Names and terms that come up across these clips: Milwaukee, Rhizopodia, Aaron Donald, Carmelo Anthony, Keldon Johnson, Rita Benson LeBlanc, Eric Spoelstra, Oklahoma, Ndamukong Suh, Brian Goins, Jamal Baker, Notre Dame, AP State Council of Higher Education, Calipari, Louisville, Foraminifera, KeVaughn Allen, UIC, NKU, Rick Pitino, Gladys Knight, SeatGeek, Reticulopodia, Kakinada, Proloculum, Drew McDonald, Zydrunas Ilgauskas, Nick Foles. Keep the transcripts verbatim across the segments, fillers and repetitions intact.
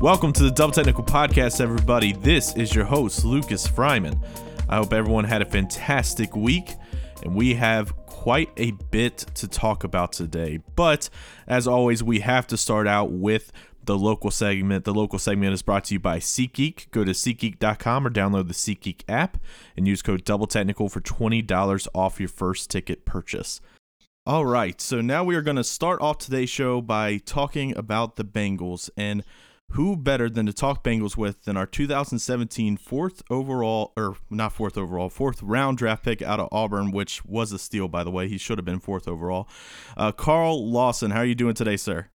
Welcome to the Double Technical Podcast, everybody. This is your host, Lucas Fryman. I hope everyone had a fantastic week, and we have quite a bit to talk about today. But as always, we have to start out with the local segment. The local segment is brought to you by SeatGeek. Go to SeatGeek dot com or download the SeatGeek app and use code DoubleTechnical for twenty dollars off your first ticket purchase. All right, so now we are going to start off today's show by talking about the Bengals. And who better than to talk Bengals with than our two thousand seventeen fourth overall, or not fourth overall, fourth round draft pick out of Auburn, which was a steal, by the way. He should have been fourth overall. Uh, Carl Lawson, how are you doing today, sir?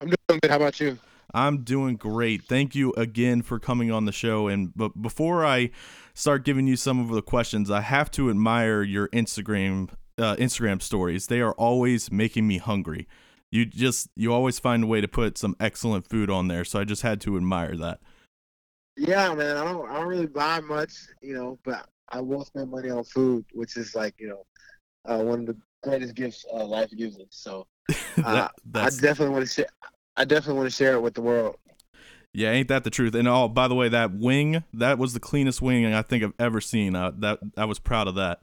I'm doing good. How about you? I'm doing great. Thank you again for coming on the show. And but before I start giving you some of the questions, I have to admire your Instagram uh, Instagram stories. They are always making me hungry. You just you always find a way to put some excellent food on there, so I just had to admire that. Yeah, man, I don't I don't really buy much, you know, but I will spend money on food, which is like you know uh, one of the greatest gifts uh, life gives us. So uh, that, that's... I definitely want to share. I definitely want to share it with the world. Yeah, ain't that the truth? And oh, by the way, that wing that was the cleanest wing I think I've ever seen. Uh, that I was proud of that.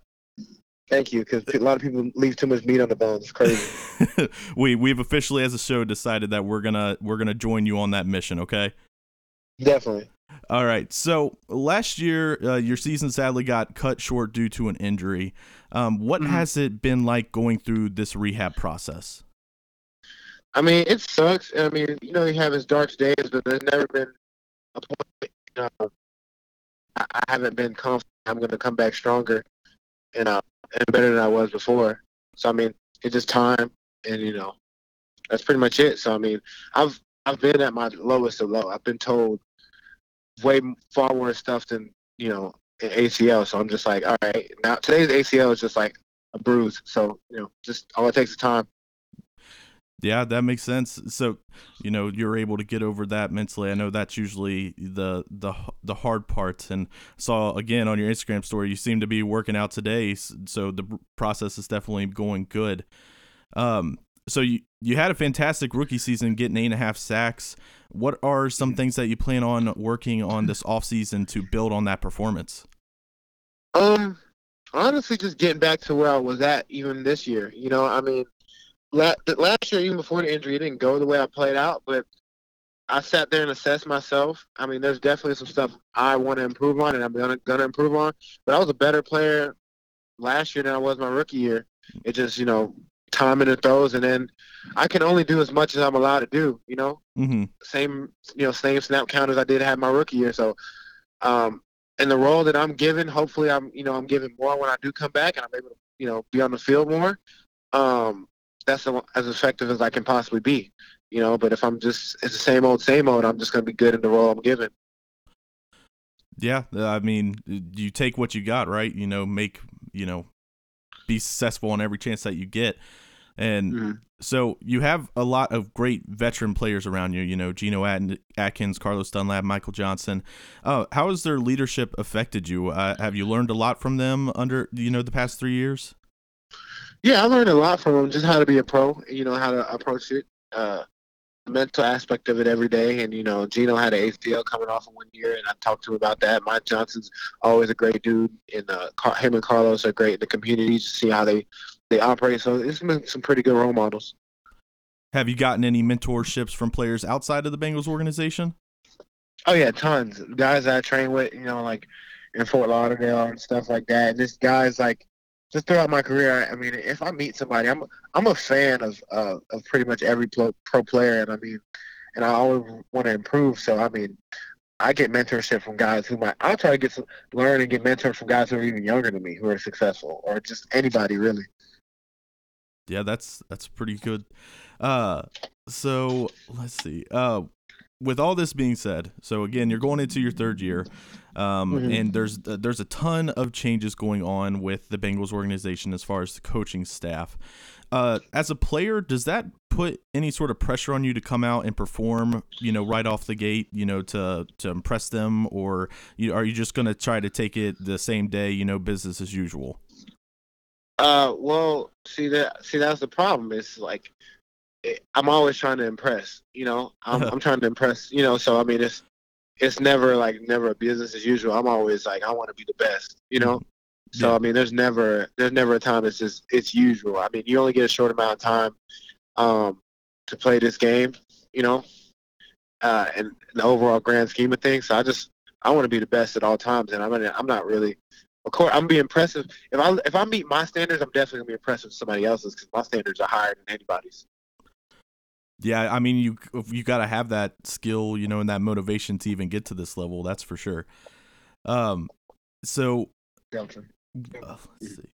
Thank you, because a lot of people leave too much meat on the bones. It's crazy. we we've officially, as a show, decided that we're gonna we're gonna join you on that mission. Okay. Definitely. All right. So last year, uh, your season sadly got cut short due to an injury. Um, what mm-hmm. has it been like going through this rehab process? I mean, it sucks. I mean, you know, you have his dark days, but there's never been a point. You know, I, I haven't been confident I'm gonna come back stronger. And uh, and better than I was before. So I mean, it's just time, and you know, that's pretty much it. So I mean, I've I've been at my lowest of low. I've been told way far worse stuff than you know an A C L. So I'm just like, all right, now today's A C L is just like a bruise. So you know, just all it takes is time. Yeah, that makes sense. So you know, you're able to get over that mentally. I know that's usually the the the hard part. And saw again on your Instagram story, you seem to be working out today, so the process is definitely going good. Um, so you you had a fantastic rookie season, getting eight and a half sacks. What are some things that you plan on working on this offseason to build on that performance? Um, honestly, just getting back to where I was at even this year. You know, I mean. Last year, even before the injury, it didn't go the way I played out, but I sat there and assessed myself. I mean, there's definitely some stuff I want to improve on and I'm going to improve on, but I was a better player last year than I was my rookie year. It just, you know, timing the throws, and then I can only do as much as I'm allowed to do, you know? Mm-hmm. Same, you know, same snap count as I did have my rookie year. So, um, and the role that I'm given, hopefully I'm, you know, I'm giving more when I do come back and I'm able to, you know, be on the field more. Um, that's as effective as I can possibly be, you know, but if I'm just, it's the same old, same old, I'm just going to be good in the role I'm given. Yeah. I mean, you take what you got, right? You know, make, you know, be successful on every chance that you get. And mm-hmm. so you have a lot of great veteran players around you, you know, Geno Atkins, Carlos Dunlap, Michael Johnson. Uh, how has their leadership affected you? Uh, have you learned a lot from them under, you know, the past three years? Yeah, I learned a lot from them, just how to be a pro, you know, how to approach it, uh, the mental aspect of it every day. And, you know, Geno had an A C L coming off in one year, and I talked to him about that. Mike Johnson's always a great dude, and uh, him and Carlos are great in the community to see how they, they operate. So it's been some pretty good role models. Have you gotten any mentorships from players outside of the Bengals organization? Oh, yeah, tons. Guys that I train with, you know, like in Fort Lauderdale and stuff like that. And this guy's like, just throughout my career, I mean, if I meet somebody, I'm I'm a fan of uh, of pretty much every pro, pro player, and I mean, and I always want to improve. So I mean, I get mentorship from guys who might I try to get some, learn and get mentored from guys who are even younger than me, who are successful, or just anybody really. Yeah, that's that's pretty good. Uh, so let's see. Uh, with all this being said, so again, you're going into your third year. Um, mm-hmm. And there's there's a ton of changes going on with the Bengals organization as far as the coaching staff. Uh, as a player, does that put any sort of pressure on you to come out and perform, you know, right off the gate, you know, to to impress them, or you, are you just going to try to take it the same day, you know, business as usual? Uh, well, see that see that's the problem. It's like I'm always trying to impress, you know, I'm, I'm trying to impress, you know, so I mean, it's, it's never like never business as usual. I'm always like, I want to be the best, you know? So, yeah. I mean, there's never, there's never a time it's just, it's usual. I mean, you only get a short amount of time um, to play this game, you know, uh, and in the overall grand scheme of things. So I just, I want to be the best at all times. And I'm gonna, I'm not really, of course, I'm going to be impressive. If I, if I meet my standards, I'm definitely going to be impressive to somebody else's because my standards are higher than anybody's. Yeah, I mean, you you got to have that skill, you know, and that motivation to even get to this level. That's for sure. Um, so, uh, let's see.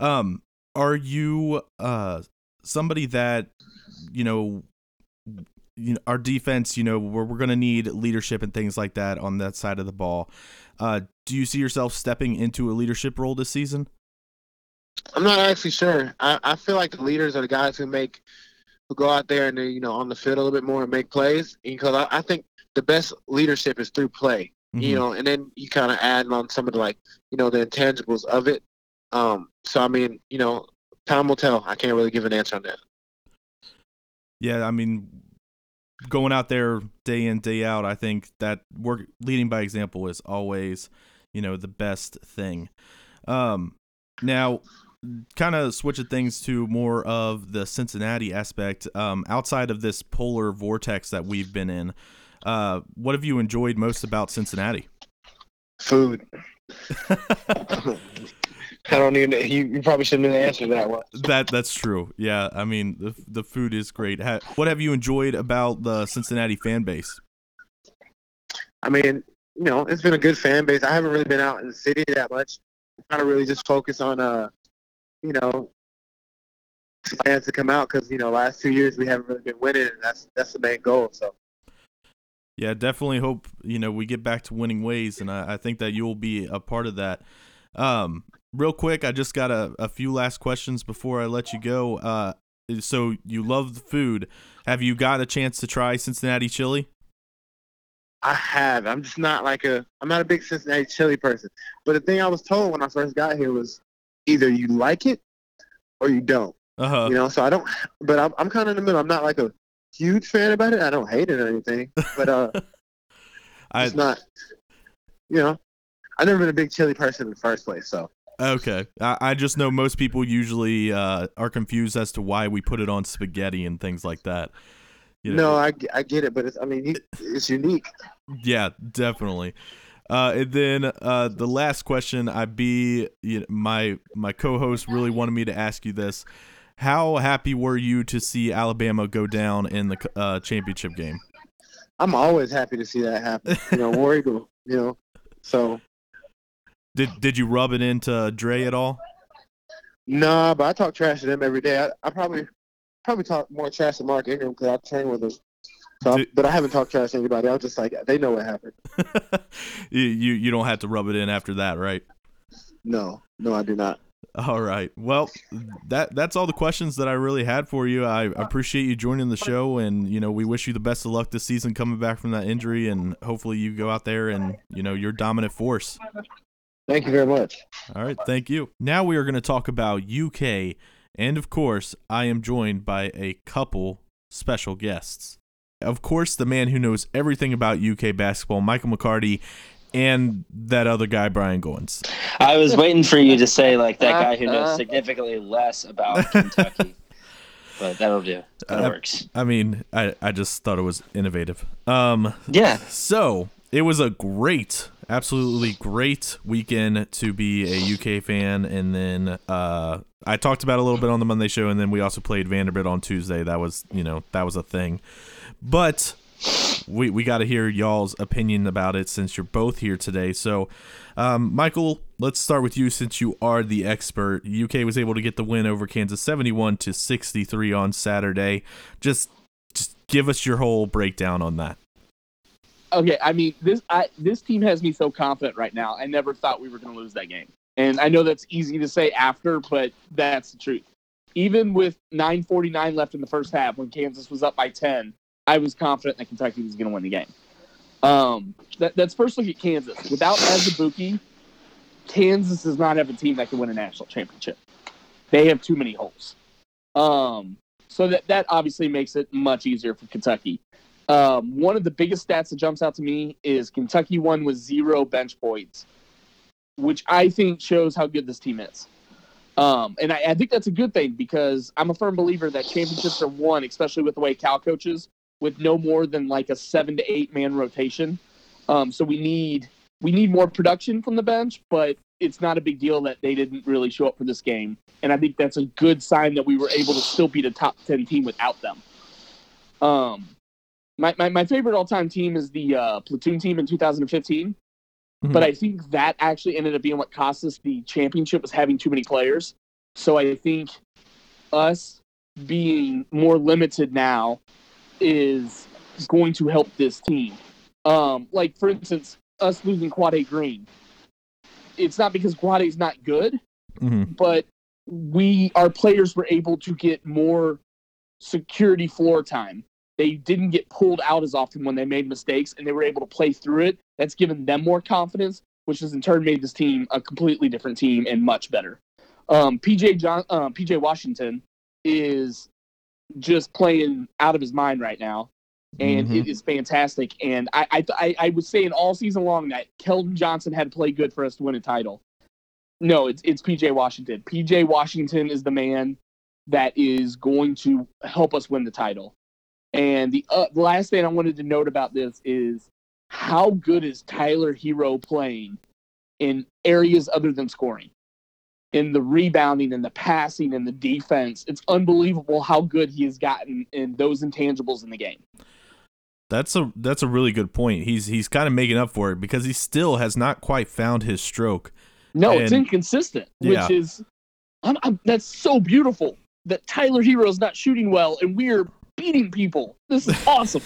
Um, are you uh somebody that you know, you know, our defense, you know, we're we're gonna need leadership and things like that on that side of the ball. Uh, do you see yourself stepping into a leadership role this season? I'm not actually sure. I, I feel like the leaders are the guys who make. Who go out there and you know on the field a little bit more and make plays because I, I think the best leadership is through play, mm-hmm. you know, and then you kind of add on some of the like you know the intangibles of it. Um, so I mean, you know, time will tell. I can't really give an answer on that. Yeah, I mean, going out there day in day out, I think that work leading by example is always you know the best thing. Um, now. Kind of switching things to more of the Cincinnati aspect, um, outside of this polar vortex that we've been in, uh, what have you enjoyed most about Cincinnati? Food. I don't even. You, you probably shouldn't have answered that one. That that's true. Yeah, I mean the the food is great. Ha, what have you enjoyed about the Cincinnati fan base? I mean, you know, it's been a good fan base. I haven't really been out in the city that much. I really just focus on uh. you know, fans to come out because, you know, last two years we haven't really been winning, and that's that's the main goal. So, yeah, definitely hope, you know, we get back to winning ways, and I, I think that you'll be a part of that. Um, real quick, I just got a, a few last questions before I let you go. Uh, so you love the food. Have you got a chance to try Cincinnati chili? I have. I'm just not like a – I'm not a big Cincinnati chili person. But the thing I was told when I first got here was – either you like it or you don't, uh-huh. you know, so I don't, but I'm, I'm kind of in the middle. I'm not like a huge fan about it. I don't hate it or anything, but, uh, I, it's not, you know, I've never been a big chili person in the first place. So, okay. I, I just know most people usually, uh, are confused as to why we put it on spaghetti and things like that. You know? No, I, I get it, but it's, I mean, it's unique. Yeah, definitely. Uh, and then uh, the last question, I be you know, my my co-host really wanted me to ask you this: how happy were you to see Alabama go down in the uh, championship game? I'm always happy to see that happen. You know, War Eagle. You know, so did did you rub it into Dre at all? Nah, but I talk trash to them every day. I, I probably probably talk more trash to Mark Ingram because I train with him. So but I haven't talked trash to anybody. I was just like, they know what happened. you, you you don't have to rub it in after that, right? No, no, I do not. All right. Well, that that's all the questions that I really had for you. I appreciate you joining the show, and you know we wish you the best of luck this season coming back from that injury, and hopefully you go out there and you know you're a dominant force. Thank you very much. All right, thank you. Now we are going to talk about U K, and of course, I am joined by a couple special guests. Of course, the man who knows everything about U K basketball, Michael McCarty, and that other guy, Brian Goins. I was waiting for you to say, like, that guy who knows significantly less about Kentucky. But that'll do. That uh, works. I mean, I, I just thought it was innovative. Um, yeah. So, it was a great, absolutely great weekend to be a U K fan. And then uh, I talked about it a little bit on the Monday show, and then we also played Vanderbilt on Tuesday. That was, you know, that was a thing. But we we got to hear y'all's opinion about it since you're both here today. So, um, Michael, let's start with you since you are the expert. U K was able to get the win over Kansas seventy-one to sixty-three on Saturday. Just just give us your whole breakdown on that. Okay, I mean, this I, this team has me so confident right now. I never thought we were going to lose that game. And I know that's easy to say after, but that's the truth. Even with nine forty-nine left in the first half when Kansas was up by ten, I was confident that Kentucky was going to win the game. Um, that, that's first look at Kansas. Without Azubuike, Kansas does not have a team that can win a national championship. They have too many holes. Um, So that, that obviously makes it much easier for Kentucky. Um, one of the biggest stats that jumps out to me is Kentucky won with zero bench points, which I think shows how good this team is. Um, and I, I think that's a good thing because I'm a firm believer that championships are won, especially with the way Cal coaches, with no more than like a seven to eight man rotation. Um, so we need we need more production from the bench, but it's not a big deal that they didn't really show up for this game. And I think that's a good sign that we were able to still beat a top ten team without them. Um, my, my, my favorite all-time team is the uh, platoon team in two thousand fifteen. Mm-hmm. But I think that actually ended up being what cost us the championship, was having too many players. So I think us being more limited now is going to help this team. Um, like, for instance, us losing Quade Green. It's not because Quade's not good, mm-hmm. but we our players were able to get more security floor time. They didn't get pulled out as often when they made mistakes, and they were able to play through it. That's given them more confidence, which has in turn made this team a completely different team and much better. Um, P J John, uh, P J Washington is just playing out of his mind right now, and mm-hmm. it is fantastic. And I, I, I, I was saying all season long that Keldon Johnson had to play good for us to win a title. No, it's it's P J Washington. P J Washington is the man that is going to help us win the title. And the uh, last thing I wanted to note about this is how good is Tyler Herro playing in areas other than scoring, in the rebounding and the passing and the defense. It's unbelievable how good he has gotten in those intangibles in the game. That's a that's a really good point. He's he's kind of making up for it because he still has not quite found his stroke. No, and it's inconsistent, yeah. which is I'm, I'm, that's so beautiful that Tyler Herro's not shooting well and we're beating people. This is awesome.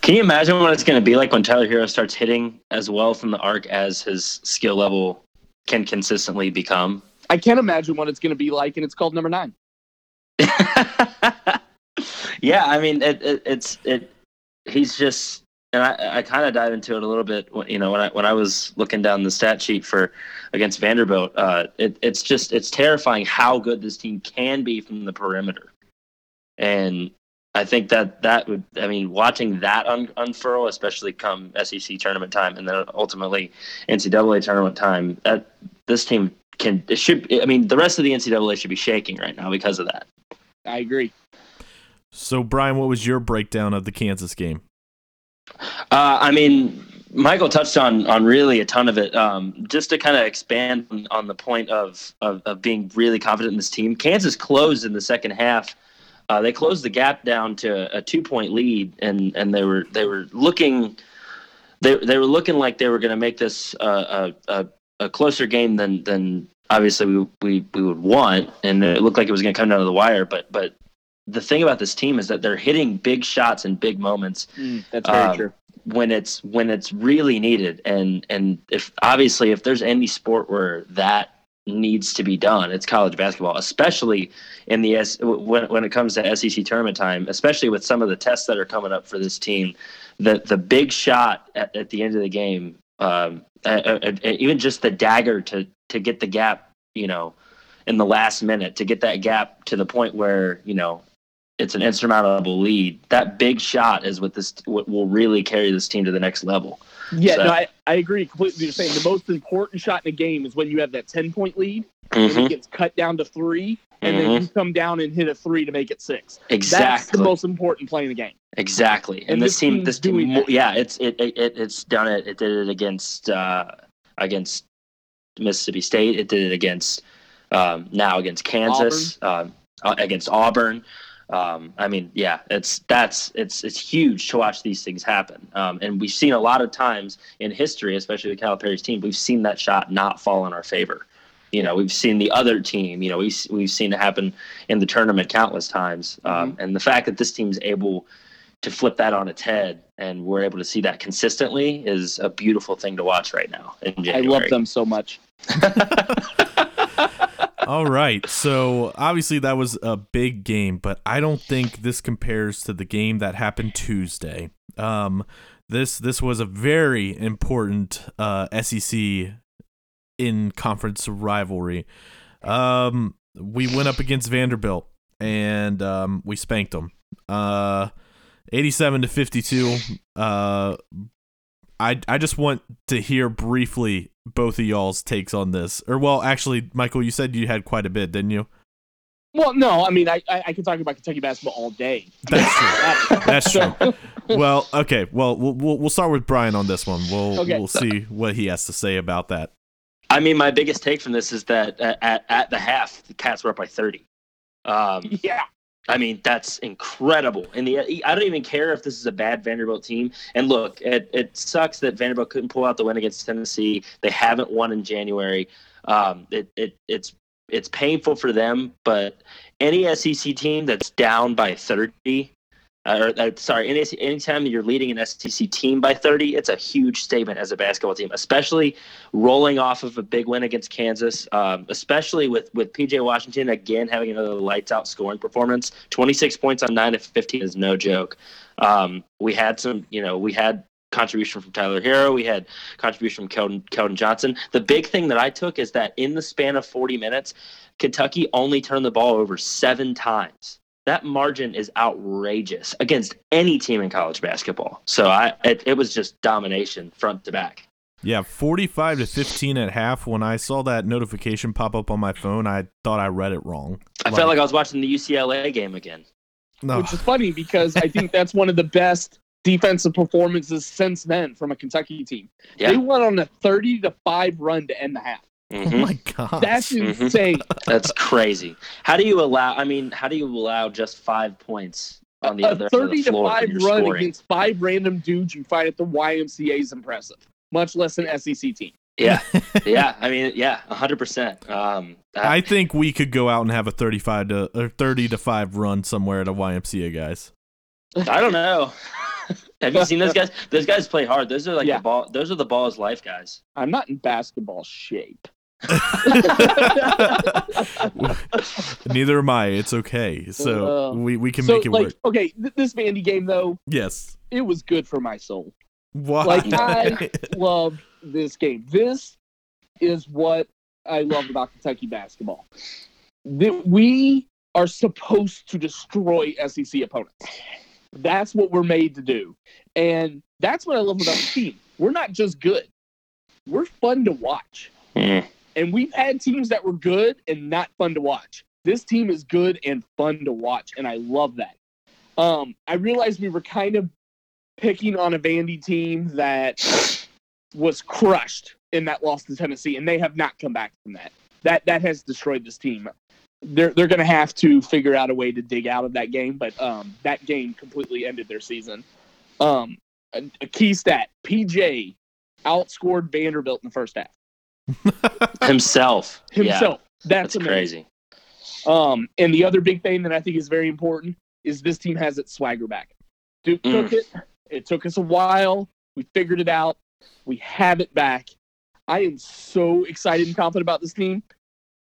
Can you imagine what it's going to be like when Tyler Herro starts hitting as well from the arc as his skill level can consistently become? I can't imagine what it's going to be like, and it's called number nine. Yeah, I mean, it, it, it's it. He's just, and I, I kind of dive into it a little bit. You know, when I when I was looking down the stat sheet for against Vanderbilt, uh, it, it's just it's terrifying how good this team can be from the perimeter, and I think that that would, I mean, watching that un- unfurl, especially come S E C tournament time, and then ultimately N C double A tournament time, that this team. Can, it should, I mean, the rest of the N C double A should be shaking right now because of that. I agree. So, Brian, what was your breakdown of the Kansas game? Uh, I mean, Michael touched on on really a ton of it. Um, just to kind of expand on, on the point of, of, of being really confident in this team, Kansas closed in the second half. Uh, they closed the gap down to a two-point lead, and, and they were they were looking they they were looking like they were going to make this uh, a. a a closer game than, than obviously we, we, we would want. And it looked like it was going to come down to the wire, but, but the thing about this team is that they're hitting big shots in big moments. Mm, that's very um, true. When it's, when it's really needed. And, and if obviously if there's any sport where that needs to be done, it's college basketball, especially in the, when, when it comes to S E C tournament time, especially with some of the tests that are coming up for this team, the, the big shot at, at the end of the game, Um, uh, uh, uh, even just the dagger to, to get the gap, you know, in the last minute, to get that gap to the point where, you know, it's an insurmountable lead. That big shot is what this what will really carry this team to the next level. Yeah, so. no, I, I agree completely. You're saying the most important shot in a game is when you have that ten-point lead, mm-hmm. and it gets cut down to three, and mm-hmm. then you come down and hit a three to make it six. Exactly. That's the most important play in the game. Exactly. And, and this, this team, this team, that. yeah, it's it, it it's done it. It did it against uh, against Mississippi State. It did it against um, now against Kansas, Auburn. Um, against Auburn. Um, I mean, yeah, it's that's it's it's huge to watch these things happen. Um, and we've seen a lot of times in history, especially with Calipari's team, we've seen that shot not fall in our favor. You know, we've seen the other team. You know, we've we've seen it happen in the tournament countless times. Um, mm-hmm. And the fact that this team's able to flip that on its head and we're able to see that consistently is a beautiful thing to watch right now in January. I love them so much. All right, so obviously that was a big game, but I don't think this compares to the game that happened Tuesday. Um, this this was a very important uh, S E C in-conference rivalry. Um, we went up against Vanderbilt. and um, we spanked them. Uh, eighty-seven to fifty-two. Uh, I I just want to hear briefly both of y'all's takes on this. Or, well, actually, Michael, you said you had quite a bit, didn't you? Well, no, I mean, I I, I could talk about Kentucky basketball all day. That's true. That's true. Well, okay. Well, we'll we'll we'll start with Brian on this one. We'll okay. we'll see what he has to say about that. I mean, my biggest take from this is that at at the half, the Cats were up by thirty. Um, yeah. I mean, that's incredible. And the, I don't even care if this is a bad Vanderbilt team. And look, it, it sucks that Vanderbilt couldn't pull out the win against Tennessee. They haven't won in January. Um, it, it it's it's painful for them. But any S E C team that's down by thirty, uh, or uh, sorry, any anytime you're leading an S E C team by thirty, it's a huge statement as a basketball team, especially rolling off of a big win against Kansas, um, especially with, with P J Washington again having another lights-out scoring performance. twenty-six points on nine of fifteen is no joke. Um, we had some, you know, we had contribution from Tyler Herro. We had contribution from Keldon, Keldon Johnson. The big thing that I took is that in the span of forty minutes, Kentucky only turned the ball over seven times. That margin is outrageous against any team in college basketball. So I, it, it was just domination front to back. Yeah, forty-five to fifteen at half. When I saw that notification pop up on my phone, I thought I read it wrong. I like, felt like I was watching the U C L A game again. No. Which is funny because I think that's one of the best defensive performances since then from a Kentucky team. Yeah. They went on a thirty to five run to end the half. Mm-hmm. Oh my God, that's insane. Mm-hmm. That's crazy. How do you allow? I mean, how do you allow just five points on the a other thirty the floor to five run scoring against five random dudes you find at the Y M C A is impressive, much less an S E C team. Yeah, yeah. I mean, yeah, a hundred percent. Um, I, I think we could go out and have a thirty-five to or thirty to five run somewhere at a Y M C A, guys. I don't know. Have you seen those guys? Those guys play hard. Those are like yeah. the ball. Those are the ball's life guys. I'm not in basketball shape. Neither am I. It's okay. So uh, we, we can so, make it like, work. Okay, th- this Vandy game though. Yes, it was good for my soul. Why? Like I loved this game. This is what I love about Kentucky basketball. That we are supposed to destroy S E C opponents. That's what we're made to do, and that's what I love about the team. We're not just good; we're fun to watch. Mm. And we've had teams that were good and not fun to watch. This team is good and fun to watch, and I love that. Um, I realized we were kind of picking on a Vandy team that was crushed in that loss to Tennessee, and they have not come back from that. That that has destroyed this team. They're they're going to have to figure out a way to dig out of that game, but um, that game completely ended their season. Um, a, a key stat, P J outscored Vanderbilt in the first half. Himself. Himself. Yeah. That's, That's crazy. Um, and the other big thing that I think is very important is this team has its swagger back. Duke mm. took it. It took us a while. We figured it out. We have it back. I am so excited and confident about this team.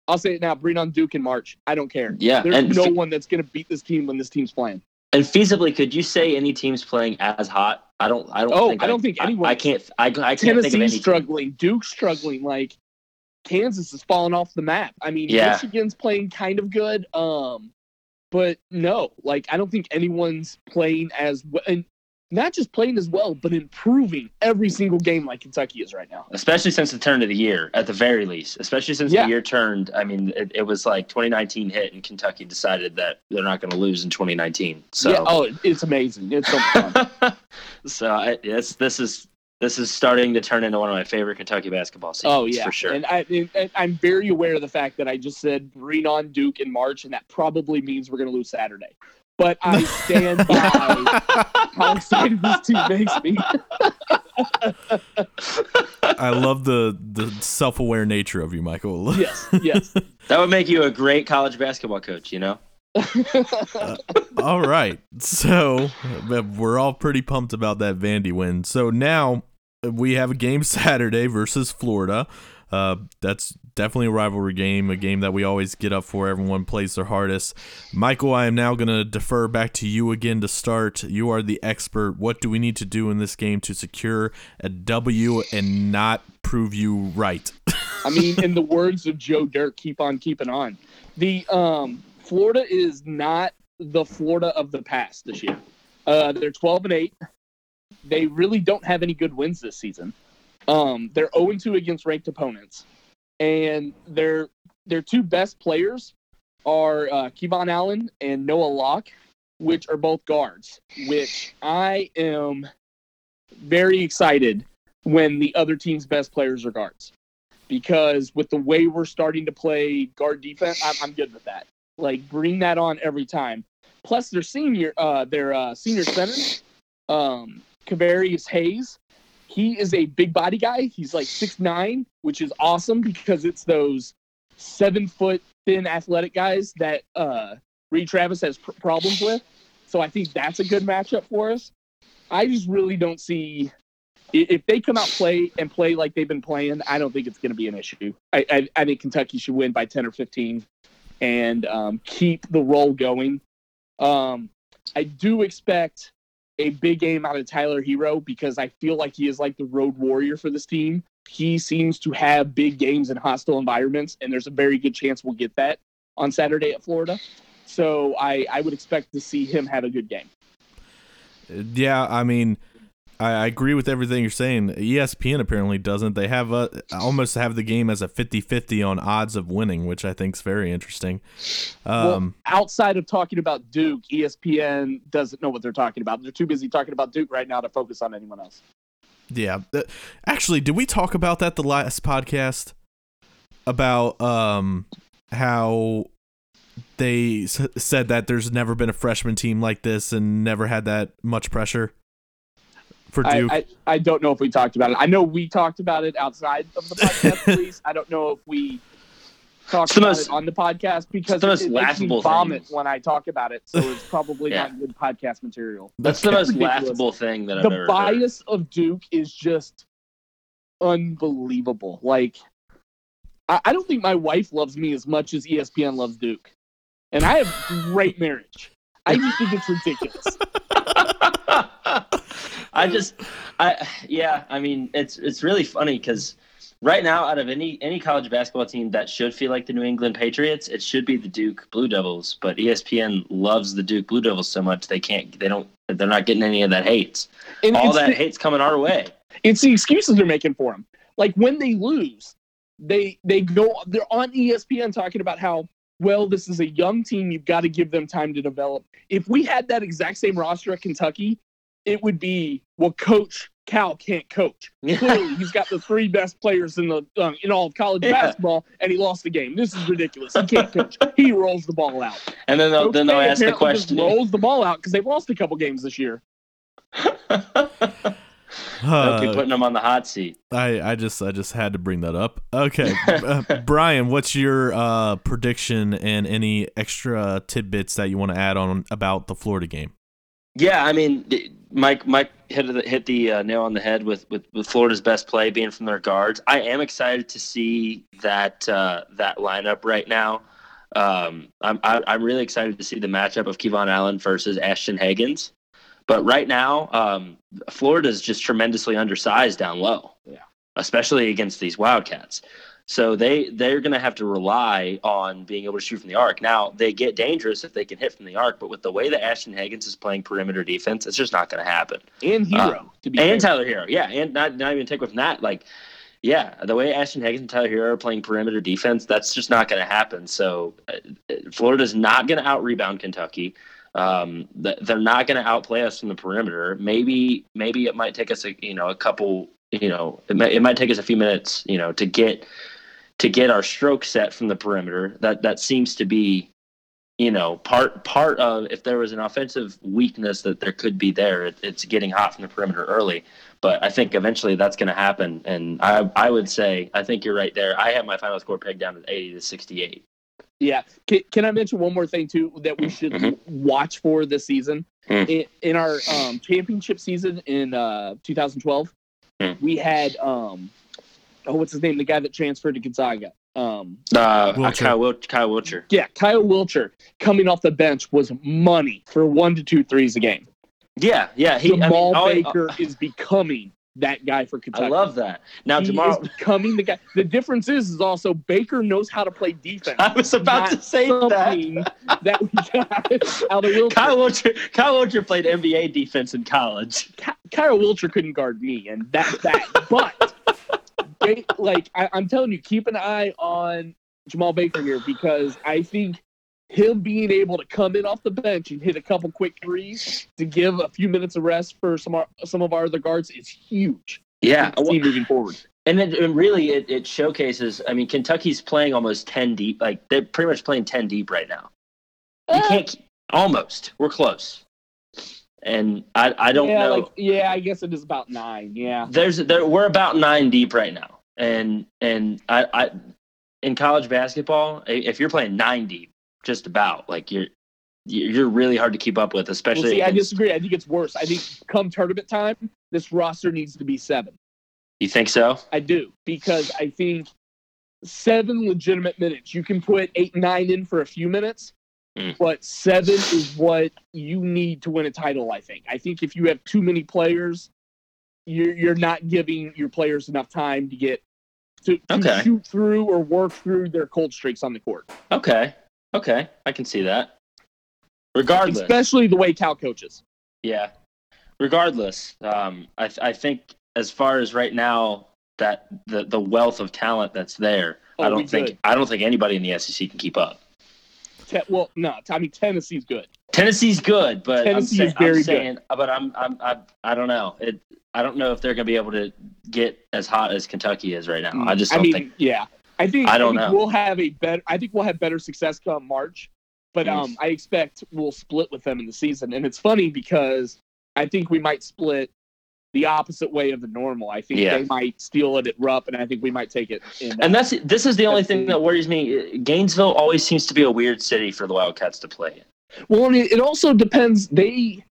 I'll say it now, bring on Duke in March. I don't care. Yeah, There's no fe- one that's going to beat this team when this team's playing. And feasibly, could you say any team's playing as hot? I don't I don't oh, think I don't I, think anyone. I, I can't I, I can't Tennessee's think of any struggling, Duke's struggling, like Kansas is falling off the map. I mean, yeah. Michigan's playing kind of good. Um but no, like I don't think anyone's playing as well, and not just playing as well, but improving every single game like Kentucky is right now. Especially since the turn of the year, at the very least. Especially since yeah. the year turned. I mean, it, it was like twenty nineteen hit, and Kentucky decided that they're not going to lose in twenty nineteen. So, yeah. Oh, it's amazing. It's so fun. so I, it's, this is this is starting to turn into one of my favorite Kentucky basketball seasons. Oh yeah, for sure. And I, and I'm very aware of the fact that I just said bring on Duke in March, and that probably means we're going to lose Saturday. But I stand by how excited this team makes me. I love the, the self-aware nature of you, Michael. Yes, yes. That would make you a great college basketball coach, you know? uh, all right. So we're all pretty pumped about that Vandy win. So now we have a game Saturday versus Florida. Uh, that's definitely a rivalry game, a game that we always get up for. Everyone plays their hardest. Michael, I am now going to defer back to you again to start. You are the expert. What do we need to do in this game to secure a W and not prove you right? I mean, in the words of Joe Dirt, keep on keeping on. The um, Florida is not the Florida of the past this year. Uh, they're twelve and eight. They really don't have any good wins this season. Um, they're oh and two against ranked opponents. And their their two best players are uh, KeVaughn Allen and Noah Locke, which are both guards, which I am very excited when the other team's best players are guards. Because with the way we're starting to play guard defense, I'm, I'm good with that. Like, bring that on every time. Plus, their senior, uh, their uh, senior center, um, Kavarius Hayes, he is a big body guy. He's like six nine, which is awesome because it's those seven-foot thin athletic guys that uh, Reed Travis has pr- problems with. So I think that's a good matchup for us. I just really don't see – if they come out play and play like they've been playing, I don't think it's going to be an issue. I, I, I think Kentucky should win by ten or fifteen and um, keep the roll going. Um, I do expect a big game out of Tyler Herro because I feel like he is like the road warrior for this team. He seems to have big games in hostile environments, and there's a very good chance we'll get that on Saturday at Florida. So I, I would expect to see him have a good game. Yeah, I mean, I, I agree with everything you're saying. E S P N apparently doesn't. They have a, almost have the game as a fifty-fifty on odds of winning, which I think is very interesting. Um, well, outside of talking about Duke, E S P N doesn't know what they're talking about. They're too busy talking about Duke right now to focus on anyone else. Yeah. Actually, did we talk about that the last podcast? About um, how they s- said that there's never been a freshman team like this and never had that much pressure for Duke? I, I, I don't know if we talked about it. I know we talked about it outside of the podcast, at least. I don't know if we talked about most, it on the podcast because it's the most laughable vomit thing. When I talk about it, so it's probably yeah. not good podcast material. That's, That's the most ridiculous. laughable thing that I've the ever The bias heard. of Duke is just unbelievable. Like, I, I don't think my wife loves me as much as E S P N loves Duke. And I have great marriage. I just think it's ridiculous. I just, I yeah, I mean, it's it's really funny because right now, out of any any college basketball team that should feel like the New England Patriots, it should be the Duke Blue Devils. But E S P N loves the Duke Blue Devils so much they can't, they don't, they're not getting any of that hate. And all that the, hate's coming our way. It's the excuses they're making for them. Like when they lose, they they go they're on E S P N talking about how, well, this is a young team. You've got to give them time to develop. If we had that exact same roster at Kentucky, it would be, well, Coach Cal can't coach. Clearly, he's got the three best players in the um, in all of college yeah. basketball, and he lost the game. This is ridiculous. He can't coach. He rolls the ball out. And then they'll, okay, then they'll ask the question. He rolls the ball out because they've lost a couple games this year. Uh, keep putting them on the hot seat. I, I just I just had to bring that up. Okay, uh, Brian, what's your uh, prediction and any extra tidbits that you want to add on about the Florida game? Yeah, I mean, Mike Mike hit the, hit the uh, nail on the head with, with, with Florida's best play being from their guards. I am excited to see that uh, that lineup right now. Um, I'm I, I'm really excited to see the matchup of KeVaughn Allen versus Ashton Higgins. But right now, um, Florida is just tremendously undersized down low, yeah. especially against these Wildcats. So they, they're going to have to rely on being able to shoot from the arc. Now, they get dangerous if they can hit from the arc, but with the way that Ashton Higgins is playing perimeter defense, it's just not going to happen. And Herro. Um, to be and fair. Tyler Herro, yeah. And not, not even take away from that. Like, yeah, the way Ashton Higgins and Tyler Herro are playing perimeter defense, that's just not going to happen. So uh, Florida's not going to out-rebound Kentucky. Um, they're not going to outplay us from the perimeter. Maybe, maybe it might take us, a, you know, a couple, you know, it might, it might take us a few minutes, you know, to get to get our stroke set from the perimeter. That that seems to be, you know, part part of if there was an offensive weakness that there could be there, it, it's getting hot from the perimeter early. But I think eventually that's going to happen. And I I would say I think you're right there. I have my final score pegged down at eighty to sixty-eight. Yeah. Can, can I mention one more thing, too, that we should mm-hmm. watch for this season? Mm. In, in our um, championship season in uh, two thousand twelve, mm. we had, um, oh, what's his name? The guy that transferred to Gonzaga. Um, uh, Wiltjer. Kyle, Wil- Kyle Wiltjer. Yeah, Kyle Wiltjer coming off the bench was money for one to two threes a game. Yeah, yeah. He, Jamal I mean, oh, Baker oh, oh. is becoming that guy for Kentucky. I love that. Now, he tomorrow is becoming the guy. The difference is, is also Baker knows how to play defense. I was about to say that. that we got out of Wiltjer. Kyle Wiltjer. Kyle Wiltjer played N B A defense in college. Ky- Kyle Wiltjer couldn't guard me, and that's that. But they, like I, I'm telling you, keep an eye on Jamal Baker here, because I think him being able to come in off the bench and hit a couple quick threes to give a few minutes of rest for some our, some of our other guards is huge. Yeah, well, moving forward, and then and really it, it showcases. I mean, Kentucky's playing almost ten deep. Like they're pretty much playing ten deep right now. You uh, can't almost. We're close, and I I don't yeah, know. Like, yeah, I guess it is about nine. Yeah, there's there we're about nine deep right now, and and I I in college basketball, if you're playing nine deep. Just about like you're you're really hard to keep up with, especially. Well, see, against... I disagree. I think it's worse. I think come tournament time, this roster needs to be seven. You think so? I do, because I think seven legitimate minutes. You can put eight, nine in for a few minutes, mm. but seven is what you need to win a title. I think. I think if you have too many players, you're you're not giving your players enough time to get to, to okay. shoot through or work through their cold streaks on the court. Okay. Okay, I can see that. Regardless. Especially the way Cal coaches. Yeah. Regardless, um, I, th- I think as far as right now, that the, the wealth of talent that's there, oh, I don't think good. I don't think anybody in the S E C can keep up. Te- well, no, I mean Tennessee's good. Tennessee's good, but Tennessee I'm, say- is very I'm saying, good. but I'm, I'm, I'm, I don't know. It, I don't know if they're going to be able to get as hot as Kentucky is right now. Mm. I just don't I mean, think. Yeah. I think, I don't I think know. we'll have a better. I think we'll have better success come March, but nice. um, I expect we'll split with them in the season. And it's funny because I think we might split the opposite way of the normal. I think yeah. they might steal it at Rupp, and I think we might take it. In, uh, and that's this is the only thing that worries me. Gainesville always seems to be a weird city for the Wildcats to play in. Well, and it, it also depends. They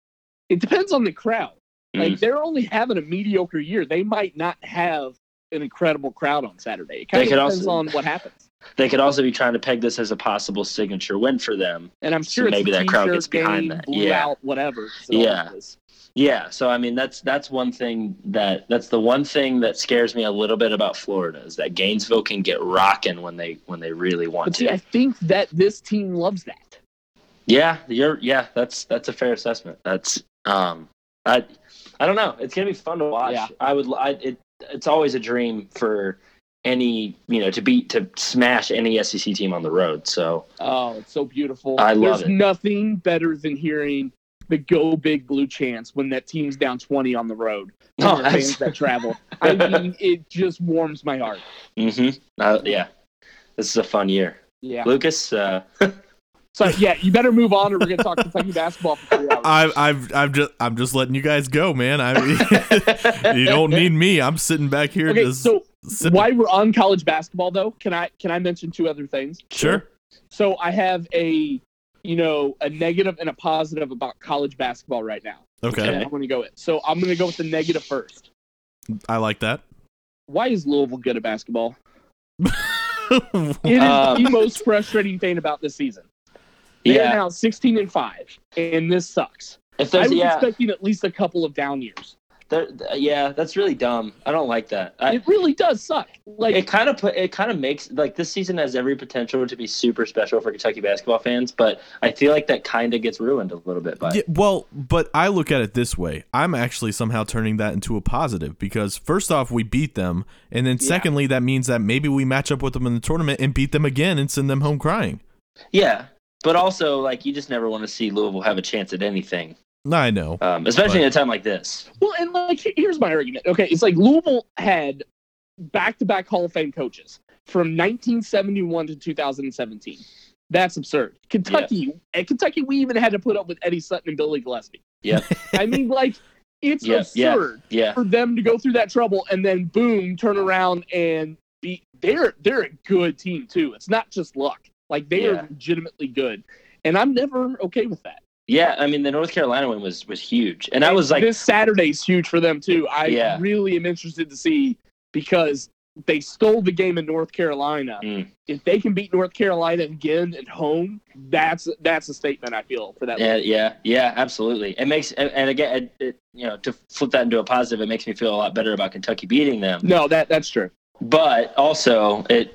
it depends on the crowd. Mm. Like they're only having a mediocre year. They might not have an incredible crowd on Saturday. It kind they of depends also, on what happens. They could also be trying to peg this as a possible signature win for them. And I'm sure so maybe that crowd gets behind that. Yeah. Out, whatever. So yeah. Yeah. So I mean, that's that's one thing that that's the one thing that scares me a little bit about Florida is that Gainesville can get rocking when they when they really want but to. See, I think that this team loves that. Yeah, you're. Yeah, that's that's a fair assessment. That's um, I, I don't know. It's gonna be fun to watch. Yeah. I would. I it. It's always a dream for any, you know, to beat, to smash any S E C team on the road. So, oh, it's so beautiful. I love There's it. There's nothing better than hearing the Go Big Blue chants when that team's down twenty on the road. Oh, fans that travel. I mean, it just warms my heart. Mm-hmm. Uh, yeah. This is a fun year. Yeah. Lucas, uh, so yeah, you better move on, or we're gonna talk Kentucky basketball for three hours. I've, I've, I'm just, I'm just letting you guys go, man. I mean, you don't need me. I'm sitting back here. Okay, just so sipping. While we're on college basketball, though, can I, can I mention two other things? Sure. So I have a, you know, a negative and a positive about college basketball right now. Okay. And I'm gonna go with. So I'm gonna go with the negative first. I like that. Why is Louisville good at basketball? It is um, the most frustrating thing about this season. They're yeah. now sixteen and five, and this sucks. If I was yeah. expecting at least a couple of down years. There, yeah, that's really dumb. I don't like that. I, it really does suck. Like it kind of it kind of makes like this season has every potential to be super special for Kentucky basketball fans, but I feel like that kind of gets ruined a little bit by. Yeah, well, but I look at it this way. I'm actually somehow turning that into a positive because first off, we beat them, and then secondly, yeah. that means that maybe we match up with them in the tournament and beat them again and send them home crying. Yeah. But also, like, you just never want to see Louisville have a chance at anything. No, I know. Um, especially but... in a time like this. Well, and, like, here's my argument. Okay, it's like Louisville had back-to-back Hall of Fame coaches from nineteen seventy-one to two thousand seventeen. That's absurd. Kentucky, yeah. At Kentucky, we even had to put up with Eddie Sutton and Billy Gillespie. Yeah. I mean, like, it's yeah, absurd yeah, yeah. for them to go through that trouble and then, boom, turn around and be – they're they're a good team, too. It's not just luck. Like, they yeah. are legitimately good. And I'm never okay with that. Yeah, I mean, the North Carolina one was, was huge. And I was like... This Saturday's huge for them, too. I yeah. really am interested to see because They stole the game in North Carolina. Mm. If they can beat North Carolina again at home, that's that's a statement, I feel, for that. Yeah, league. yeah, yeah, absolutely. It makes and, and again, it, it, you know, to flip that into a positive, it makes me feel a lot better about Kentucky beating them. No, that that's true. But also, it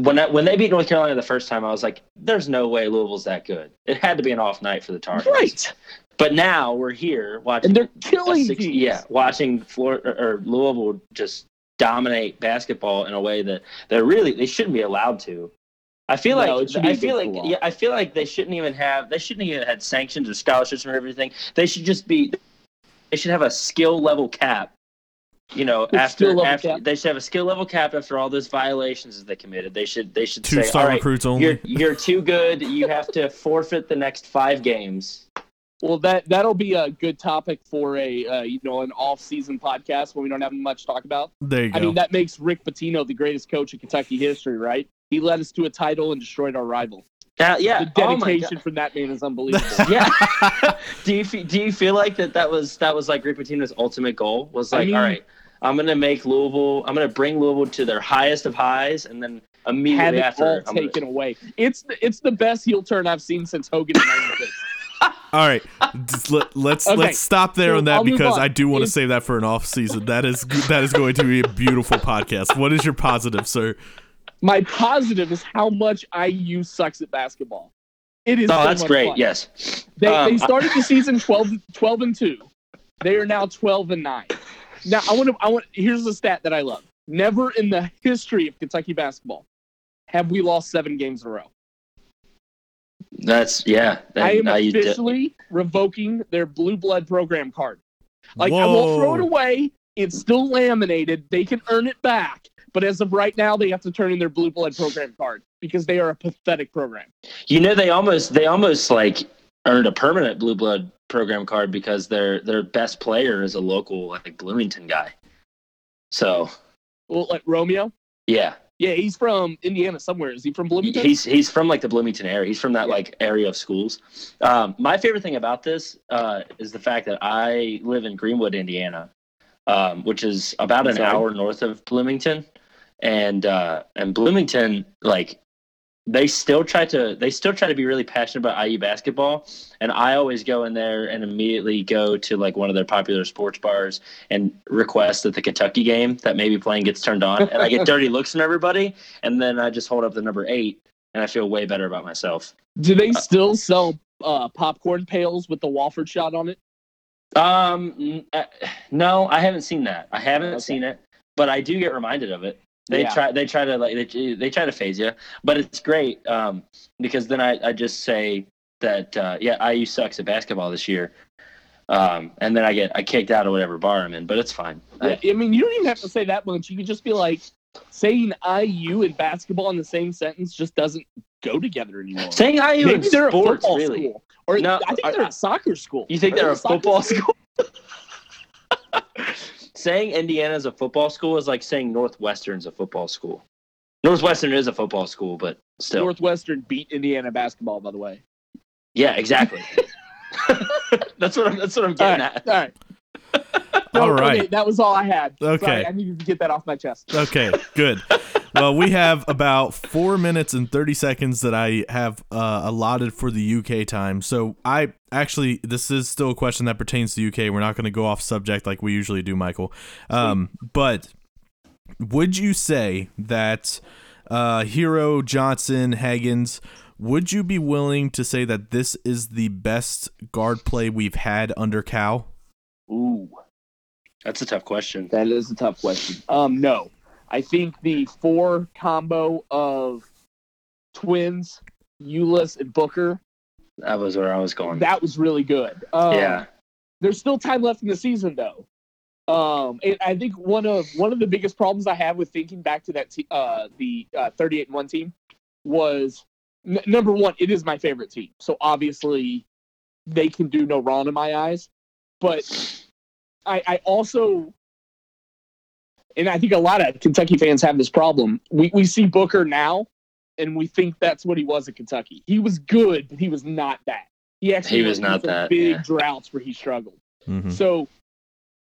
when I, when they beat North Carolina the first time, I was like, "There's no way Louisville's that good." It had to be an off night for the Tar Heels. Right. But now we're here watching, and they're killing. six, yeah, watching Florida or Louisville just dominate basketball in a way that they're really they shouldn't be allowed to. I feel no, like I feel like yeah, I feel like they shouldn't even have they shouldn't even have sanctions or scholarships or everything. They should just be they should have a skill level cap. You know, it's after, after they should have a skill level cap after all those violations that they committed. They should they should Two say star all right, recruits only. You're you're too good. You have to forfeit the next five games. Well, that that'll be a good topic for a uh, you know an off-season podcast when we don't have much to talk about. There you go. I mean, that makes Rick Pitino the greatest coach in Kentucky history, right? He led us to a title and destroyed our rival. Uh, yeah, the dedication oh from that man is unbelievable. yeah. do you do you feel like that that was that was like Rick Pitino's ultimate goal was like, I mean, all right, I'm gonna make Louisville, I'm gonna bring Louisville to their highest of highs, and then immediately have it after all I'm taken gonna... away. It's the, it's the best heel turn I've seen since Hogan in ninety-six. All right, let, let's okay. let's stop there so on that I'll because on. I do want to save that for an off season. That is that is going to be a beautiful podcast. What is your positive, sir? My positive is how much I U sucks at basketball. It is. Oh, so that's much great. Fun. Yes, they um, they started the season twelve and two. They are now twelve and nine. Now I want to. I want. Here's the stat that I love. Never in the history of Kentucky basketball have we lost seven games in a row. That's yeah. That, I am officially d- revoking their blue blood program card. Like Whoa. I won't throw it away. It's still laminated. They can earn it back. But as of right now, they have to turn in their blue blood program card because they are a pathetic program. You know, they almost they almost like earned a permanent blue blood program card because their their best player is a local like Bloomington guy. So, well, like Romeo. Yeah. Yeah, he's from Indiana somewhere. Is he from Bloomington? He's he's from like the Bloomington area. He's from that yeah. like area of schools. Um, my favorite thing about this uh, is the fact that I live in Greenwood, Indiana, um, which is about an hour north of Bloomington, and uh, and Bloomington like they still try to they still try to be really passionate about I U basketball, and I always go in there and immediately go to like one of their popular sports bars and request that the Kentucky game that may be playing gets turned on, and I get dirty looks from everybody, and then I just hold up the number eight, and I feel way better about myself. Do they still uh, sell uh, popcorn pails with the Wofford shot on it? Um, uh, no, I haven't seen that. I haven't okay. seen it, but I do get reminded of it. They yeah. try. They try to like. They, they try to phase you, but it's great um, because then I, I just say that uh, yeah, I U sucks at basketball this year, um, and then I get I kicked out of whatever bar I'm in, but it's fine. Yeah, I, I mean, you don't even have to say that much. You can just be like saying I U and basketball in the same sentence just doesn't go together anymore. Saying I U Maybe and they're sports a really, school. or no, I think are, they're a soccer school. You think they're, they're a, a football school? Saying Indiana's a football school is like saying Northwestern's a football school. Northwestern is a football school, but still. Northwestern beat Indiana basketball, by the way. Yeah, exactly. that's what I'm. That's what I'm getting all right, at. All right. No, all right. Okay, that was all I had. Okay. Sorry, I needed to get that off my chest. Okay. Good. Well, we have about four minutes and thirty seconds that I have uh, allotted for the U K time. So I actually, this is still a question that pertains to U K. We're not going to go off subject like we usually do, Michael. Um, but would you say that uh, Herro, Johnson, Higgins, would you be willing to say that this is the best guard play we've had under Cal? Ooh, that's a tough question. That is a tough question. Um, no. I think the four combo of Twins, Ulis, and Booker. That was where I was going. That was really good. Um, yeah. There's still time left in the season, though. Um, and I think one of one of the biggest problems I have with thinking back to that te- uh, the uh, thirty-eight and one team was, n- number one, it is my favorite team. So, obviously, they can do no wrong in my eyes. But I, I also... And I think a lot of Kentucky fans have this problem. We we see Booker now, and we think that's what he was at Kentucky. He was good, but he was not that. He actually he was not that big yeah. droughts where he struggled. Mm-hmm. So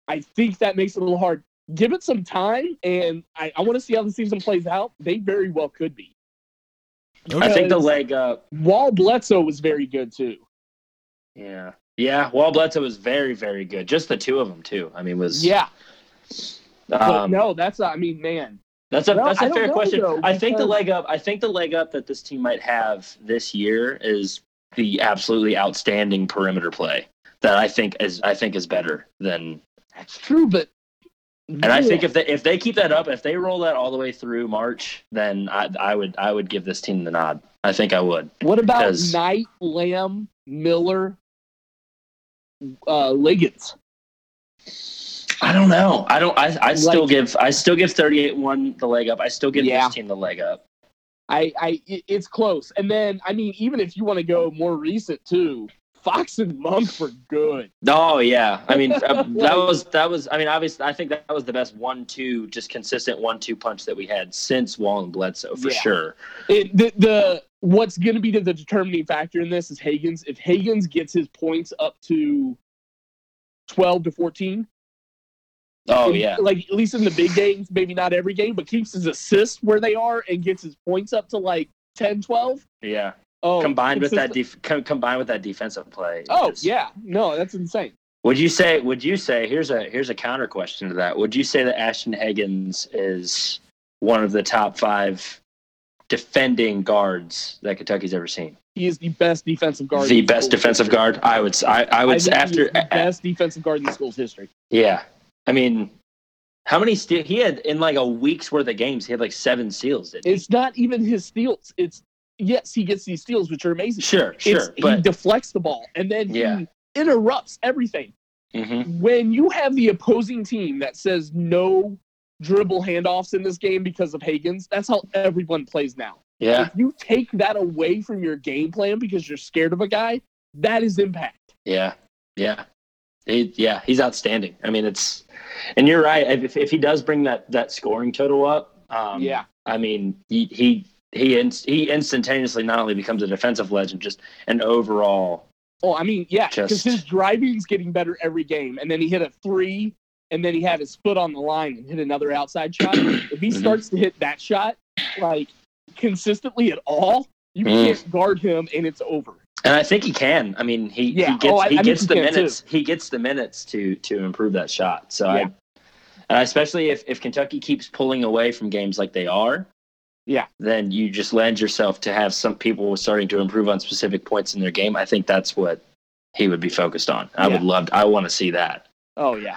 I think that makes it a little hard. give it some time, and I, I want to see how the season plays out. They very well could be. I think the leg up. Wall Bledsoe was very good, too. Yeah. Yeah, Wall Bledsoe was very, very good. Just the two of them, too. I mean, was... Yeah. Um, no, that's... Not, I mean, man. That's a well, that's a fair know, question. Though, I think the leg up. I think the leg up that this team might have this year is the absolutely outstanding perimeter play that I think is I think is better than. That's true, but. And yeah. I think if they if they keep that up, if they roll that all the way through March, then I I would I would give this team the nod. I think I would. What about because... Knight, Lamb, Miller, uh, Liggins? I don't know. I don't. I, I still like, give. I still give thirty-eight one the leg up. I still give yeah. this team the leg up. I. I. It's close. And then I mean, even if you want to go more recent too, Fox and Monk were good. Oh yeah. I mean, like, that was that was. I mean, obviously, I think that was the best one two, just consistent one two punch that we had since Wall and Bledsoe for yeah. sure. It, the the what's going to be the, the determining factor in this is Higgins. If Higgins gets his points up to twelve to fourteen. Oh, and, yeah. Like, at least in the big games, maybe not every game, but keeps his assists where they are and gets his points up to, like, ten, twelve. Yeah. Oh, combined with that def- com- combined with that defensive play. Oh, just... yeah. No, that's insane. Would you say – Would you say? Here's a here's a counter question to that. Would you say that Ashton Higgins is one of the top five defending guards that Kentucky's ever seen? He is the best defensive guard. The best defensive history. guard? I would – I, I would – after the a- best defensive guard in the school's history. Yeah. I mean, how many steals? He had in like a week's worth of games, he had like seven steals, didn't he? It's not even his steals. It's, yes, he gets these steals, which are amazing. Sure, sure. It's, but... He deflects the ball, and then yeah. he interrupts everything. Mm-hmm. When you have the opposing team that says no dribble handoffs in this game because of Higgins, that's how everyone plays now. Yeah. If you take that away from your game plan because you're scared of a guy, that is impact. Yeah, yeah. He, yeah, he's outstanding. I mean, it's, and you're right. If if he does bring that, that scoring total up, um, yeah. I mean, he he he, in, he instantaneously not only becomes a defensive legend, just an overall. Oh, I mean, yeah, because his driving's getting better every game, and then he hit a three, and then he had his foot on the line and hit another outside shot. If he starts to hit that shot like consistently at all, you mm. can't guard him, and it's over. And I think he can. I mean, he, yeah. he gets oh, I, he I gets the he minutes. Too. He gets the minutes to to improve that shot. So, yeah. I, and especially if, if Kentucky keeps pulling away from games like they are, yeah, then you just lend yourself to have some people starting to improve on specific points in their game. I think that's what he would be focused on. I yeah. would love. To, I want to see that. Oh yeah.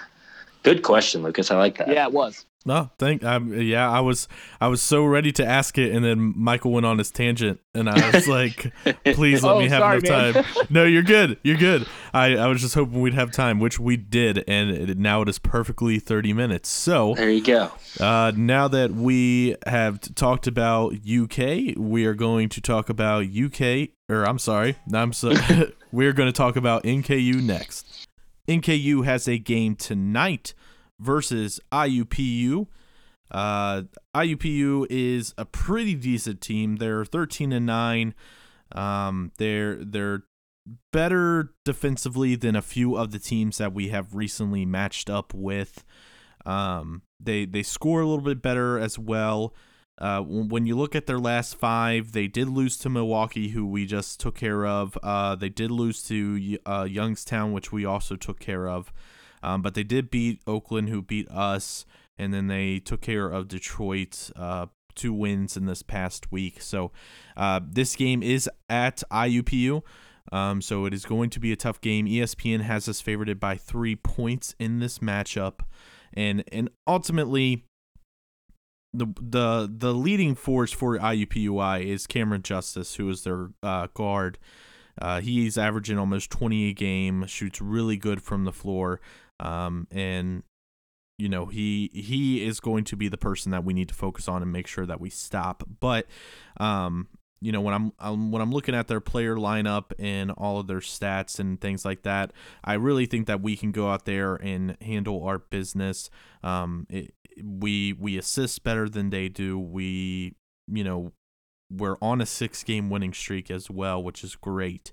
Good question, Lucas. I like that. Yeah, it was. No, thank. Um, yeah, I was. I was so ready to ask it, and then Michael went on his tangent, and I was like, "Please let oh, me have sorry, enough man. time." No, you're good. You're good. I, I was just hoping we'd have time, which we did, and it, now it is perfectly thirty minutes. So there you go. Uh, now that we have talked about U K, we are going to talk about U K. Or I'm sorry, I'm so. we are going to talk about N K U next. N K U has a game tonight versus I U P U. Uh, I U P U is a pretty decent team. They're thirteen and nine. Um, they're they're better defensively than a few of the teams that we have recently matched up with. Um, they they score a little bit better as well. Uh, when you look at their last five, they did lose to Milwaukee, who we just took care of. Uh, they did lose to uh, Youngstown, which we also took care of. Um, but they did beat Oakland, who beat us, and then they took care of Detroit. Uh, two wins in this past week. So uh, this game is at I U P U, um, so it is going to be a tough game. E S P N has us favored by three points in this matchup, and and ultimately. The, the the leading force for I U P U I is Cameron Justice, who is their uh, guard. Uh, he's averaging almost twenty a game, shoots really good from the floor, um, and you know he he is going to be the person that we need to focus on and make sure that we stop. But um, you know when I'm, I'm when I'm looking at their player lineup and all of their stats and things like that, I really think that we can go out there and handle our business. Um, it, We we assist better than they do. We, you know, we're on a six game winning streak as well, which is great.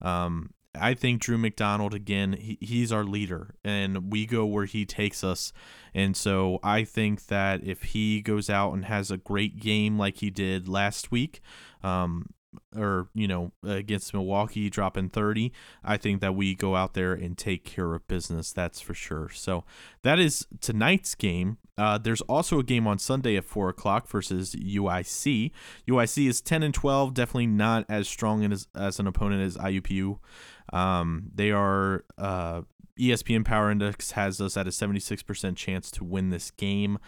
Um, I think Drew McDonald, again, he, he's our leader, and we go where he takes us. And so I think that if he goes out and has a great game like he did last week, um, or, you know, against Milwaukee dropping thirty, I think that we go out there and take care of business. That's for sure. So that is tonight's game. Uh, there's also a game on Sunday at four o'clock versus U I C. U I C is ten and twelve, definitely not as strong as, as an opponent as I U P U. Um, they are, uh, E S P N Power Index has us at a seventy-six percent chance to win this game.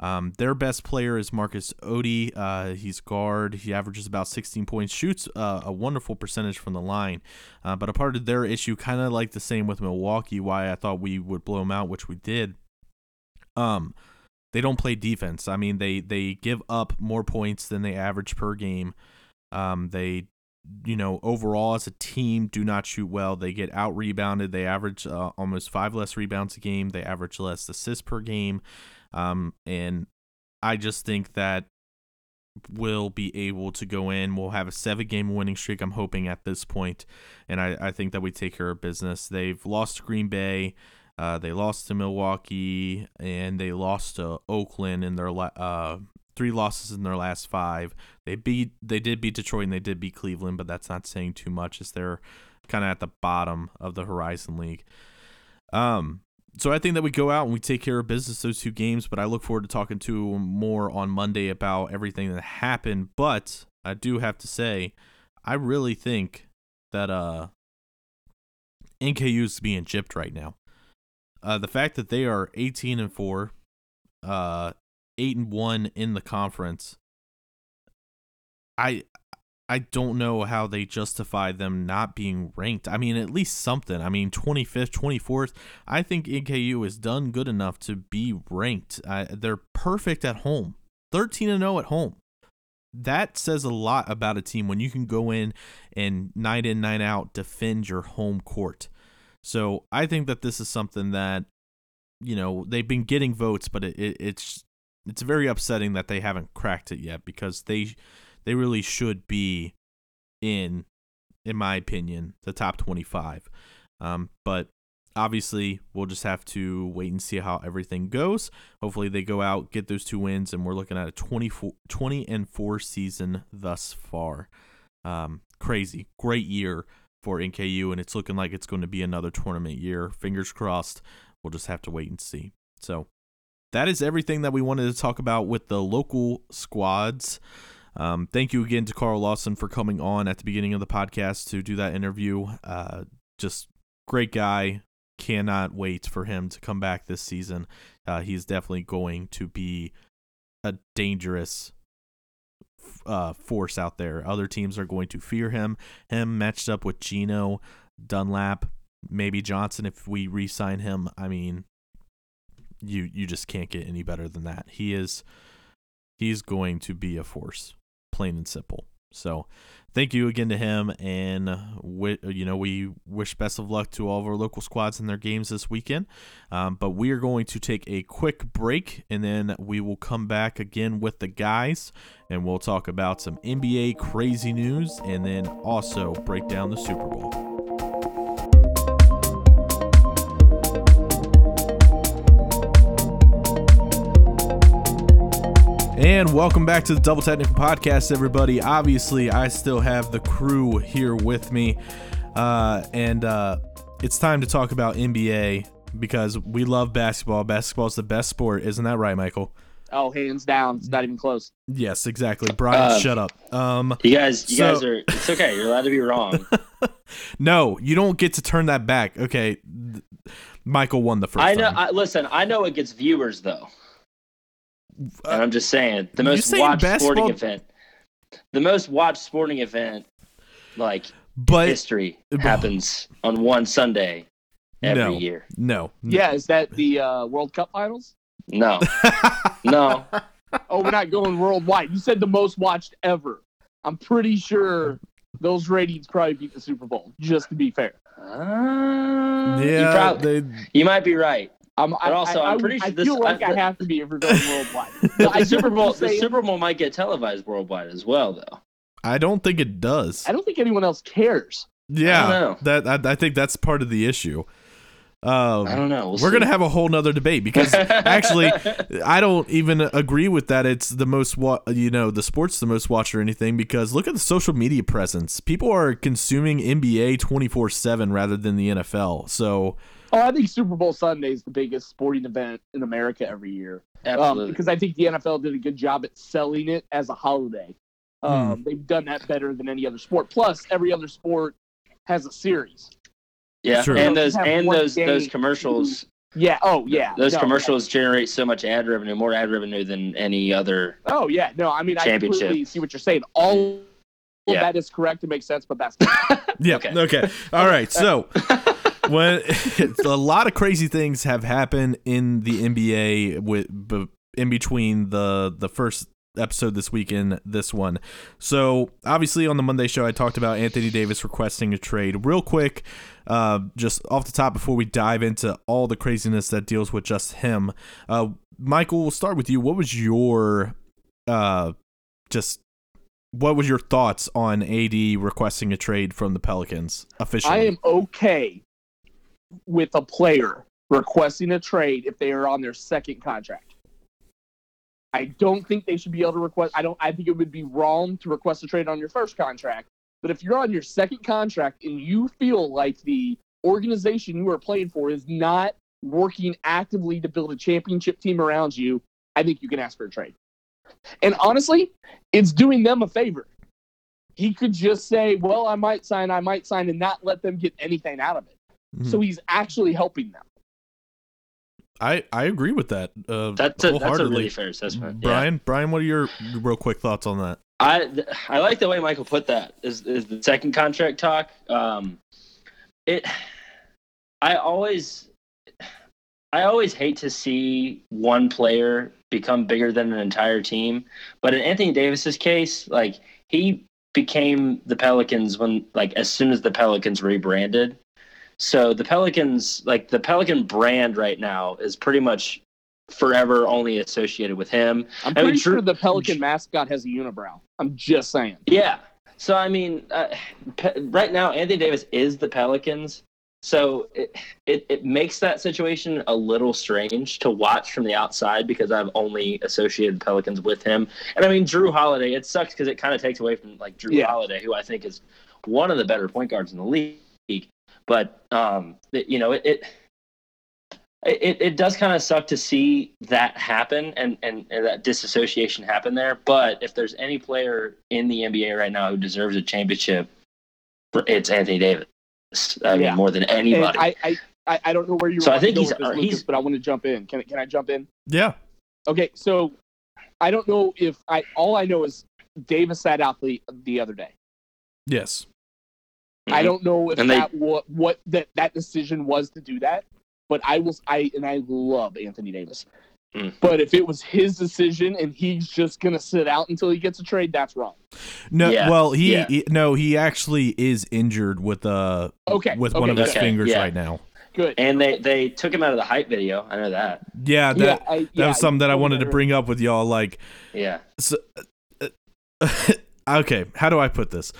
Um, their best player is Marcus Odey. Uh, he's guard. He averages about sixteen points, shoots uh, a wonderful percentage from the line. Uh, but a part of their issue, kind of like the same with Milwaukee, why I thought we would blow them out, which we did. Um, they don't play defense. I mean, they they give up more points than they average per game. Um, they, you know, overall as a team, do not shoot well. They get out rebounded. They average uh, almost five less rebounds a game. They average less assists per game. Um, and I just think that we'll be able to go in. We'll have a seven-game winning streak, I'm hoping, at this point. And I, I think that we take care of business. They've lost to Green Bay. Uh, they lost to Milwaukee. And they lost to Oakland in their la- uh, three losses in their last five. They beat, they did beat Detroit, and they did beat Cleveland, but that's not saying too much as they're kind of at the bottom of the Horizon League. Um. So I think that we go out and we take care of business those two games, but I look forward to talking to more on Monday about everything that happened. But I do have to say, I really think that uh, N K U is being gypped right now. Uh, the fact that they are eighteen and four, uh, eight and one in the conference, I I don't know how they justify them not being ranked. I mean, at least something. I mean, twenty-fifth, twenty-fourth. I think N K U has done good enough to be ranked. Uh, they're perfect at home. thirteen and oh at home. That says a lot about a team when you can go in and night in, night out, defend your home court. So I think that this is something that, you know, they've been getting votes, but it, it, it's it's very upsetting that they haven't cracked it yet, because they – They really should be in, in my opinion, the top twenty-five. Um, but obviously, we'll just have to wait and see how everything goes. Hopefully, they go out, get those two wins, and we're looking at a twenty-four, twenty and four season thus far. Um, crazy. Great year for N K U, and it's looking like it's going to be another tournament year. Fingers crossed. We'll just have to wait and see. So that is everything that we wanted to talk about with the local squads. Um, thank you again to Carl Lawson for coming on at the beginning of the podcast to do that interview. Uh, just great guy. Cannot wait for him to come back this season. Uh, he's definitely going to be a dangerous uh, force out there. Other teams are going to fear him. Him matched up with Geno, Dunlap, maybe Johnson if we re-sign him. I mean, you you just can't get any better than that. He is he's going to be a force. Plain and simple. So thank you again to him, and we, you know, we wish best of luck to all of our local squads in their games this weekend. Um, but we are going to take a quick break, and then we will come back again with the guys, and we'll talk about some N B A crazy news, and then also break down the Super Bowl. And welcome back to the Double Technical Podcast, everybody. Obviously, I still have the crew here with me. Uh, and uh, it's time to talk about N B A because we love basketball. Basketball is the best sport. Isn't that right, Michael? Oh, hands down. It's not even close. Yes, exactly. Brian, uh, shut up. Um, you guys, you so... guys are – it's okay. You're allowed to be wrong. No, you don't get to turn that back. Okay, Michael won the first I know, time. I, listen, I know it gets viewers, though. And I'm just saying, the most watched basketball? sporting event, the most watched sporting event, like but, history, happens on one Sunday every no, year. No, no. Yeah, is that the uh, World Cup finals? No. No. Oh, we're not going worldwide. You said the most watched ever. I'm pretty sure those ratings probably beat the Super Bowl, just to be fair. Uh, yeah, you, probably, they... you might be right. Um, but I, also, I, I'm pretty I, sure this, I feel like I, I have to be if we're going worldwide. But the Super Bowl, the Super Bowl might get televised worldwide as well, though. I don't think it does. I don't think anyone else cares. Yeah, I don't know. that I, I think that's part of the issue. Um, I don't know. We'll we're see. Gonna have a whole nother debate because actually, I don't even agree with that. It's the most wa- you know, the sport's the most watched or anything, because look at the social media presence. People are consuming N B A twenty-four seven rather than the N F L. So, oh, I think Super Bowl Sunday is the biggest sporting event in America every year. Absolutely, um, because I think the N F L did a good job at selling it as a holiday. Um, mm. They've done that better than any other sport. Plus, every other sport has a series. Yeah, sure. and those and those game. those commercials. Yeah. Oh, yeah. Those no, commercials yeah. generate so much ad revenue, more ad revenue than any other. Oh yeah, no, I mean, championship. I completely see what you're saying. All yeah. that is correct. It makes sense, but that's yeah. Okay. okay. All right. So, when a lot of crazy things have happened in the N B A with in between the the first episode this week and this one. So obviously on the Monday show, I talked about Anthony Davis requesting a trade. Real quick, uh, just off the top before we dive into all the craziness that deals with just him. Uh, Michael, we'll start with you. What was your uh, just what was your thoughts on A D requesting a trade from the Pelicans officially? I am okay with a player requesting a trade if they are on their second contract. I don't think they should be able to request. I don't. I think it would be wrong to request a trade on your first contract. But if you're on your second contract and you feel like the organization you are playing for is not working actively to build a championship team around you, I think you can ask for a trade. And honestly, it's doing them a favor. He could just say, well, I might sign, I might sign, and not let them get anything out of it. Mm-hmm. So he's actually helping them. I, I agree with that. Uh, that's, a, that's a really fair assessment, Brian. Yeah. Brian, what are your real quick thoughts on that? I I like the way Michael put that. Is is the second contract talk? Um, it. I always, I always hate to see one player become bigger than an entire team. But in Anthony Davis's case, like he became the Pelicans when like as soon as the Pelicans rebranded. So the Pelicans, like the Pelican brand right now is pretty much forever only associated with him. I'm pretty I mean, Drew, sure the Pelican mascot has a unibrow. I'm just saying. Yeah. So, I mean, uh, pe- right now, Anthony Davis is the Pelicans. So it, it, it makes that situation a little strange to watch from the outside because I've only associated Pelicans with him. And, I mean, Drew Holiday, it sucks because it kind of takes away from, like, Drew yeah. Holiday, who I think is one of the better point guards in the league. But, um, it, you know, it it, it, it does kind of suck to see that happen and, and, and that disassociation happen there. But if there's any player in the N B A right now who deserves a championship, it's Anthony Davis. I yeah. mean, more than anybody. I, I I don't know where you're so I think to go he's, with this, Lucas, he's, but I want to jump in. Can, can I jump in? Yeah. Okay, so I don't know if I – all I know is Davis sat out the, the other day. Yes. I don't know if they, that what, what that, that decision was to do that, but I was I and I love Anthony Davis. Mm. But if it was his decision and he's just gonna sit out until he gets a trade, that's wrong. No, yeah. well he, yeah. he no he actually is injured with uh okay. with okay. one of his okay. fingers yeah. right now. Good. And they, they took him out of the hype video. I know that. Yeah, that yeah, I, yeah, that was something that I wanted to bring up with y'all. Like, yeah. So, uh, okay, how do I put this?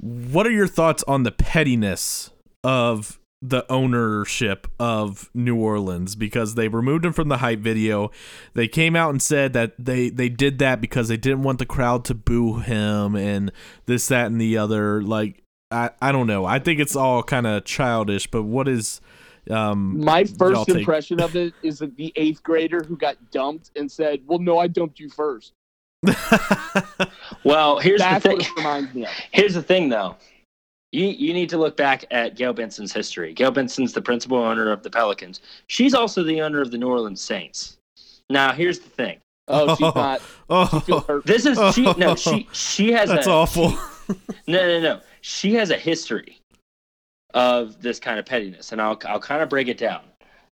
What are your thoughts on the pettiness of the ownership of New Orleans? Because they removed him from the hype video. They came out and said that they, they did that because they didn't want the crowd to boo him and this, that, and the other. Like, I, I don't know. I think it's all kind of childish, but what is... Um, My first impression of it is that the eighth grader who got dumped and said, well, no, I dumped you first. Well, here's That's the thing. What it reminds me of. Here's the thing, though. You you need to look back at Gail Benson's history. Gail Benson's the principal owner of the Pelicans. She's also the owner of the New Orleans Saints. Now, here's the thing. Oh, she's not. Oh, she oh this is she. No, she she has. That's a, awful. She, no, no, no. She has a history of this kind of pettiness, and I'll I'll kind of break it down.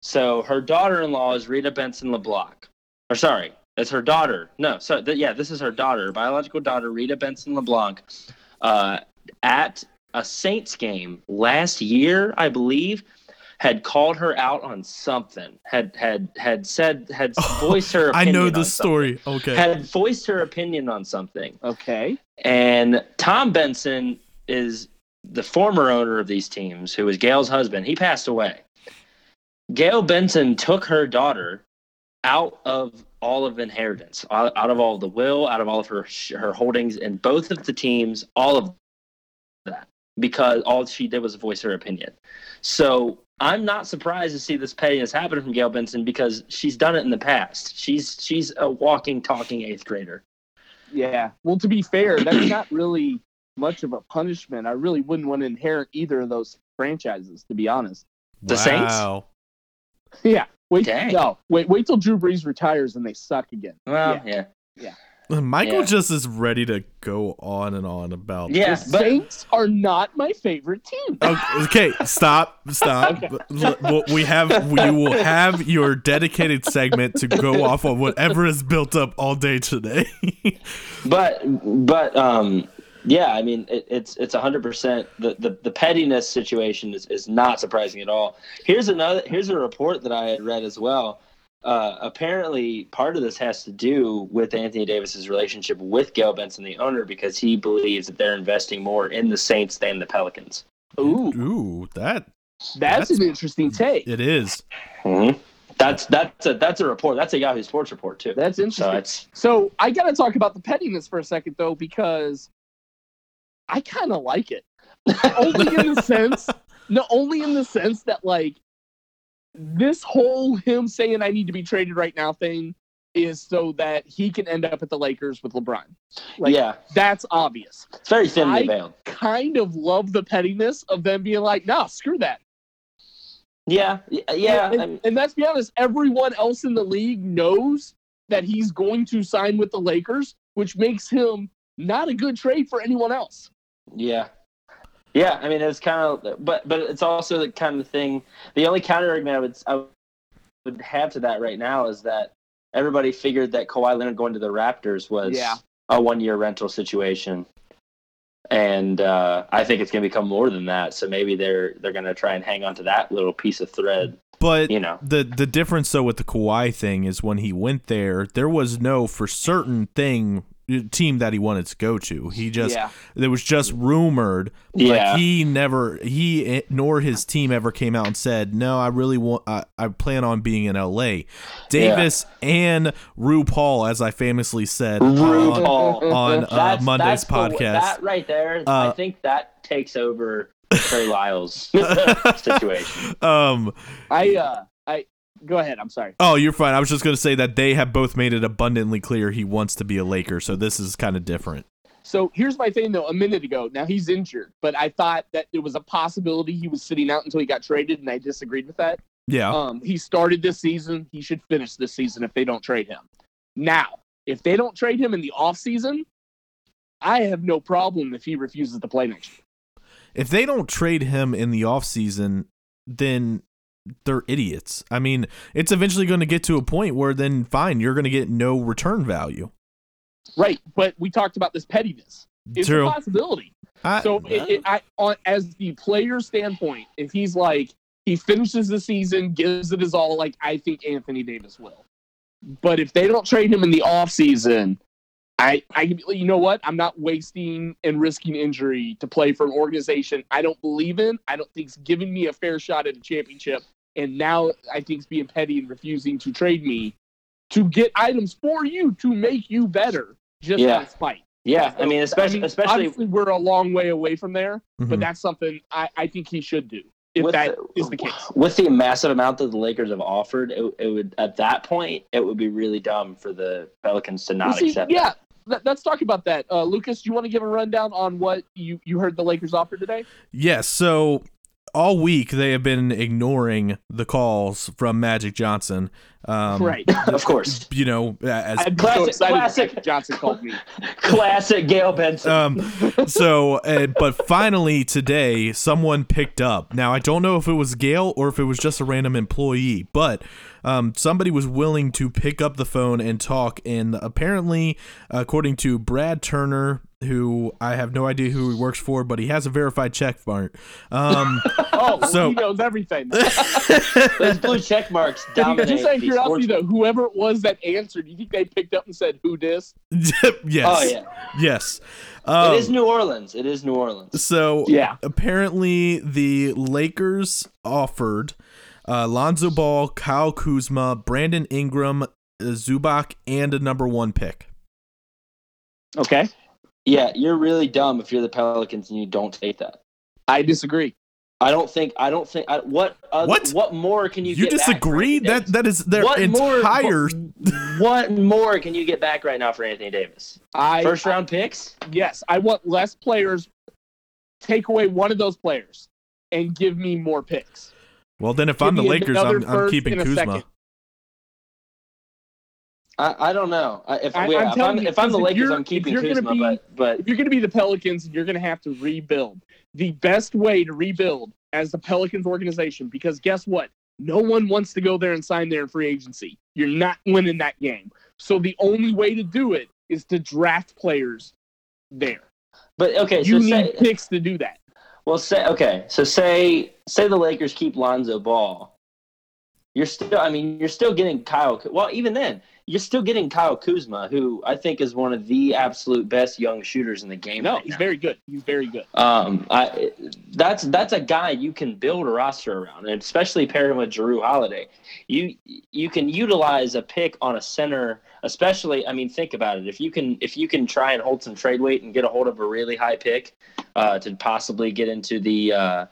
So her daughter-in-law is Rita Benson LeBlanc. Or sorry. That's her daughter. No, so th- yeah, this is her daughter, biological daughter, Rita Benson LeBlanc, uh, at a Saints game last year, I believe, had called her out on something. Had had had said had oh, voiced her. Opinion I know the story. Okay. Had voiced her opinion on something. Okay. And Tom Benson is the former owner of these teams, who was Gail's husband, he passed away. Gail Benson took her daughter out of all of inheritance, out, out of all the will, out of all of her her holdings, and both of the teams, all of that, because all she did was voice her opinion. So I'm not surprised to see this pettiness happen from Gail Benson, because she's done it in the past. She's she's a walking, talking eighth grader. Yeah. Well, to be fair, that's not really much of a punishment. I really wouldn't want to inherit either of those franchises, to be honest. The wow. Saints? Yeah. Wait, no, wait, wait till Drew Brees retires and they suck again. Well, yeah. Yeah. yeah. Michael yeah. just is ready to go on and on about yeah, this. The Saints are not my favorite team. Okay, okay stop, stop. Okay. We have, you will have your dedicated segment to go off on whatever is built up all day today. but, but, um, yeah, I mean, it, it's it's one hundred percent. The, the, the pettiness situation is, is not surprising at all. Here's another. Here's a report that I had read as well. Uh, apparently, part of this has to do with Anthony Davis's relationship with Gail Benson, the owner, because he believes that they're investing more in the Saints than the Pelicans. Ooh, ooh, that that's, that's an interesting take. It is. Mm-hmm. That's that's a that's a report. That's a Yahoo Sports report too. That's interesting. So, it's, so I got to talk about the pettiness for a second though, because I kind of like it, only in the sense, no, only in the sense that like this whole him saying I need to be traded right now thing is so that he can end up at the Lakers with LeBron. Like, yeah, that's obvious. It's very thinly veiled. I kind of love the pettiness of them being like, "Nah, screw that." Yeah, yeah, and, and, and let's be honest, everyone else in the league knows that he's going to sign with the Lakers, which makes him not a good trade for anyone else. Yeah. Yeah, I mean, it's kind of, but but it's also the kind of thing, the only counter-argument I would, I would have to that right now is that everybody figured that Kawhi Leonard going to the Raptors was yeah. a one-year rental situation. And uh, I think it's going to become more than that, so maybe they're they're going to try and hang on to that little piece of thread. But you know. the, the difference, though, with the Kawhi thing is when he went there, there was no for certain thing team that he wanted to go to. He just yeah. it was just rumored. Yeah. Like he never he nor his team ever came out and said, "No, I really want I, I plan on being in L A." Davis yeah. and RuPaul, as I famously said RuPaul. on, on uh, Monday's that's podcast. The, that right there, uh, I think that takes over Trey Lyles' situation. Um I uh I Go ahead. I'm sorry. Oh, you're fine. I was just going to say that they have both made it abundantly clear he wants to be a Laker, so this is kind of different. So here's my thing, though. A minute ago, now he's injured, but I thought that it was a possibility he was sitting out until he got traded, and I disagreed with that. Yeah. Um, he started this season. He should finish this season if they don't trade him. Now, if they don't trade him in the offseason, I have no problem if he refuses to play next year. If they don't trade him in the offseason, then they're idiots. I mean, it's eventually going to get to a point where then fine, you're going to get no return value. Right. But we talked about this pettiness. It's True. a possibility. I, so I, it, it, I, on, as the player standpoint, if he's like, he finishes the season, gives it his all, like I think Anthony Davis will. But if they don't trade him in the offseason, I, I, you know what? I'm not wasting and risking injury to play for an organization I don't believe in. I don't think's giving me a fair shot at a championship. And now I think it's being petty and refusing to trade me to get items for you to make you better just yeah. out of spite. Yeah, so, I mean, especially, I mean, especially we're a long way away from there, mm-hmm. but that's something I, I think he should do if with that the, is the case. With the massive amount that the Lakers have offered, it, it would at that point it would be really dumb for the Pelicans to not see, accept. Yeah, that. let's talk about that. Uh, Lucas, do you want to give a rundown on what you, you heard the Lakers offer today? Yes. Yeah, so. All week, they have been ignoring the calls from Magic Johnson. Um, right. Of course. You know, as classic, so classic Johnson called me. Classic Gail Benson. Um, so, uh, but finally today, someone picked up. Now, I don't know if it was Gail or if it was just a random employee, but um, somebody was willing to pick up the phone and talk. And apparently, according to Brad Turner, who I have no idea who he works for, but he has a verified check mark. Um, oh, so, he knows everything. Those blue check marks dominate. Did you say curiosity, though, whoever it was that answered, do you think they picked up and said, who dis? Yes. Oh, yeah. Yes. Um, it is New Orleans. It is New Orleans. So, yeah. Apparently, the Lakers offered uh, Lonzo Ball, Kyle Kuzma, Brandon Ingram, Zubac, and a number one pick. Okay. Yeah, you're really dumb if you're the Pelicans and you don't take that. I disagree. I don't think. I don't think. I, what? Uh, what? What more can you? You get disagree? Back that that is their what entire. More, what more can you get back right now for Anthony Davis? I, First round I, picks? Yes, I want less players. Take away one of those players, and give me more picks. Well, then, if give I'm the Lakers, I'm, I'm keeping Kuzma. I, I don't know. If, I, yeah, I'm if I'm, you, if I'm the Lakers, I'm keeping Kuzma. Be, but, but if you're going to be the Pelicans, you're going to have to rebuild. The best way to rebuild as the Pelicans organization, because guess what? No one wants to go there and sign there in free agency. You're not winning that game. So the only way to do it is to draft players there. But okay, you so need say, picks to do that. Well, say okay. So say say the Lakers keep Lonzo Ball. You're still, I mean, you're still getting Kyle. Well, even then, you're still getting Kyle Kuzma, who I think is one of the absolute best young shooters in the game. No, right he's now. very good. He's very good. Um, I, that's that's a guy you can build a roster around, and especially pairing with Jrue Holiday. You you can utilize a pick on a center, especially. I mean, think about it. If you can if you can try and hold some trade weight and get a hold of a really high pick, uh, to possibly get into the. Uh,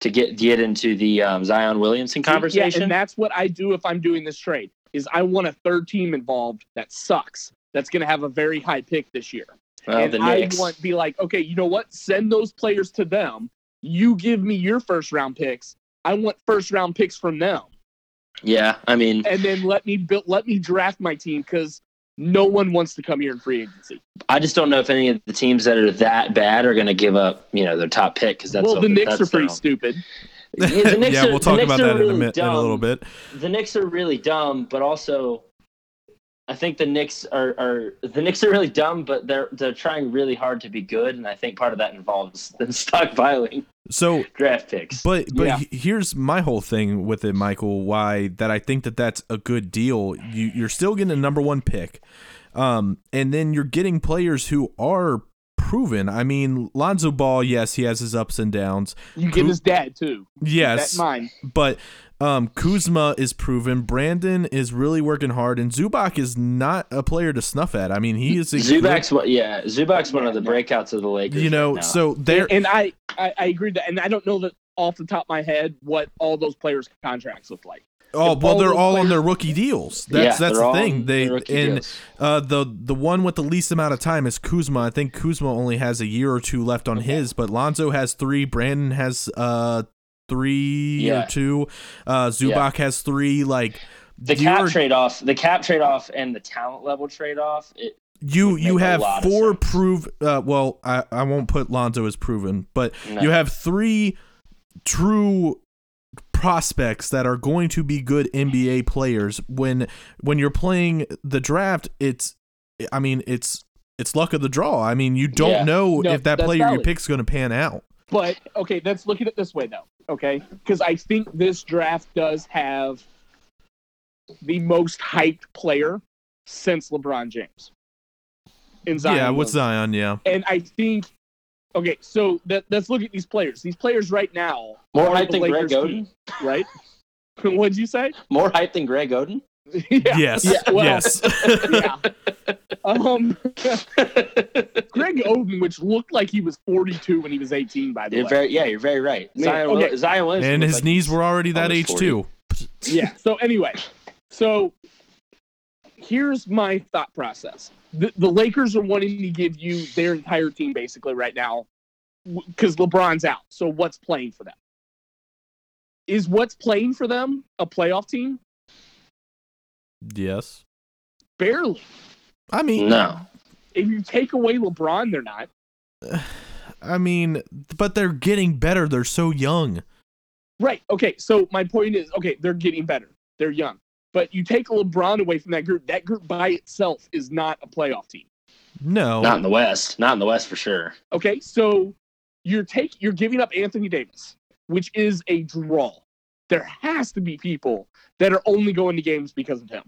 to get get into the um, Zion Williamson conversation. Yeah, and that's what I do if I'm doing this trade, is I want a third team involved that sucks, that's going to have a very high pick this year. Well, and I want to be like, okay, you know what? Send those players to them. You give me your first-round picks. I want first-round picks from them. Yeah, I mean... And then let me build, let me draft my team, because no one wants to come here in free agency. I just don't know if any of the teams that are that bad are going to give up, you know, their top pick, because that's well, the Knicks are pretty dumb. stupid. Yeah, the Knicks yeah are, we'll talk about that really in, a minute, in a little bit. The Knicks are really dumb, but also, I think the Knicks are, are the Knicks are really dumb, but they're they're trying really hard to be good, and I think part of that involves them stockpiling so draft picks. But but yeah. Here's my whole thing with it, Michael. Why that I think that that's a good deal. You you're still getting a number one pick, um, and then you're getting players who are proven. I mean, Lonzo Ball, yes, he has his ups and downs. You get Kuz- his dad too. Yes, that's mine. But um, Kuzma is proven. Brandon is really working hard, and Zubac is not a player to snuff at. I mean, he is. Zubac's great- yeah, Zubac's one of the breakouts of the Lakers. You know, right so there. And, and I, I, I agree that, and I don't know that off the top of my head what all those players' contracts look like. Oh well, they're all on their rookie deals. That's yeah, that's the thing. They and uh, the the one with the least amount of time is Kuzma. I think Kuzma only has a year or two left on okay. his, but Lonzo has three. Brandon has uh three yeah. or two. Uh, Zubac yeah. has three. Like the cap trade off, the cap trade off, and the talent level trade off. You you have four prove. Uh, well, I I won't put Lonzo as proven, but no. you have three true prospects that are going to be good N B A players. When when you're playing the draft, it's I mean it's it's luck of the draw. I mean you don't yeah. know no, if that player valid. you pick's going to pan out. But okay, let's look at it this way though. Okay, because I think this draft does have the most hyped player since LeBron James. In Zion. Yeah, with Zion. Yeah, and I think. Okay, so that, let's look at these players. These players right now. More hype than Greg Oden? Right? What'd you say? More hype than Greg Oden? yeah. Yes. Yeah, well, yes. yeah. Um, Greg Oden, which looked like he was forty-two when he was eighteen, by the you're way. Very, yeah, you're very right. Zion, okay. Zion Williams. And his like knees were already that age, forty. Too. yeah. So, anyway, so here's my thought process. The, the Lakers are wanting to give you their entire team basically right now because LeBron's out. So what's playing for them? Is what's playing for them a playoff team? Yes. Barely. I mean, no. If you take away LeBron, they're not. I mean, but they're getting better. They're so young. Right. Okay. So my point is, okay, they're getting better. They're young. But you take LeBron away from that group, that group by itself is not a playoff team. No. Not in the West. Not in the West for sure. Okay, so you're take you're giving up Anthony Davis, which is a draw. there has to be people that are only going to games because of him.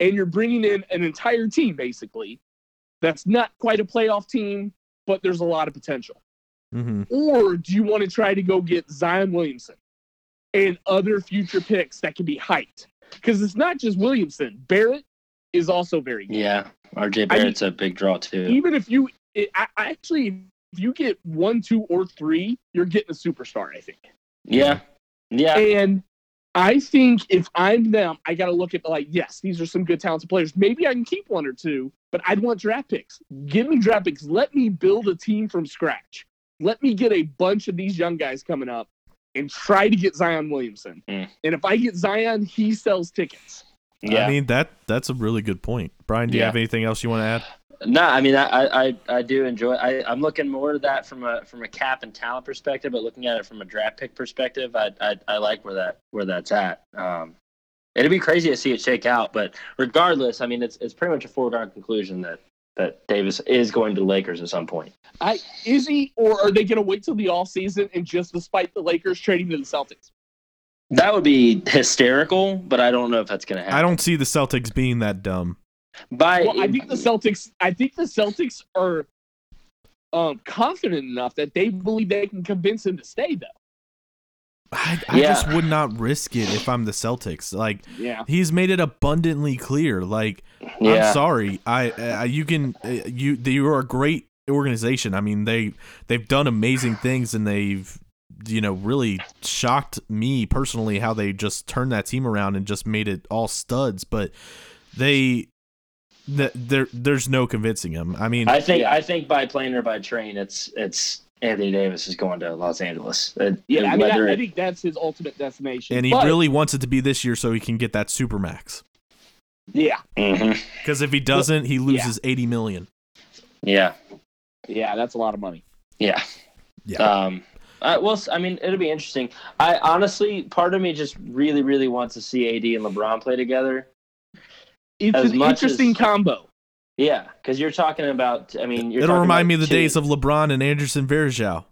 And you're bringing in an entire team, basically, that's not quite a playoff team, but there's a lot of potential. Mm-hmm. Or do you want to try to go get Zion Williamson and other future picks that can be hyped? Because it's not just Williamson. Barrett is also very good. Yeah, R J Barrett's I mean, a big draw, too. Even if you it, – I actually, if you get one, two, or three, you're getting a superstar, I think. Yeah, yeah. And I think if I'm them, I got to look at, like, yes, these are some good, talented players. Maybe I can keep one or two, but I'd want draft picks. Give me draft picks. Let me build a team from scratch. Let me get a bunch of these young guys coming up and try to get Zion Williamson. Mm. And if I get Zion, he sells tickets. Yeah. I mean, that that's a really good point. Brian, do you yeah. have anything else you want to add? No, I mean, I I, I do enjoy it. I, I'm looking more at that from a from a cap and talent perspective, but looking at it from a draft pick perspective, I I, I like where that where that's at. Um, it'd be crazy to see it shake out, but regardless, I mean, it's it's pretty much a foregone conclusion that, that Davis is going to the Lakers at some point. I is he, or are they going to wait till the offseason and just despite the Lakers trading to the Celtics? That would be hysterical, but I don't know if that's going to happen. I don't see the Celtics being that dumb. By, well, I think the Celtics. I think the Celtics are um, confident enough that they believe they can convince him to stay. Though, I, I yeah. just would not risk it if I'm the Celtics. Like, yeah. he's made it abundantly clear. Like, yeah. I'm sorry. I, I you can you you are a great organization. I mean, they they've done amazing things, and they've you know really shocked me personally how they just turned that team around and just made it all studs. But they. That there, there's no convincing him. I mean, I think, I think by plane or by train, it's it's Anthony Davis is going to Los Angeles. Uh, yeah, I mean, I, it, I think that's his ultimate destination. And he but, really wants it to be this year, so he can get that supermax. Yeah, because mm-hmm. if he doesn't, he loses yeah. eighty million. Yeah, yeah, that's a lot of money. Yeah, yeah. Um, I, well, I mean, it'll be interesting. I honestly, part of me just really, really wants to see A D and LeBron play together. It's as an interesting as, combo. Yeah, because you're talking about, I mean, you're It'll remind me of the two. days of LeBron and Anderson Varejao.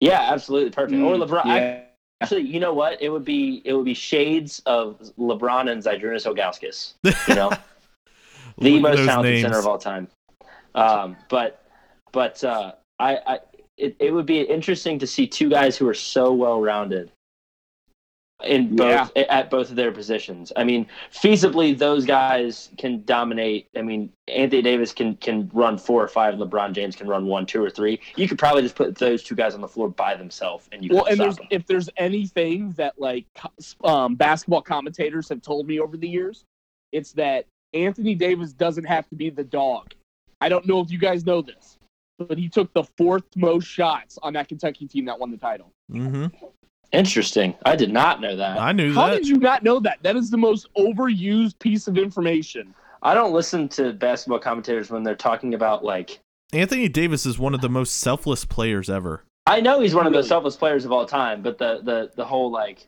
Yeah, absolutely. Perfect. Mm, or LeBron. Yeah. I, actually, you know what? It would be it would be shades of LeBron and Zydrunas Ilgauskas. You know? the most talented names. center of all time. Um, but but uh, I, I it, it would be interesting to see two guys who are so well-rounded. In both yeah. at both of their positions. I mean, feasibly, those guys can dominate. I mean, Anthony Davis can can run four or five. LeBron James can run one, two, or three. You could probably just put those two guys on the floor by themselves, and you well. Can and there's, if there's anything that like um, basketball commentators have told me over the years, it's that Anthony Davis doesn't have to be the dog. I don't know if you guys know this, but he took the fourth most shots on that Kentucky team that won the title. Mm-hmm. Interesting. I did not know that. I knew that. How did you not know that? That is the most overused piece of information. I don't listen to basketball commentators when they're talking about, like... Anthony Davis is one of the most selfless players ever. I know he's one of the most selfless players of all time, but the, the, the whole, like...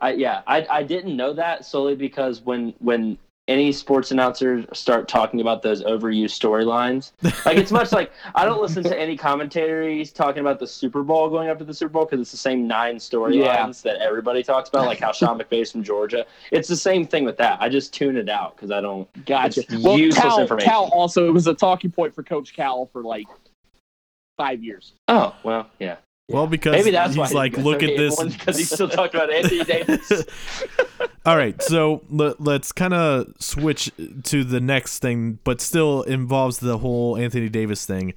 I Yeah, I I didn't know that solely because when when any sports announcers start talking about those overused storylines... Like, it's much like... I don't listen to any commentaries talking about the Super Bowl going up to the Super Bowl because it's the same nine storylines yeah. that everybody talks about, like how Sean McVay's from Georgia. It's the same thing with that. I just tune it out because I don't... Gotcha. Well, useless Cal, information. Cal also, it was a talking point for Coach Cal for, like, five years. Oh, well, yeah. Well, because Maybe that's he's why like, he's look at this. Because he's still talking about Anthony Davis. All right, so let, let's kind of switch to the next thing, but still involves the whole Anthony Davis thing.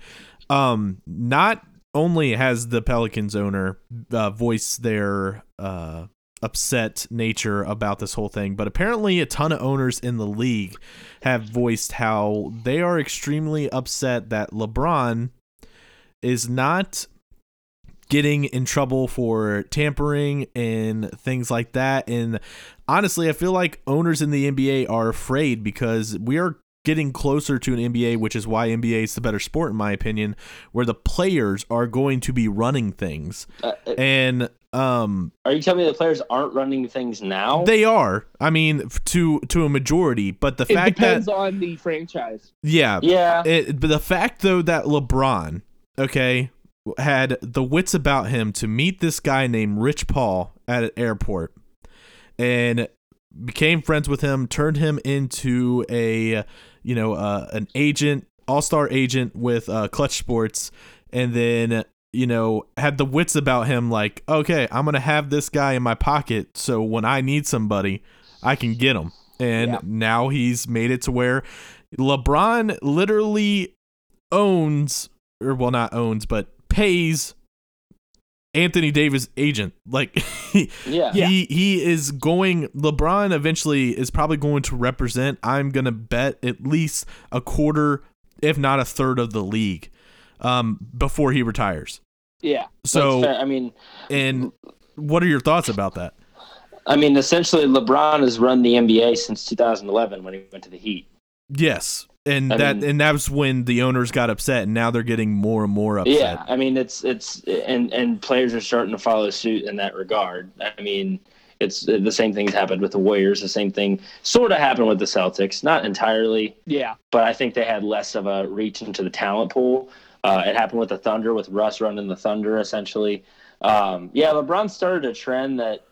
Um, not only has the Pelicans owner uh, voiced their uh, upset nature about this whole thing, but apparently a ton of owners in the league have voiced how they are extremely upset that LeBron is not – getting in trouble for tampering and things like that. And honestly, I feel like owners in the N B A are afraid because we are getting closer to an N B A, which is why N B A is the better sport, in my opinion, where the players are going to be running things. Uh, and um, are you telling me the players aren't running things now? They are. I mean, to to a majority, but the it fact depends that, on the franchise. Yeah, yeah. It, but the fact though that LeBron, okay. had the wits about him to meet this guy named Rich Paul at an airport and became friends with him, turned him into a, you know, uh, an agent, all-star agent with uh, Clutch Sports, and then, you know, had the wits about him like, okay, I'm going to have this guy in my pocket so when I need somebody, I can get him. And yeah. now he's made it to where LeBron literally owns, or well, not owns, but pays Anthony Davis agent. Like he, yeah. he he is going, LeBron eventually is probably going to represent, I'm going to bet, at least a quarter, if not a third of the league um, before he retires. Yeah. So, I mean, and what are your thoughts about that? I mean, essentially LeBron has run the N B A since two thousand eleven when he went to the Heat. Yes. And I that mean, and that was when the owners got upset, and now they're getting more and more upset. Yeah, I mean, it's it's and and players are starting to follow suit in that regard. I mean, it's the same thing's happened with the Warriors. The same thing sort of happened with the Celtics, not entirely. Yeah, but I think they had less of a reach into the talent pool. Uh, it happened with the Thunder, with Russ running the Thunder essentially. Um, yeah, LeBron started a trend that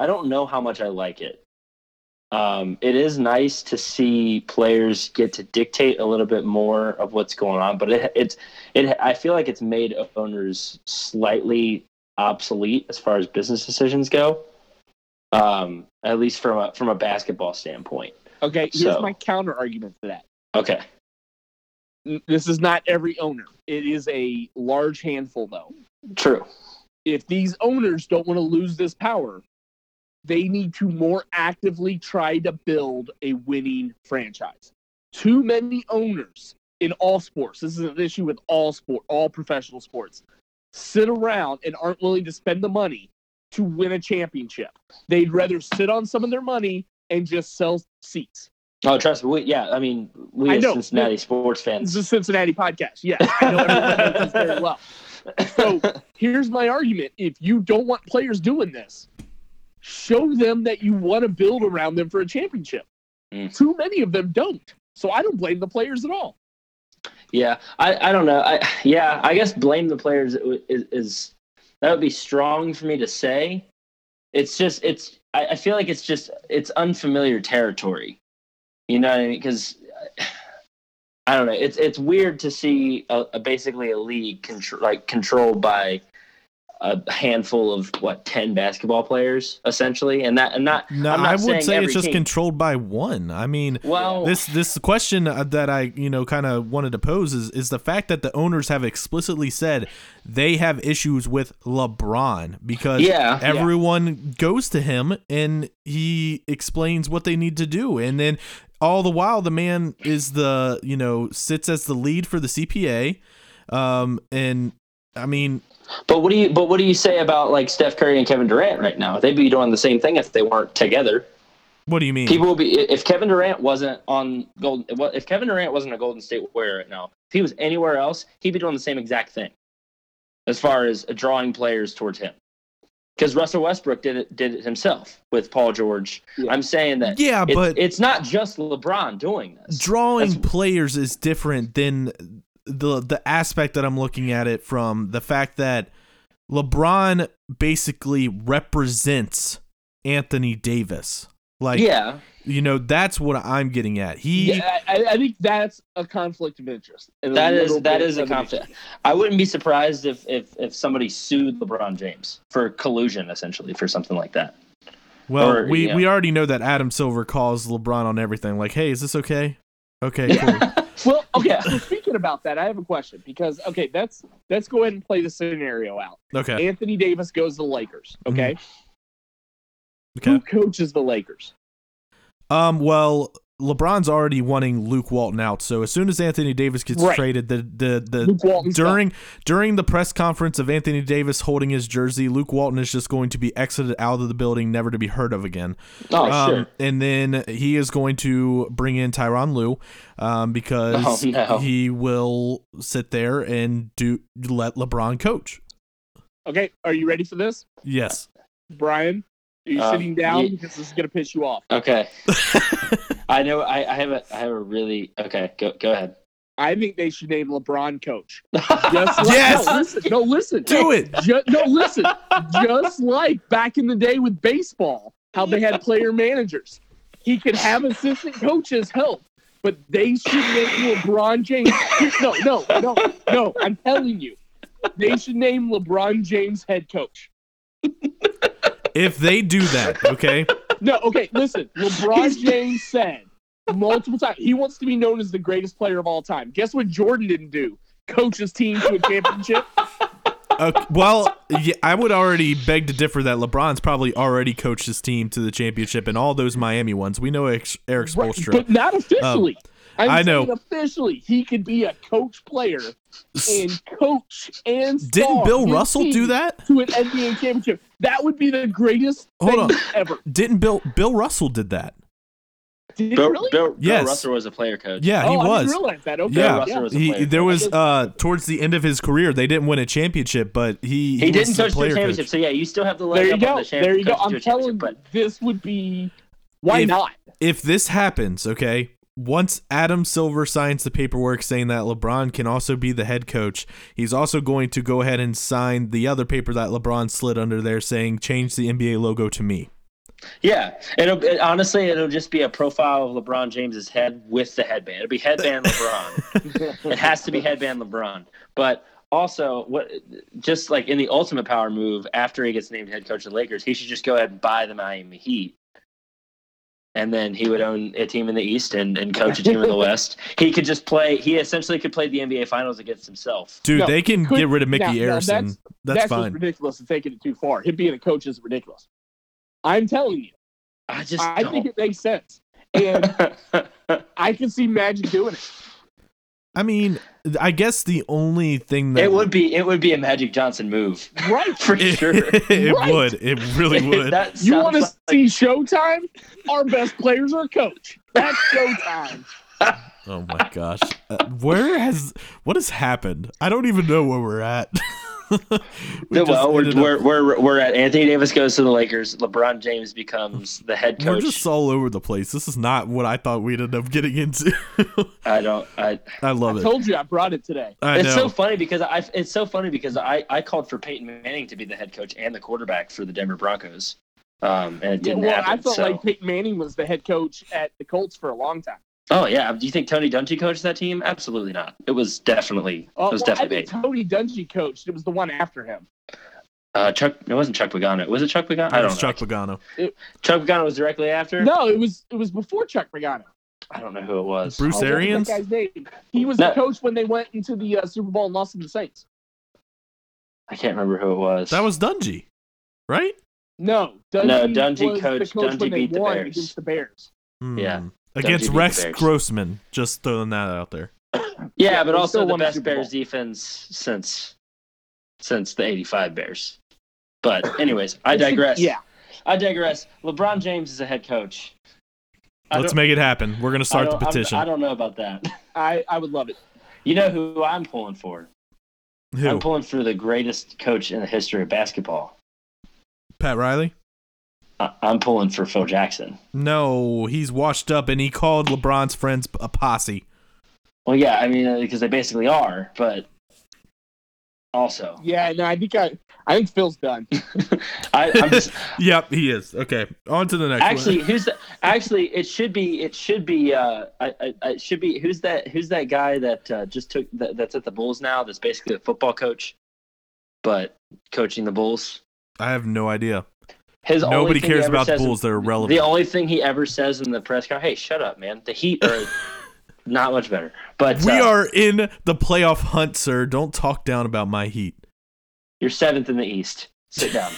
I don't know how much I like it. Um, it is nice to see players get to dictate a little bit more of what's going on, but it, it's it. I feel like it's made owners slightly obsolete as far as business decisions go, um, at least from a, from a basketball standpoint. Okay, here's so. my counter argument to that. Okay, this is not every owner. It is a large handful, though. True. If these owners don't want to lose this power, they need to more actively try to build a winning franchise. Too many owners in all sports, this is an issue with all sport, all professional sports, sit around and aren't willing to spend the money to win a championship. They'd rather sit on some of their money and just sell seats. Oh, trust me. We, yeah, I mean, we I as know, Cincinnati we, sports fans. This is a Cincinnati podcast. Yeah, I know everyone knows this very well. So here's my argument. If you don't want players doing this, show them that you want to build around them for a championship. Mm. Too many of them don't. So I don't blame the players at all. Yeah, I, I don't know. I, yeah, I guess blame the players is, is that would be strong for me to say. It's just it's I, I feel like it's just it's unfamiliar territory. You know what I mean? Because I don't know. It's it's weird to see a, a basically a league contr- like controlled by a handful of what ten basketball players essentially, and that and not. No, I'm not I would say it's just team. controlled by one. I mean, well, this this question that I you know kind of wanted to pose is is the fact that the owners have explicitly said they have issues with LeBron because yeah, everyone yeah. goes to him and he explains what they need to do, and then all the while the man is the you know sits as the lead for the C P A, um, and I mean. But what do you but what do you say about like Steph Curry and Kevin Durant right now? They'd be doing the same thing if they weren't together. What do you mean? People will be if Kevin Durant wasn't on Golden if Kevin Durant wasn't a Golden State Warrior right now, if he was anywhere else, he'd be doing the same exact thing as far as drawing players towards him. Because Russell Westbrook did it did it himself with Paul George. Yeah. I'm saying that yeah, it's, but it's not just LeBron doing this. Drawing That's, players is different than the the aspect that I'm looking at it from the fact that LeBron basically represents Anthony Davis. Like, yeah. you know, that's what I'm getting at. He, yeah, I, I think that's a conflict of interest. That is, that is a conflict. I wouldn't be surprised if, if, if somebody sued LeBron James for collusion, essentially, for something like that. Well, or, we, you know. we already know that Adam Silver calls LeBron on everything. Like, hey, is this okay? Okay, cool. Well, okay, so speaking about that, I have a question because, okay, that's, let's go ahead and play the scenario out. Okay. Anthony Davis goes to the Lakers, okay? Mm-hmm. Okay. Who coaches the Lakers? Um. Well, LeBron's already wanting Luke Walton out, so as soon as Anthony Davis gets right. traded, the the, the during, during the press conference of Anthony Davis holding his jersey, Luke Walton is just going to be exited out of the building, never to be heard of again. Oh, um, sure. And then he is going to bring in Tyronn Lue. Um, because oh, no. he will sit there and do let LeBron coach. Okay, are you ready for this? Yes. Brian, are you um, sitting down? Yeah. Because this is gonna piss you off. Okay. I know. I, I have a. I have a really. Okay, go go ahead. I think they should name LeBron coach. Just like, yes. No, listen. No, listen. Do it. Just, no, listen. Just like back in the day with baseball, how they had player managers. He could have assistant coaches help, but they should name LeBron James. No, no, no, no. I'm telling you, they should name LeBron James head coach. If they do that, okay? No, okay, listen. LeBron James said multiple times he wants to be known as the greatest player of all time. Guess what Jordan didn't do? Coach his team to a championship. Uh, well, yeah, I would already beg to differ that LeBron's probably already coached his team to the championship and all those Miami ones. We know Eric Spoelstra. Right, but not officially. Um, I'm I know. Officially, he could be a coach player and coach and star. Didn't Bill Russell do that? To an N B A championship. That would be the greatest Hold thing on. ever. Didn't Bill Bill Russell did that? Did Bill, really? Bill, yes. Bill Russell was a player coach. Yeah, he oh, was. I didn't realize that. Okay. Yeah, yeah. Was a he, there was uh, towards the end of his career, they didn't win a championship, but he he, he didn't coach the championship. Coach. So yeah, you still have the leg up on the championship. There you go. I'm telling you, this would be why if, not? If this happens, okay. Once Adam Silver signs the paperwork saying that LeBron can also be the head coach, he's also going to go ahead and sign the other paper that LeBron slid under there saying, change the N B A logo to me. Yeah, it'll it, honestly, it'll just be a profile of LeBron James's head with the headband. It'll be headband LeBron. It has to be headband LeBron. But also, what just like in the ultimate power move, after he gets named head coach of the Lakers, he should just go ahead and buy the Miami Heat. And then he would own a team in the East and, and coach a team in the West. He could just play – he essentially could play the N B A Finals against himself. Dude, no, they can could, get rid of Mickey no, Arison. No, that's that's, that's fine. Just ridiculous and taking it too far. Him being a coach is ridiculous. I'm telling you. I just I don't. think it makes sense. And I can see Magic doing it. I mean, I guess the only thing that it would be it would be a Magic Johnson move, right? For it, sure, it, it right. would. It really would. That you want to like... see Showtime? Our best players are coach. That's Showtime. Oh my gosh, uh, where has what has happened? I don't even know where we're at. we well, we're, up... we're we're we're at Anthony Davis goes to the Lakers. LeBron James becomes the head coach. We're just all over the place. This is not what I thought we'd end up getting into. I don't. I I love I it. I told you I brought it today. I it's know. so funny because I it's so funny because I, I called for Peyton Manning to be the head coach and the quarterback for the Denver Broncos, um, and it didn't yeah, well, happen. I felt so. like Peyton Manning was the head coach at the Colts for a long time. Oh yeah, do you think Tony Dungy coached that team? Absolutely not. It was definitely it was uh, well, definitely I think Tony Dungy coached. It was the one after him. Uh, Chuck. It wasn't Chuck Pagano. Was it Chuck Pagano? I don't know. It was Chuck Pagano. It, Chuck Pagano was directly after. No, it was it was before Chuck Pagano. I don't know who it was. Bruce oh, Arians. That guy's name. He was no. the coach when they went into the uh, Super Bowl and lost to the Saints. I can't remember who it was. That was Dungy, right? No, Dungy no Dungy was coached. The coach Dungy when they beat the won Bears. Against the Bears. Mm. Yeah. Against Rex Grossman, just throwing that out there. Yeah, but also the best Bears defense since since the eighty-five Bears. But anyways, I digress. Yeah, I digress. LeBron James is a head coach. Let's make it happen. We're going to start the petition. I don't know about that. I, I would love it. You know who I'm pulling for? Who? I'm pulling for the greatest coach in the history of basketball. Pat Riley? I'm pulling for Phil Jackson. No, he's washed up, and he called LeBron's friends a posse. Well, yeah, I mean, because they basically are, but also. Yeah, no, I think I, I think Phil's done. I, I'm just, yep, he is. Okay, on to the next. Actually, one. who's the, actually it should be it should be uh I, I, I should be who's that who's that guy that uh, just took that, that's at the Bulls now that's basically a football coach, but coaching the Bulls. I have no idea. His Nobody cares about the Bulls that are relevant. The only thing he ever says in the press conference, hey, shut up, man. The Heat are not much better. But we uh, are in the playoff hunt, sir. Don't talk down about my Heat. You're seventh in the East. Sit down.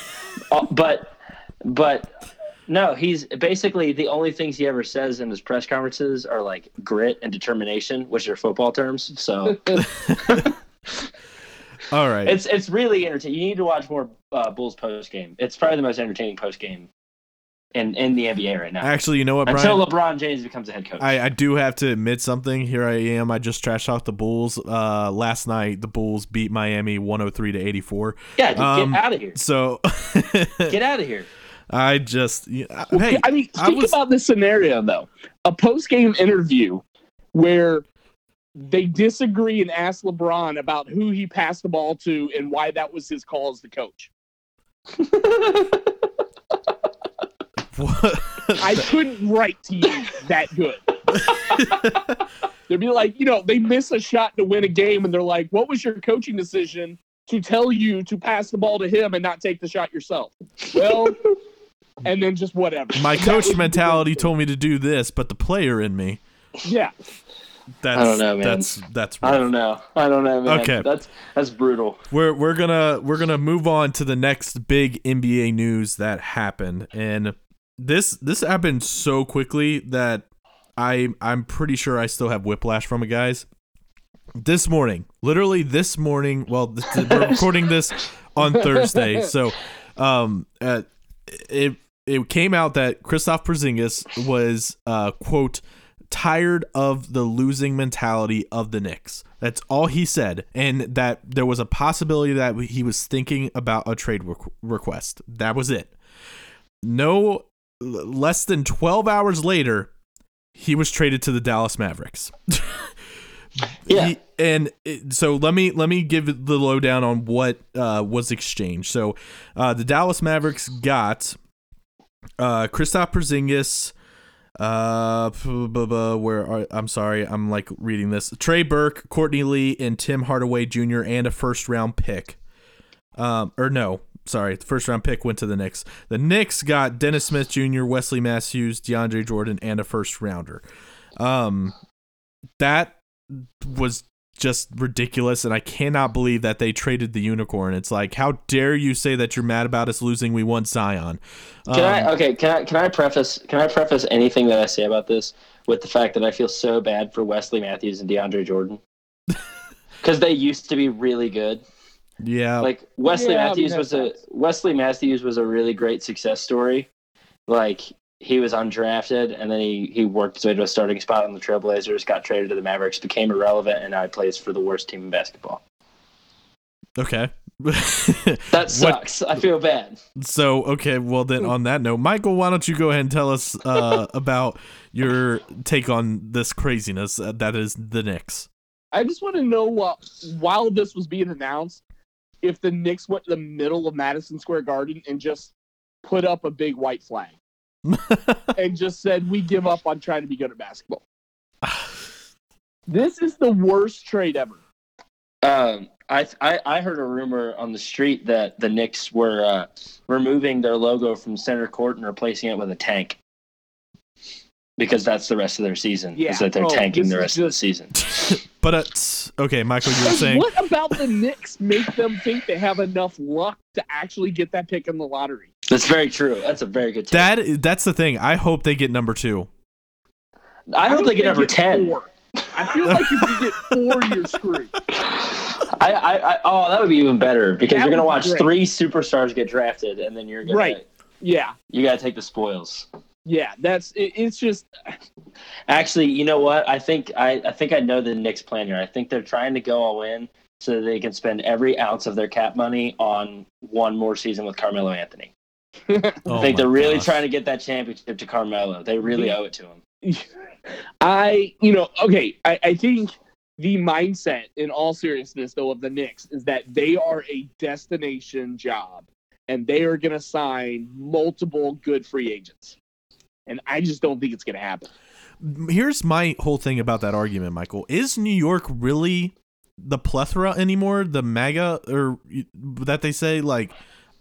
uh, but, but no, he's basically the only things he ever says in his press conferences are like grit and determination, which are football terms. So. All right. It's it's really entertaining. You need to watch more uh, Bulls post game. It's probably the most entertaining post game in, in the N B A right now. Actually, you know what, Brian? Until LeBron James becomes a head coach. I, I do have to admit something. Here I am. I just trashed off the Bulls. Uh, last night, the Bulls beat Miami one oh three to eighty-four. Yeah, dude, um, get out of here. So get out of here. I just I, well, hey, I mean, think I was, about this scenario though. A post game interview where they disagree and ask LeBron about who he passed the ball to and why that was his call as the coach. What? I couldn't write to you that good. They'd be like, you know, they miss a shot to win a game, and they're like, what was your coaching decision to tell you to pass the ball to him and not take the shot yourself? Well, and then just whatever. My coach mentality told me to do this, but the player in me. Yeah. That's, I don't know, man. That's that's. Rough. I don't know. I don't know, man. Okay, that's that's brutal. We're we're gonna we're gonna move on to the next big N B A news that happened, and this this happened so quickly that I I'm pretty sure I still have whiplash from it, guys. This morning, literally this morning. Well, this, we're recording this on Thursday, so um, uh, it it came out that Kristaps Porzingis was uh quote. tired of the losing mentality of the Knicks. That's all he said, and that there was a possibility that he was thinking about a trade requ- request. That was it. No less than twelve hours later, he was traded to the Dallas Mavericks. Yeah. He, and it, so let me let me give the lowdown on what uh, was exchanged. So uh, the Dallas Mavericks got uh, Kristaps Porzingis, Uh, where are, I'm sorry, I'm like reading this. Trey Burke, Courtney Lee, and Tim Hardaway Junior and a first round pick. Um, or no, sorry, the first round pick went to the Knicks. The Knicks got Dennis Smith Junior, Wesley Matthews, DeAndre Jordan, and a first rounder. Um, that was just ridiculous, and I cannot believe that they traded the unicorn. It's like, how dare you say that you're mad about us losing? We want Zion. Um, can I okay? Can I can I preface can I preface anything that I say about this with the fact that I feel so bad for Wesley Matthews and DeAndre Jordan because they used to be really good. Yeah, like Wesley yeah, Matthews was a Wesley Matthews was a really great success story. Like he was undrafted, and then he, he worked his way to a starting spot on the Trailblazers, got traded to the Mavericks, became irrelevant, and now he plays for the worst team in basketball. Okay. That sucks. What? I feel bad. So, okay, well then on that note, Michael, why don't you go ahead and tell us uh, about your take on this craziness that is the Knicks? I just want to know, uh, while this was being announced, if the Knicks went to the middle of Madison Square Garden and just put up a big white flag. And just said, we give up on trying to be good at basketball. This is the worst trade ever. Um, I, I I heard a rumor on the street that the Knicks were uh, removing their logo from center court and replacing it with a tank. Because that's the rest of their season. Yeah. Is that they're oh, tanking the rest just... of the season. But, it's, okay, Michael, you were saying. What about the Knicks make them think they have enough luck to actually get that pick in the lottery? That's very true. That's a very good take. That, that's the thing. I hope they get number two. I hope I they get number ten. Four. I feel like if you get four, you're screwed. I, I, I, oh, that would be even better because that you're going to watch great. three superstars get drafted, and then you're going right. to yeah. You got to take the spoils. Yeah, that's it, it's just. Actually, you know what? I think I, I think I know the Knicks plan here. I think they're trying to go all in so that they can spend every ounce of their cap money on one more season with Carmelo Anthony. I oh think they're really gosh. trying to get that championship to Carmelo. They really owe it to him. I, you know, okay. I, I think the mindset, in all seriousness, though, of the Knicks is that they are a destination job, and they are going to sign multiple good free agents. And I just don't think it's going to happen. Here's my whole thing about that argument, Michael. Is New York really the plethora anymore? The MAGA, or that they say, like,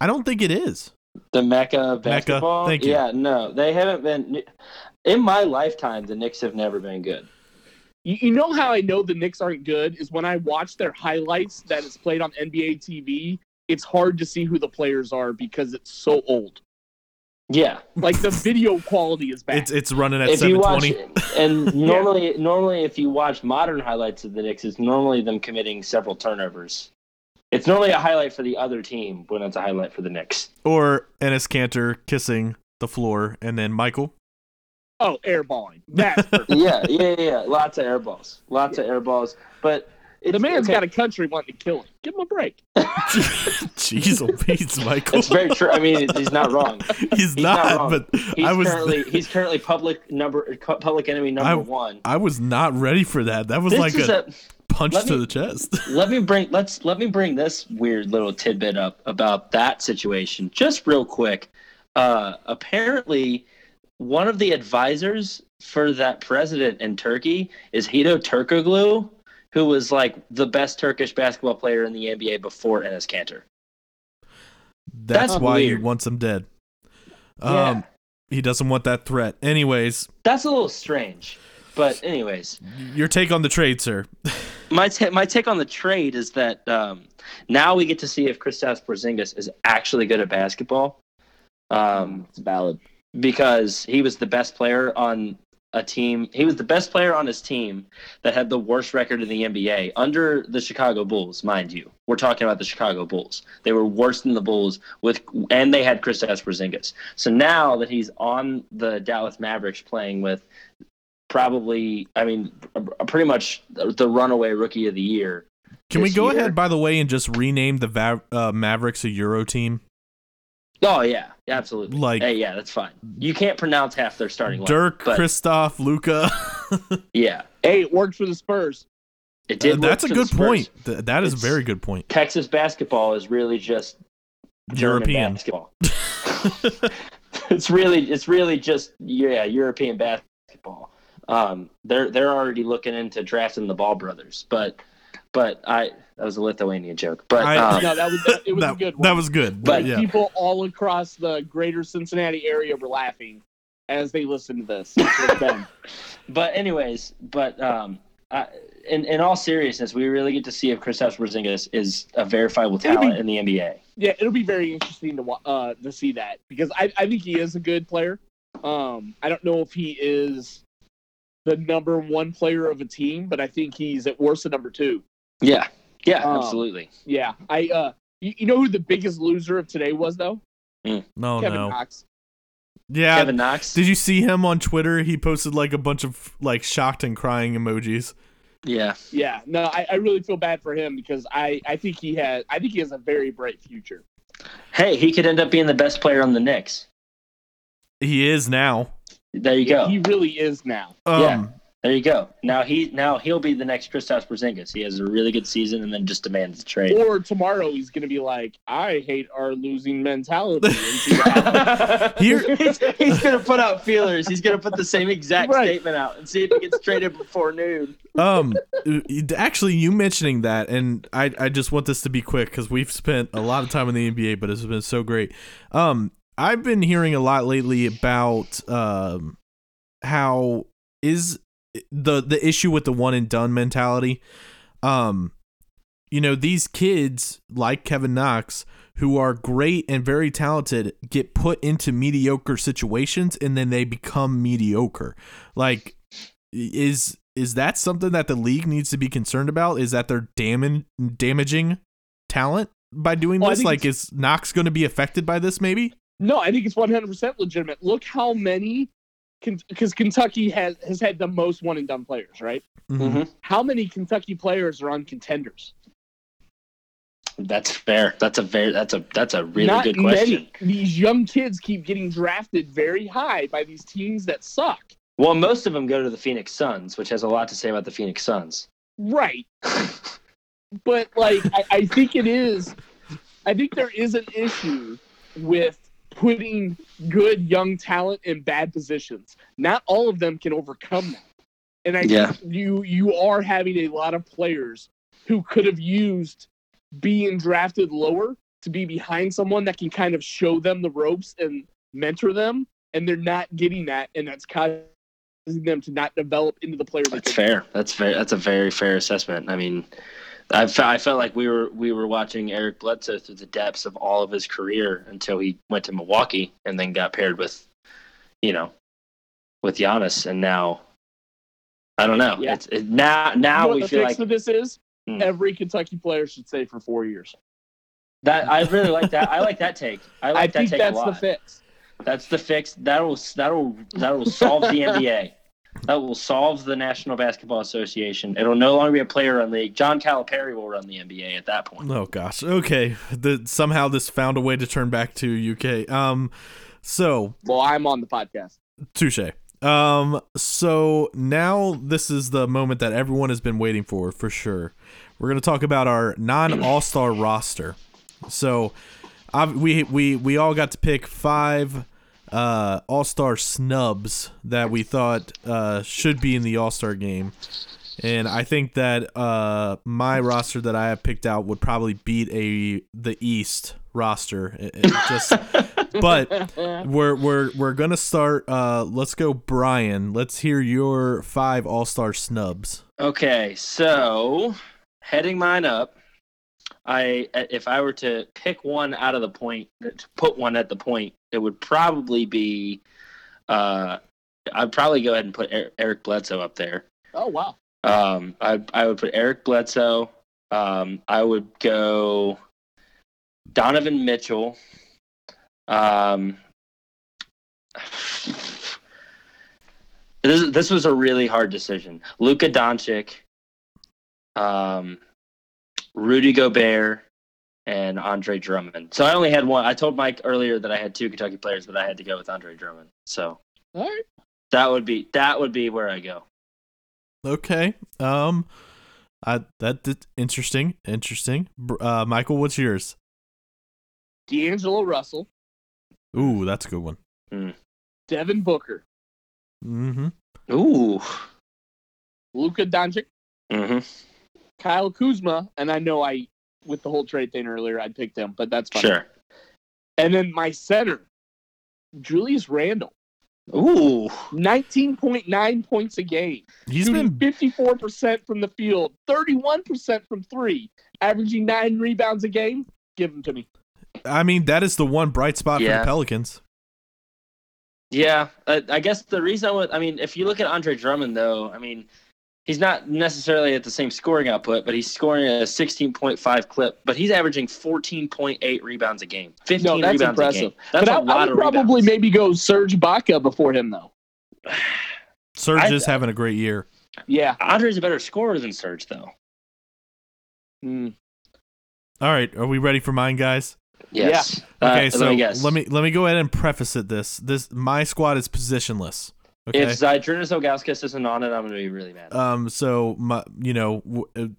I don't think it is. The Mecca basketball? Mecca, thank you. Yeah, no, they haven't been. In my lifetime, the Knicks have never been good. You, you know how I know the Knicks aren't good is when I watch their highlights that is played on N B A T V, it's hard to see who the players are because it's so old. Yeah. Like the video quality is bad. It's, it's running at if seven twenty. Watch, and normally, yeah. normally if you watch modern highlights of the Knicks, it's normally them committing several turnovers. It's normally a highlight for the other team when it's a highlight for the Knicks. Or Enes Kanter kissing the floor, and then Michael. Oh, airballing. That's yeah, yeah, yeah. Lots of airballs. Lots yeah. of airballs. But it's, the man's okay. got a country wanting to kill him. Give him a break. Jeez, beats Michael. It's very true. I mean, he's not wrong. He's, he's not, not wrong. But he's I was currently he's currently public number public enemy number I, one. I was not ready for that. That was this like a. a punch let to me, the chest. Let me bring let's let me bring this weird little tidbit up about that situation just real quick. uh, apparently one of the advisors for that president in Turkey is Hedo Turkoglu, who was like the best Turkish basketball player in the N B A before Enes Kanter. That's, that's why weird. He wants him dead. Yeah. Um, he doesn't want that threat. Anyways. That's a little strange. But anyways. Your take on the trade, sir. my, t- my take on the trade is that um, now we get to see if Kristaps Porzingis is actually good at basketball. Um, it's valid. Because he was the best player on a team. He was the best player on his team that had the worst record in the N B A under the Chicago Bulls, mind you. We're talking about the Chicago Bulls. They were worse than the Bulls, with, and they had Kristaps Porzingis. So now that he's on the Dallas Mavericks playing with probably, I mean, pretty much the runaway rookie of the year. Can we go year. ahead, by the way, and just rename the Va- uh, Mavericks a Euro team? Oh, yeah, absolutely. Like, hey, yeah, that's fine. You can't pronounce half their starting lineup. Dirk, Kristoff, Luka. Yeah. Hey, it worked for the Spurs. It did. Uh, that's a good point. Th- that is it's, a very good point. Texas basketball is really just German European basketball. it's really, it's really just yeah, European basketball. Um, they're they're already looking into drafting the Ball brothers, but but I that was a Lithuanian joke, but I, um, no, that was that, it was that, a good one. That was good, but, but yeah. People all across the greater Cincinnati area were laughing as they listened to this. But anyways, but um. I, in, in all seriousness, we really get to see if Kristaps Porzingis is a verifiable talent be, in the N B A. Yeah, it'll be very interesting to uh, to see that because I, I think he is a good player. Um, I don't know if he is the number one player of a team, but I think he's at worst the number two. Yeah, yeah, um, absolutely. Yeah, I. Uh, you, you know who the biggest loser of today was though? Mm. No, Kevin no. Knox. Yeah, Kevin Knox. Did you see him on Twitter? He posted like a bunch of like shocked and crying emojis. Yeah, yeah. No, I, I really feel bad for him because I, I think he has I think he has a very bright future. Hey, he could end up being the best player on the Knicks. He is now. There you go. He really is now. Um, yeah. There you go. Now he now he'll be the next Kristaps Porzingis. He has a really good season and then just demands a trade. Or tomorrow he's gonna be like, I hate our losing mentality. he's, he's gonna put out feelers. He's gonna put the same exact right. statement out and see if he gets traded before noon. Um, actually, you mentioning that, and I I just want this to be quick because we've spent a lot of time in the N B A, but it's been so great. Um, I've been hearing a lot lately about um how is the the issue with the one and done mentality. Um, you know, these kids like Kevin Knox, who are great and very talented, get put into mediocre situations and then they become mediocre. Like, is is that something that the league needs to be concerned about? Is that they're damn, damaging talent by doing well, this? Like, is Knox going to be affected by this maybe? No, I think it's one hundred percent legitimate. Look how many Because Kentucky has, has had the most one and done players, right? Mm-hmm. How many Kentucky players are on contenders? That's fair. That's a very that's a that's a really Not good question. Many. These young kids keep getting drafted very high by these teams that suck. Well, most of them go to the Phoenix Suns, which has a lot to say about the Phoenix Suns. Right. But like I, I think it is I think there is an issue with putting good young talent in bad positions. Not all of them can overcome that. And I yeah. think you you are having a lot of players who could have used being drafted lower to be behind someone that can kind of show them the ropes and mentor them, and they're not getting that, and that's causing them to not develop into the player. That's fair. Be. That's fair. That's a very fair assessment. I mean, I felt, I felt like we were we were watching Eric Bledsoe through the depths of all of his career until he went to Milwaukee and then got paired with, you know, with Giannis, and now I don't know. Yeah. It's it, now now you know we what the feel fix like of this is hmm. every Kentucky player should stay for four years. That I really like that. I like that take. I like I that think take that's a lot. The fix. That's the fix. That'll that'll that'll solve the N B A. That will solve the National Basketball Association. It'll no longer be a player-run league. John Calipari will run the N B A at that point. Oh gosh. Okay. The, somehow this found a way to turn back to U K. Um. So. Well, I'm on the podcast. Touche. Um. So now this is the moment that everyone has been waiting for, for sure. We're going to talk about our non-All-Star roster. So I, we we we all got to pick five uh, All-Star snubs that we thought uh, should be in the All-Star game. And I think that uh, my roster that I have picked out would probably beat a the East roster. It, it just, but we're we're we're gonna start. Uh, let's go, Brian. Let's hear your five All-Star snubs. Okay, so heading mine up, I if I were to pick one out of the point, to put one at the point, it would probably be. Uh, I'd probably go ahead and put Eric Bledsoe up there. Oh wow. Um, I I would put Eric Bledsoe. Um, I would go Donovan Mitchell. Um, this this was a really hard decision. Luka Doncic, um, Rudy Gobert, and Andre Drummond. So I only had one. I told Mike earlier that I had two Kentucky players, but I had to go with Andre Drummond. So all right, that would be that would be where I go. Okay. Um, I that did, interesting. Interesting. Uh, Michael, what's yours? D'Angelo Russell. Ooh, that's a good one. Mm. Devin Booker. Mm-hmm. Ooh. Luka Doncic. Mm-hmm. Kyle Kuzma, and I know I with the whole trade thing earlier, I picked him, but that's fine. Sure. And then my center, Julius Randle. Ooh, nineteen point nine points a game. He's shooting been fifty-four percent from the field, thirty-one percent from three, averaging nine rebounds a game. Give him to me. I mean, that is the one bright spot yeah. for the Pelicans. Yeah, I, I guess the reason I would, I mean, if you look at Andre Drummond, though, I mean, he's not necessarily at the same scoring output, but he's scoring at a sixteen point five clip, but he's averaging fourteen point eight rebounds a game. fifteen no, that's rebounds impressive. A game. That's but a I, lot I would of probably rebounds. Maybe go Serge Ibaka before him, though. Serge I, is having a great year. Yeah. Andre's a better scorer than Serge, though. Mm. All right. Are we ready for mine, guys? Yes. Yeah. Okay, uh, so let me, guess. let me let me go ahead and preface it this. This my squad is positionless. Okay. If Zydrunas Ogauskas isn't on it, I'm going to be really mad. Um, so, my, you know, w-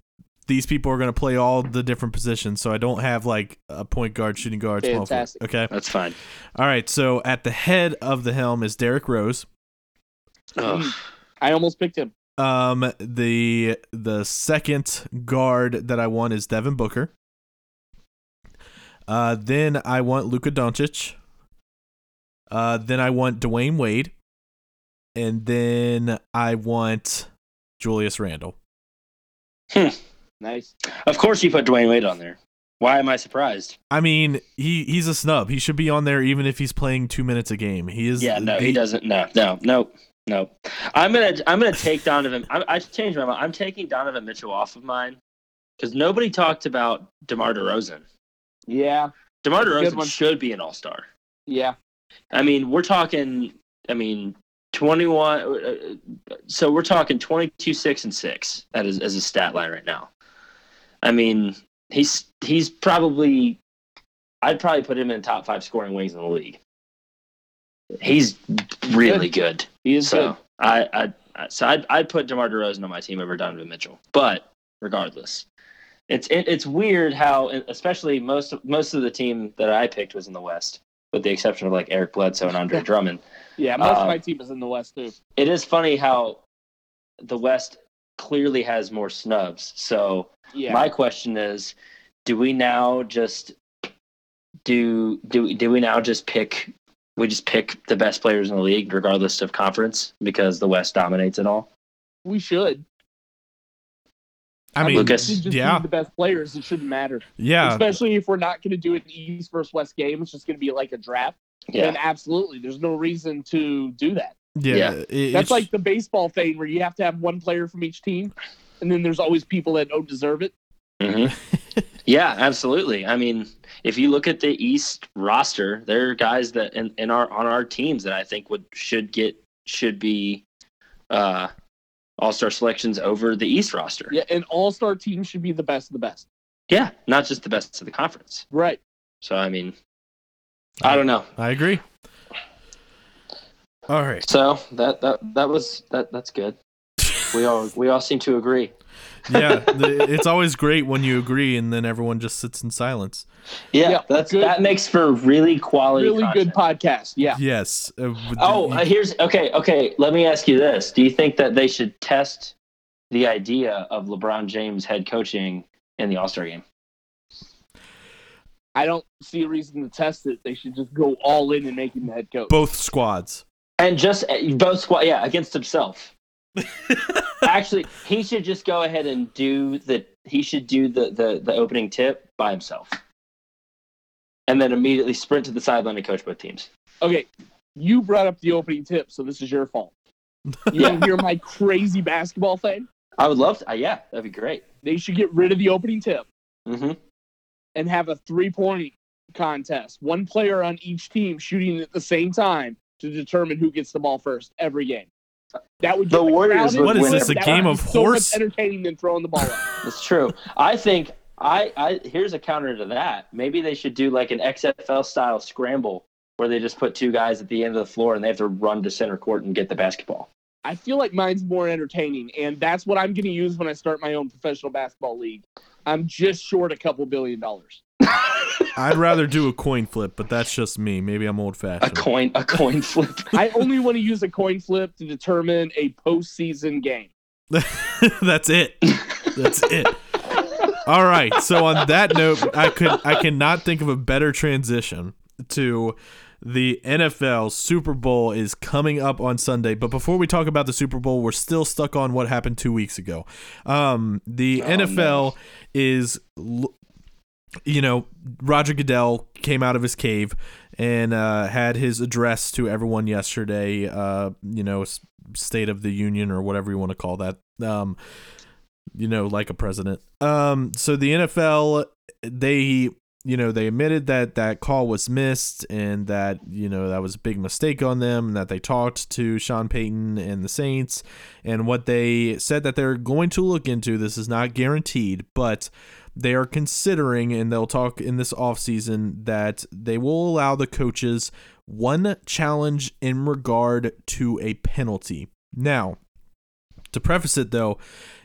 these people are going to play all the different positions, so I don't have, like, a point guard, shooting guard. Fantastic. Small forward, okay? That's fine. All right, so at the head of the helm is Derrick Rose. Ugh. I almost picked him. Um, the the second guard that I want is Devin Booker. Uh, then I want Luka Doncic. Uh, then I want Dwayne Wade. And then I want Julius Randle. Hmm. Nice. Of course you put Dwayne Wade on there. Why am I surprised? I mean, he, he's a snub. He should be on there even if he's playing two minutes a game. He is. Yeah, no, the... he doesn't. No, no, no, no. I'm gonna I'm gonna take Donovan. I, I changed my mind. I'm taking Donovan Mitchell off of mine because nobody talked about DeMar DeRozan. Yeah, DeMar DeRozan should be an All-Star. Yeah. I mean, we're talking. I mean. twenty-one so we're talking twenty-two, six, and six that is as a stat line right now. I mean, he's he's probably I'd probably put him in the top five scoring wings in the league. He's really good. good. He is so good. I I so I'd I'd put DeMar DeRozan on my team over Donovan Mitchell. But regardless, it's it, it's weird how especially most most of the team that I picked was in the West, with the exception of like Eric Bledsoe and Andre Drummond. Yeah, most uh, of my team is in the West, too. It is funny how the West clearly has more snubs. So yeah. my question is, do we now just do do do we now just pick we just pick the best players in the league regardless of conference because the West dominates it all? We should. I mean, Lucas, just yeah. the best players. It shouldn't matter. Yeah, especially if we're not going to do an East versus West game. It's just going to be like a draft. Yeah, and absolutely. There's no reason to do that. Yeah, yeah. That's like the baseball thing where you have to have one player from each team, and then there's always people that don't deserve it. Mm-hmm. Yeah, absolutely. I mean, if you look at the East roster, there are guys that in, in our on our teams that I think would should get should be. Uh, All-Star selections over the East roster. Yeah, and All-Star teams should be the best of the best. Yeah, not just the best of the conference. Right. So, I mean, I, I don't know. I agree. All right. So, that that, that was that that's good. We all we all seem to agree. Yeah, the, it's always great when you agree and then everyone just sits in silence. Yeah, yeah that's good. That makes for really quality Really content. Good podcast, yeah. Yes. Uh, oh, you, uh, here's, okay, okay, let me ask you this. Do you think that they should test the idea of LeBron James head coaching in the All-Star game? I don't see a reason to test it. They should just go all in and make him the head coach. Both squads. And just both squads, yeah, against himself. Actually, he should just go ahead and do the he should do the, the, the opening tip by himself. And then immediately sprint to the sideline and coach both teams. Okay, you brought up the opening tip, so this is your fault. You want to hear my crazy basketball thing? I would love to. Uh, yeah, that'd be great. They should get rid of the opening tip. Mm-hmm. And have a three-point contest. One player on each team shooting at the same time to determine who gets the ball first every game. That would get the Warriors. What is this, a game of horse? So much entertaining than throwing the ball up. That's true. I think I, I here's a counter to that. Maybe they should do like an X F L style scramble where they just put two guys at the end of the floor and they have to run to center court and get the basketball. I feel like mine's more entertaining, and that's what I'm going to use when I start my own professional basketball league. I'm just short a couple billion dollars. I'd rather do a coin flip, but that's just me. Maybe I'm old-fashioned. A coin, a coin flip. I only want to use a coin flip to determine a postseason game. That's it. That's it. All right. So on that note, I could, I cannot think of a better transition to the N F L. Super Bowl is coming up on Sunday, but before we talk about the Super Bowl, we're still stuck on what happened two weeks ago. Um, the oh, N F L no. is, you know, Roger Goodell came out of his cave and uh, had his address to everyone yesterday, uh, you know, State of the Union or whatever you want to call that, um, you know, like a president. Um, so the N F L, they... You know, they admitted that that call was missed and that, you know, that was a big mistake on them and that they talked to Sean Payton and the Saints and what they said that they're going to look into. This is not guaranteed, but they are considering, and they'll talk in this offseason, that they will allow the coaches one challenge in regard to a penalty. Now, to preface it, though,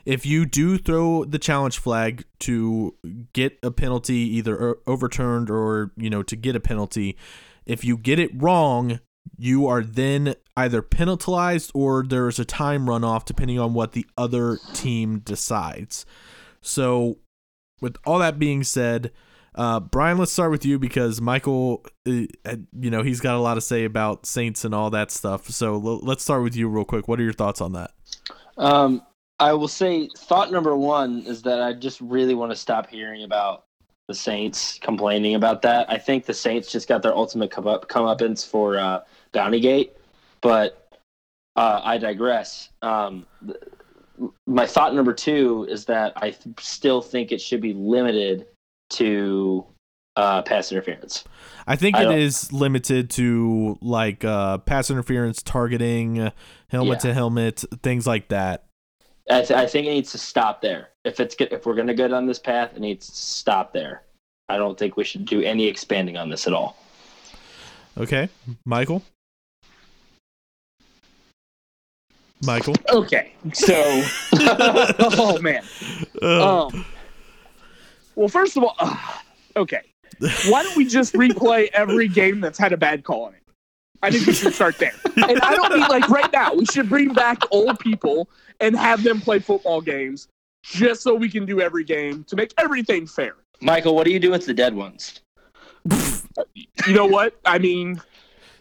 if you do throw the challenge flag to get a penalty, either overturned or, you know, to get a penalty, if you get it wrong, you are then either penalized or there's a time runoff depending on what the other team decides. So with all that being said, uh, Brian, let's start with you because Michael, uh, you know, he's got a lot to say about Saints and all that stuff. So l- let's start with you real quick. What are your thoughts on that? Um, I will say thought number one is that I just really want to stop hearing about the Saints complaining about that. I think the Saints just got their ultimate come up, comeuppance for uh, Downnygate, but uh, I digress. Um, th- my thought number two is that I th- still think it should be limited to uh, pass interference. I think I it is limited to like uh, pass interference, targeting, helmet yeah. to helmet, things like that. I, th- I think it needs to stop there. If it's good, if we're going to go down this path, it needs to stop there. I don't think we should do any expanding on this at all. Okay, Michael. Michael. Okay, so oh man. Oh. Um, well, first of all, uh, okay. Why don't we just replay every game that's had a bad call on it? I think we should start there. And I don't mean like right now. We should bring back old people and have them play football games just so we can do every game to make everything fair. Michael, what do you do with the dead ones? You know what? I mean...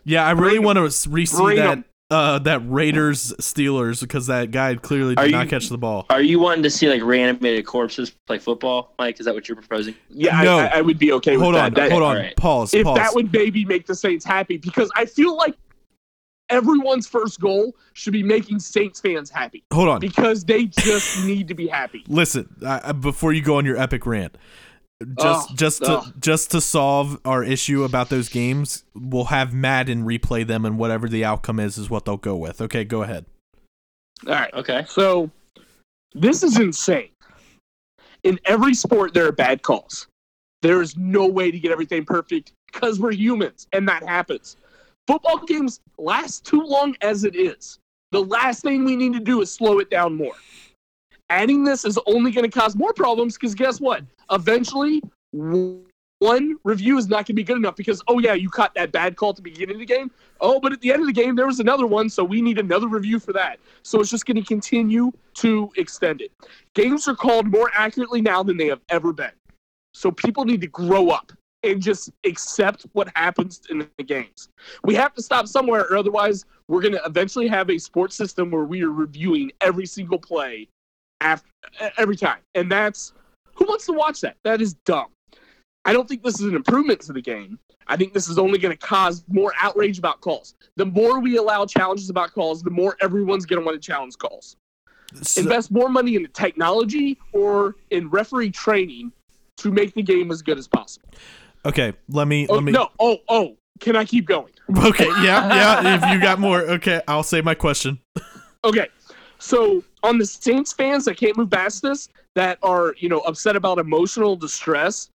Yeah, I really want to re-see that, uh, that Raiders-Steelers because that guy clearly did not catch the ball. Are you wanting to see like reanimated corpses play football, Mike? Is that what you're proposing? Yeah, no. I, I would be okay hold with on, that. Hold on, hold on, pause, If pause. that would maybe make the Saints happy because I feel like everyone's first goal should be making Saints fans happy. Hold on. Because they just need to be happy. Listen, uh, before you go on your epic rant, just oh, just to oh. just to solve our issue about those games, we'll have Madden replay them, and whatever the outcome is is what they'll go with. Okay, go ahead. All right, okay. So this is insane. In every sport, there are bad calls. There is no way to get everything perfect because we're humans, and that happens. Football games last too long as it is. The last thing we need to do is slow it down more. adding this is only going to cause more problems because guess what? Eventually, one review is not going to be good enough because, oh, yeah, you caught that bad call at the beginning of the game. Oh, but at the end of the game, there was another one, so we need another review for that. So it's just going to continue to extend it. Games are called more accurately now than they have ever been. So people need to grow up and just accept what happens in the games. We have to stop somewhere, or otherwise we're going to eventually have a sports system where we are reviewing every single play after, every time. And that's – who wants to watch that? That is dumb. I don't think this is an improvement to the game. I think this is only going to cause more outrage about calls. The more we allow challenges about calls, the more everyone's going to want to challenge calls. So- Invest more money in the technology or in referee training to make the game as good as possible. Okay, let me oh, let me. No, oh, oh, can I keep going? Okay, yeah, yeah. If you got more, okay, I'll say my question. Okay, so on the Saints fans that can't move past this, that are you know upset about emotional distress.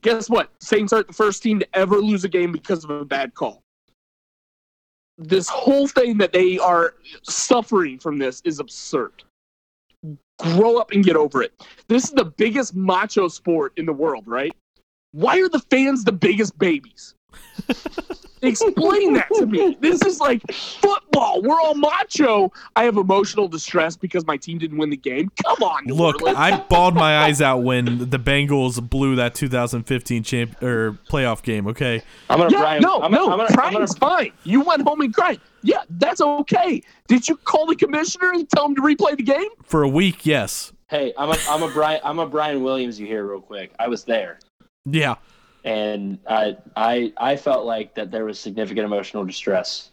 Guess what? Saints aren't the first team to ever lose a game because of a bad call. This whole thing that they are suffering from this is absurd. Grow up and get over it. This is the biggest macho sport in the world, right? Why are the fans the biggest babies? Explain that to me. This is like football. We're all macho. I have emotional distress because my team didn't win the game. Come on, New Look, Orleans. I bawled my eyes out when the Bengals blew that two thousand fifteen champ or playoff game, okay? I'm going to yeah, Brian. No, I'm no, gonna, crying's I'm gonna... fine. You went home and cried. Yeah, that's okay. Did you call the commissioner and tell him to replay the game? For a week, yes. Hey, I'm a, I'm a, Brian, I'm a Brian Williams you hear real quick. I was there. Yeah, and I I I felt like that there was significant emotional distress.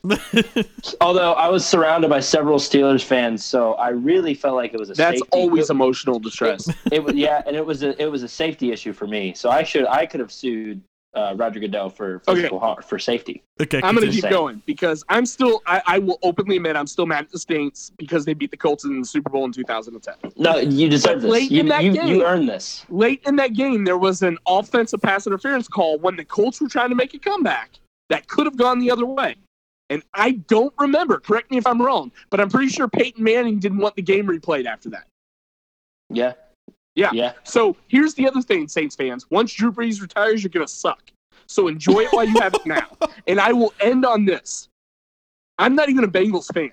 Although I was surrounded by several Steelers fans, so I really felt like it was a that's safety always issue. Emotional distress. It was yeah, and it was a it was a safety issue for me. So I should I could have sued uh, Roger Goodell for physical okay. harm for safety. Okay, I'm gonna keep saying. going because I'm still I, I will openly admit I'm still mad at the Saints because they beat the Colts in the Super Bowl in two thousand ten. No, you deserve this. Late you, in that you, game, you earned this. Late in that game, there was an offensive pass interference call when the Colts were trying to make a comeback that could have gone the other way. And I don't remember. Correct me if I'm wrong, but I'm pretty sure Peyton Manning didn't want the game replayed after that. Yeah. Yeah. yeah. So here's the other thing, Saints fans. Once Drew Brees retires, you're going to suck. So enjoy it while you have it now. And I will end on this. I'm not even a Bengals fan.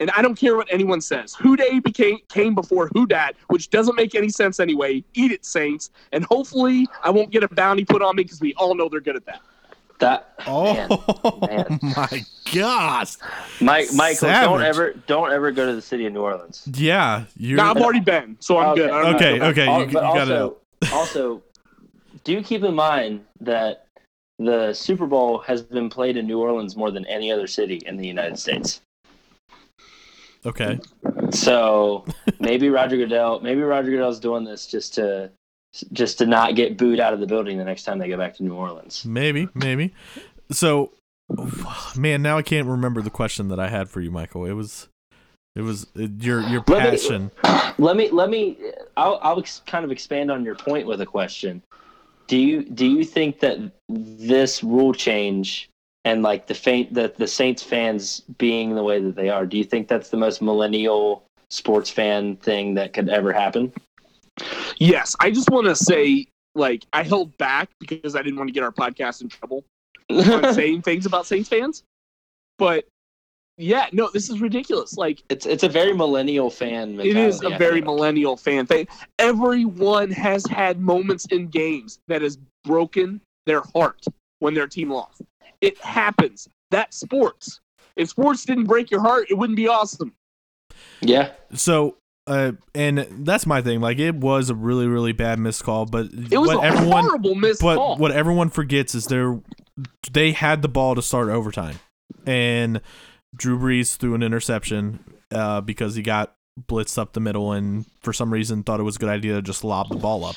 And I don't care what anyone says. Who Day became came before Who Dat, which doesn't make any sense anyway. Eat it, Saints. And hopefully I won't get a bounty put on me because we all know they're good at that. That oh man, man. my gosh, Mike, Michael, Savage. don't ever, don't ever go to the city of New Orleans. Yeah, you. Nah, I've already been, so I'm okay. good. I'm okay, good. okay, okay. You, you also, got it. Also, do keep in mind that the Super Bowl has been played in New Orleans more than any other city in the United States. Okay. So maybe Roger Goodell, maybe Roger Goodell's doing this just to. Just to not get booed out of the building the next time they go back to New Orleans. Maybe, maybe. So, man, now I can't remember the question that I had for you, Michael. It was, it was your your passion. Let me, let me. Let me I'll, I'll ex- kind of expand on your point with a question. Do you do you think that this rule change and like the faint that the Saints fans being the way that they are, do you think that's the most millennial sports fan thing that could ever happen? Yes, I just want to say, like, I held back because I didn't want to get our podcast in trouble on saying things about Saints fans. But, yeah, no, this is ridiculous. Like, It's it's a very millennial fan mentality. It is a very millennial fan thing. Everyone has had moments in games that has broken their heart when their team lost. It happens. That's sports. If sports didn't break your heart, it wouldn't be awesome. Yeah. So... Uh, and that's my thing. Like, it was a really, really bad missed call, but it was what a everyone, horrible missed but call. What everyone forgets is they they had the ball to start overtime, and Drew Brees threw an interception uh, because he got blitzed up the middle, and for some reason thought it was a good idea to just lob the ball up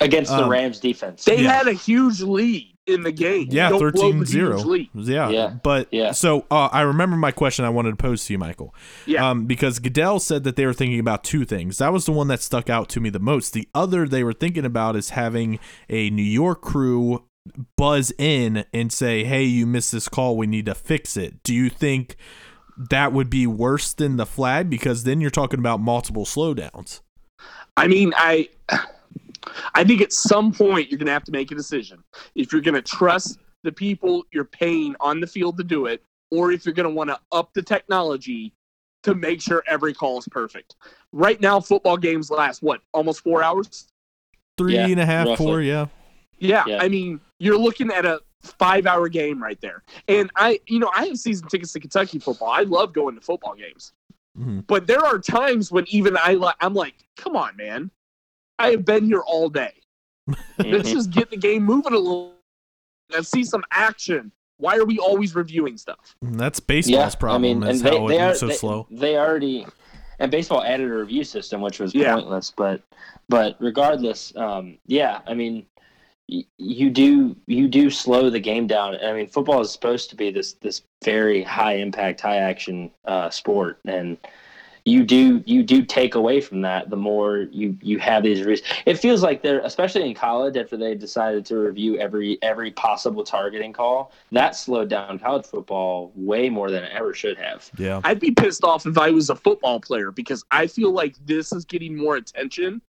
against um, the Rams defense. They yeah. had a huge lead in the game. Yeah, thirteen zero. Yeah. yeah, but yeah. so uh, I remember my question I wanted to pose to you, Michael. Yeah, um, because Goodell said that they were thinking about two things. That was the one that stuck out to me the most. The other they were thinking about is having a New York crew buzz in and say, "Hey, you missed this call. We need to fix it." Do you think that would be worse than the flag? Because then you're talking about multiple slowdowns. I mean, I I think at some point you're going to have to make a decision. If you're going to trust the people you're paying on the field to do it, or if you're going to want to up the technology to make sure every call is perfect. Right now, football games last, what, almost four hours? Three yeah, and a half, roughly. four, yeah. yeah. Yeah, I mean, you're looking at a five-hour game right there. And, I, you know, I have season tickets to Kentucky football. I love going to football games. Mm-hmm. But there are times when even I li- I'm like, come on, man. I have been here all day. Mm-hmm. Let's just get the game moving a little. Let's see some action. Why are we always reviewing stuff? That's baseball's yeah, problem. I mean, and they, they are so they, slow. They already and baseball added a review system, which was yeah. pointless. But but regardless, um, yeah, I mean, y- you do you do slow the game down. I mean, football is supposed to be this this very high impact, high action uh, sport, and you do you do take away from that the more you, you have these reviews. It feels like they're, especially in college, after they decided to review every every possible targeting call, that slowed down college football way more than it ever should have. Yeah, I'd be pissed off if I was a football player because I feel like this is getting more attention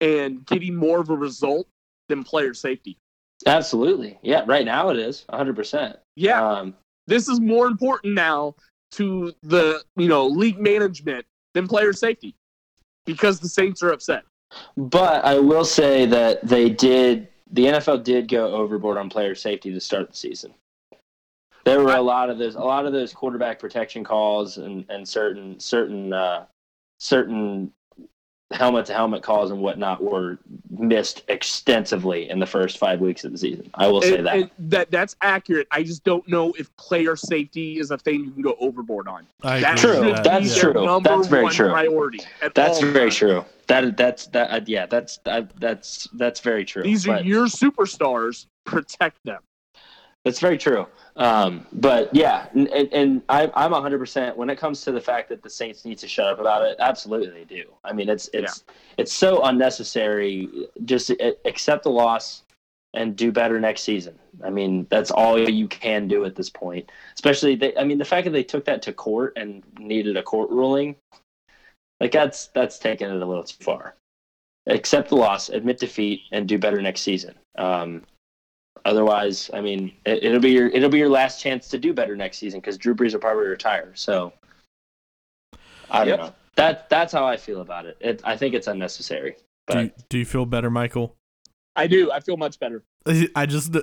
and getting more of a result than player safety. Absolutely. Yeah, right now it is, one hundred percent. Yeah, um, this is more important now to the, you know, league management than player safety because the Saints are upset. But I will say that they did, the N F L did go overboard on player safety to start the season. There were a lot of those, a lot of those quarterback protection calls and, and certain, certain, uh, certain helmet to helmet calls and whatnot were missed extensively in the first five weeks of the season. I will say and, that. And that that's accurate. I just don't know if player safety is a thing you can go overboard on. I that true. That. That's true. That's very true. Priority. That's very time. true. That that's that. Yeah. That's that, that's that's very true. These are but, your superstars. Protect them. That's very true. Um, but yeah, and, and I, I'm one hundred percent when it comes to the fact that the Saints need to shut up about it. Absolutely, they do. I mean, it's it's yeah. it's so unnecessary. Just accept the loss and do better next season. I mean, that's all you can do at this point. Especially, they, I mean, the fact that they took that to court and needed a court ruling, like that's that's taking it a little too far. Accept the loss, admit defeat, and do better next season. Um, Otherwise, I mean, it, it'll be your it'll be your last chance to do better next season because Drew Brees will probably retire. So, I don't yep. know. That that's how I feel about it. it I think it's unnecessary. But do you, do you feel better, Michael? I do. I feel much better. I just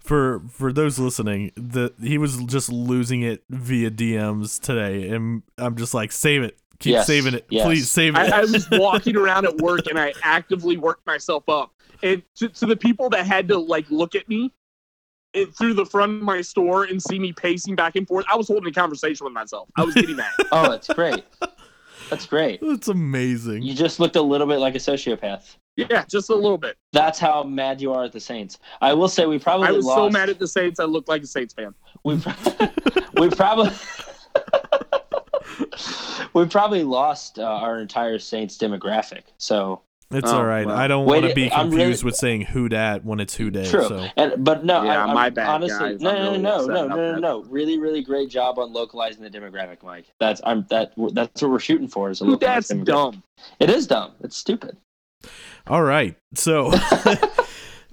for for those listening, the he was just losing it via D Ms today, and I'm just like, save it. Keep yes. saving it. Yes. Please save it. I, I was walking around at work, and I actively worked myself up. And to, to the people that had to, like, look at me it, through the front of my store and see me pacing back and forth, I was holding a conversation with myself. I was getting mad. Oh, that's great. That's great. That's amazing. You just looked a little bit like a sociopath. Yeah, just a little bit. That's how mad you are at the Saints. I will say we probably lost. I was lost. so mad at the Saints, I looked like a Saints fan. We, pro- we probably... We probably lost uh, our entire Saints demographic, so it's um, all right. Well, I don't want to be confused really, with saying who dat when it's who day. True, so. and, but no, yeah, I, my bad. Honestly, guys. no, no, really no, no, no, no, no. Really, really great job on localizing the demographic, Mike. That's I'm that that's what we're shooting for. Is a who dat's dumb. It is dumb. It's stupid. All right, so.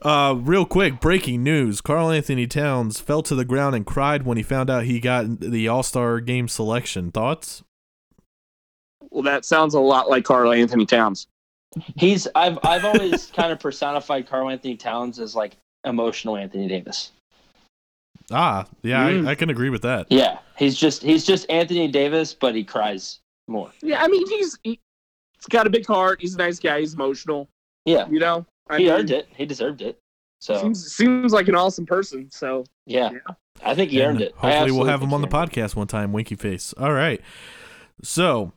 Uh, real quick, breaking news. Carl Anthony Towns fell to the ground and cried when he found out he got the All-Star game selection. Thoughts? Well, that sounds a lot like Carl Anthony Towns. He's I've I've always kind of personified Carl Anthony Towns as like emotional Anthony Davis. Ah, yeah, mm. I, I can agree with that. Yeah, he's just he's just Anthony Davis, but he cries more. Yeah, I mean, he's he, he's got a big heart. He's a nice guy. He's emotional. Yeah, you know. I he mean, earned it. He deserved it. So seems, seems like an awesome person. So yeah, yeah. I think he and earned it. Hopefully, we'll have him on the podcast it. one time. Winky face. All right. So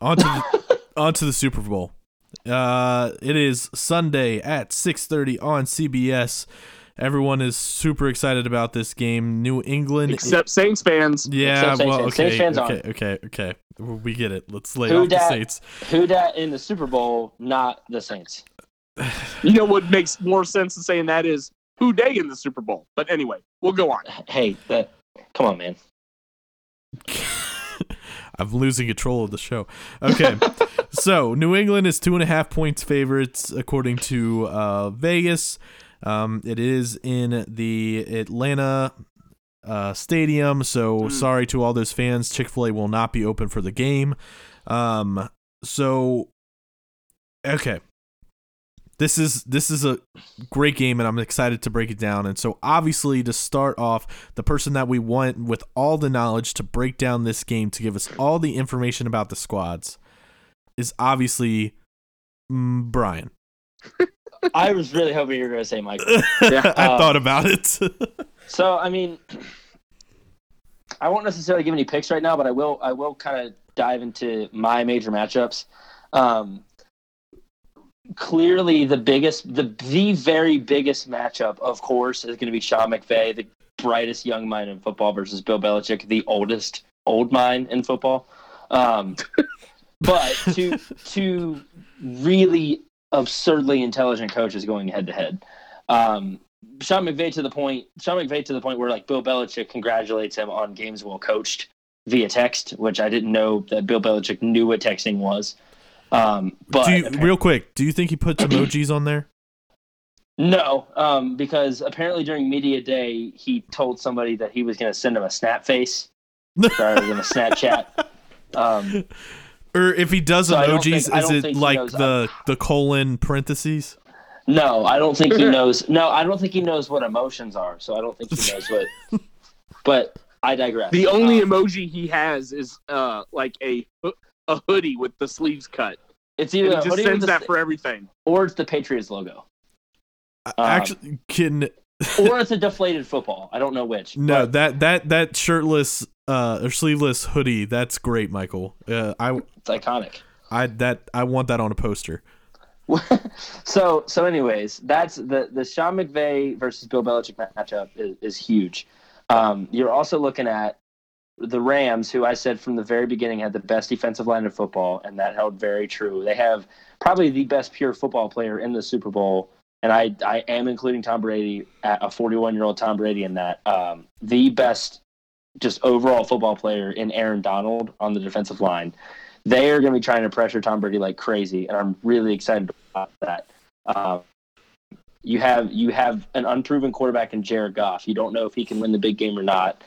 on to the, on to the Super Bowl. Uh, it is Sunday at six thirty on C B S. Everyone is super excited about this game. New England, except Saints fans. Yeah, Saints well, fans. okay, Saints fans okay, on. okay, okay. We get it. Let's lay who off dat, the Saints. Who dat in the Super Bowl? Not the Saints. You know what makes more sense than saying that is who day in the Super Bowl. But anyway, we'll go on. Hey, that, come on, man. I'm losing control of the show. Okay. So New England is two and a half points favorites according to uh, Vegas. Um, it is in the Atlanta uh, stadium. So mm. sorry to all those fans. Chick-fil-A will not be open for the game. Um, so, okay. This is this is a great game, and I'm excited to break it down. And so, obviously, to start off, the person that we want with all the knowledge to break down this game, to give us all the information about the squads, is obviously mm, Brian. I was really hoping you were going to say Michael. Yeah. I um, thought about it. So, I mean, I won't necessarily give any picks right now, but I will. I will kind of dive into my major matchups. Um, Clearly, the biggest, the the very biggest matchup, of course, is going to be Sean McVay, the brightest young mind in football, versus Bill Belichick, the oldest old mind in football. Um, but two two really absurdly intelligent coaches going head to head. Um, Sean McVay to the point. Sean McVay to the point where like Bill Belichick congratulates him on games well coached via text, which I didn't know that Bill Belichick knew what texting was. Um, but do you, real quick, do you think he puts emojis on there? No, um, because apparently during media day, he told somebody that he was going to send him a snap face rather than a Snapchat. Um, or if he does so emojis, think, is it like knows, the, the colon parentheses? No, I don't think he knows. No, I don't think he knows what emotions are. So I don't think he knows what, but I digress. The only um, emoji he has is, uh, like a, a hoodie with the sleeves cut. It's either it just sends the, that for everything, or it's the Patriots logo. Um, Actually, can or it's a deflated football. I don't know which. No, but, that that that shirtless uh, or sleeveless hoodie. That's great, Michael. Uh, I it's iconic. I that I want that on a poster. so so, anyways, that's the the Sean McVay versus Bill Belichick matchup is, is huge. Um, you're also looking at the Rams, who I said from the very beginning had the best defensive line in football, and that held very true. They have probably the best pure football player in the Super Bowl, and I, I am including Tom Brady, at a forty-one-year-old Tom Brady in that. Um, the best just overall football player in Aaron Donald on the defensive line. They are going to be trying to pressure Tom Brady like crazy, and I'm really excited about that. Um, you have you have an unproven quarterback in Jared Goff. You don't know if he can win the big game or not.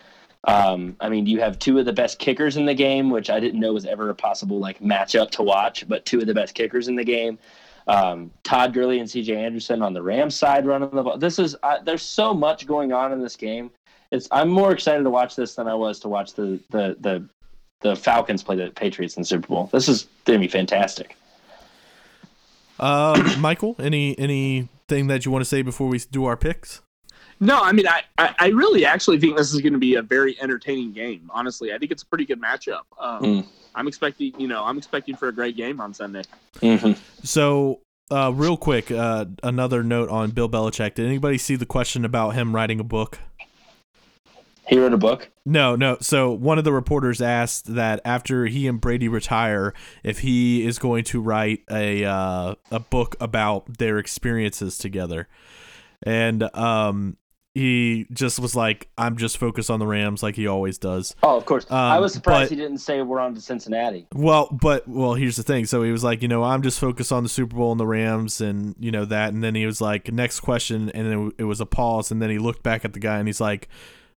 Um, I mean, you have two of the best kickers in the game, which I didn't know was ever a possible like matchup to watch, but two of the best kickers in the game. Um, Todd Gurley and C J Anderson on the Rams side running the ball. This is uh, there's so much going on in this game. It's I'm more excited to watch this than I was to watch the the the, the Falcons play the Patriots in the Super Bowl. This is going to be fantastic. Uh, Michael, any anything that you want to say before we do our picks? No, I mean, I, I really actually think this is going to be a very entertaining game. Honestly, I think it's a pretty good matchup. Um, mm. I'm expecting, you know, I'm expecting for a great game on Sunday. Mm-hmm. So, uh, real quick, uh, another note on Bill Belichick. Did anybody see the question about him writing a book? He wrote a book? No, no. So one of the reporters asked that after he and Brady retire, if he is going to write a uh, a book about their experiences together, and um. He just was like, I'm just focused on the Rams like he always does. Oh, of course. Um, I was surprised but, he didn't say we're on to Cincinnati. Well, but, well, here's the thing. So he was like, you know, I'm just focused on the Super Bowl and the Rams and, you know, that. And then he was like, next question. And then it was a pause. And then he looked back at the guy and he's like,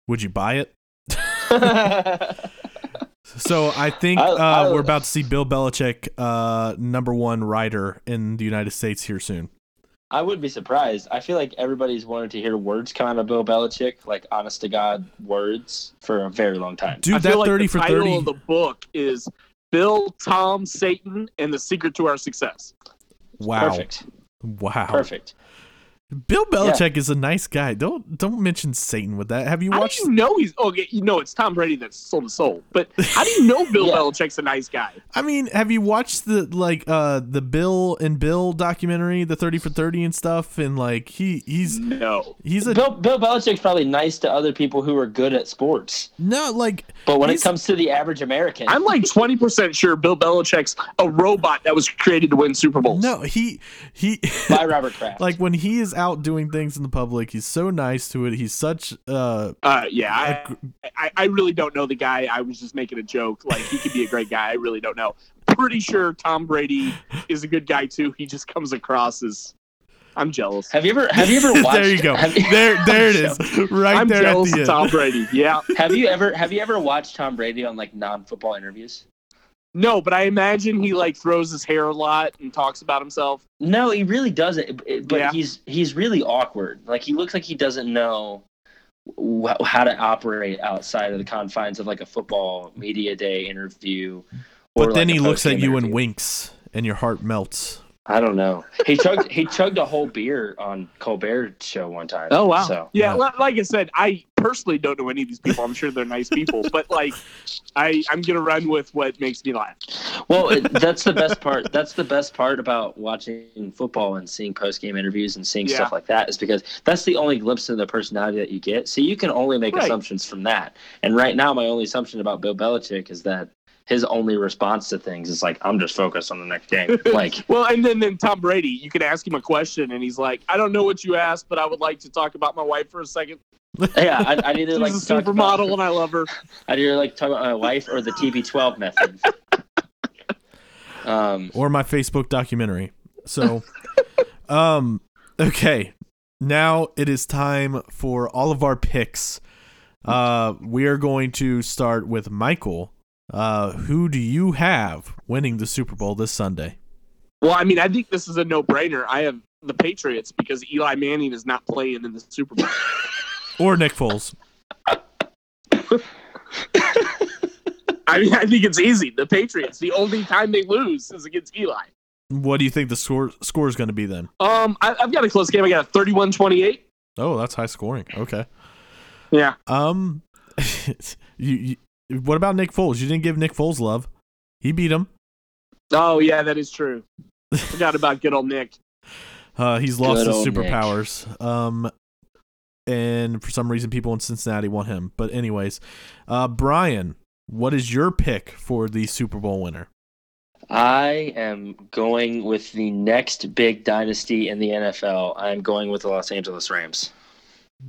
would you buy it? So I think I, I, uh, we're about to see Bill Belichick, uh, number one writer in the United States here soon. I would be surprised. I feel like everybody's wanted to hear words come out of Bill Belichick, like honest to God words, for a very long time. Dude, I that feel like thirty the for title thirty of the book is Bill, Tom, Satan, and the Secret to Our Success. Wow! Perfect. Wow! Perfect. Bill Belichick yeah. is a nice guy. Don't don't mention Satan with that. Have you watched? How do you know he's okay? You know it's Tom Brady that sold his soul. But how do you know Bill yeah. Belichick's a nice guy? I mean, have you watched the like uh, the Bill and Bill documentary, the thirty for thirty and stuff? And like he he's no he's a Bill, Bill Belichick's probably nice to other people who are good at sports. No, like but when it comes to the average American, I'm like twenty percent sure Bill Belichick's a robot that was created to win Super Bowls. No, he he by Robert Kraft. Like when he is out out doing things in the public. He's so nice to it. He's such uh uh yeah. A, I, I really don't know the guy. I was just making a joke. Like, he could be a great guy. I really don't know. Pretty sure Tom Brady is a good guy too. He just comes across as. I'm jealous. Have you ever? Have you ever watched? There you go. You, there, there it is. Right I'm there. I'm jealous at the end. Tom Brady. Yeah. Have you ever? Have you ever watched Tom Brady on like non-football interviews? No, but I imagine he like throws his hair a lot and talks about himself. No, he really doesn't. But yeah. he's he's really awkward. Like, he looks like he doesn't know wh- how to operate outside of the confines of like a football media day interview. Or, but then like, he looks at you interview. and winks, and your heart melts. I don't know. He chugged. he chugged a whole beer on Colbert's show one time. Oh wow! So. Yeah, yeah, like I said, I personally don't know any of these people. I'm sure they're nice people, but like, I I'm gonna run with what makes me laugh. Well, it, that's the best part. That's the best part about watching football and seeing post game interviews and seeing yeah. stuff like that, is because that's the only glimpse of the personality that you get. So you can only make right. assumptions from that. And right now, my only assumption about Bill Belichick is that. His only response to things is like, I'm just focused on the next game. Like, well, and then, then Tom Brady, you can ask him a question, and he's like, I don't know what you asked, but I would like to talk about my wife for a second. Yeah, I, I need to like. She's a supermodel, about, and I love her. I either like talk about my wife or the T B twelve method, um, or my Facebook documentary. So, um, okay, now it is time for all of our picks. Uh, we are going to start with Michael. Uh, who do you have winning the Super Bowl this Sunday? Well, I mean, I think this is a no-brainer. I have the Patriots because Eli Manning is not playing in the Super Bowl. Or Nick Foles. I mean, I think it's easy. The Patriots, the only time they lose is against Eli. What do you think the score score is going to be then? Um, I, I've got a close game. I got a thirty-one twenty-eight. Oh, that's high scoring. Okay. Yeah. Um, you... you What about Nick Foles? You didn't give Nick Foles love. He beat him. Oh, yeah, that is true. Forgot about good old Nick. Uh, he's lost good his superpowers. Um, and for some reason, people in Cincinnati want him. But anyways, uh, Brian, what is your pick for the Super Bowl winner? I am going with the next big dynasty in the N F L. I'm going with the Los Angeles Rams.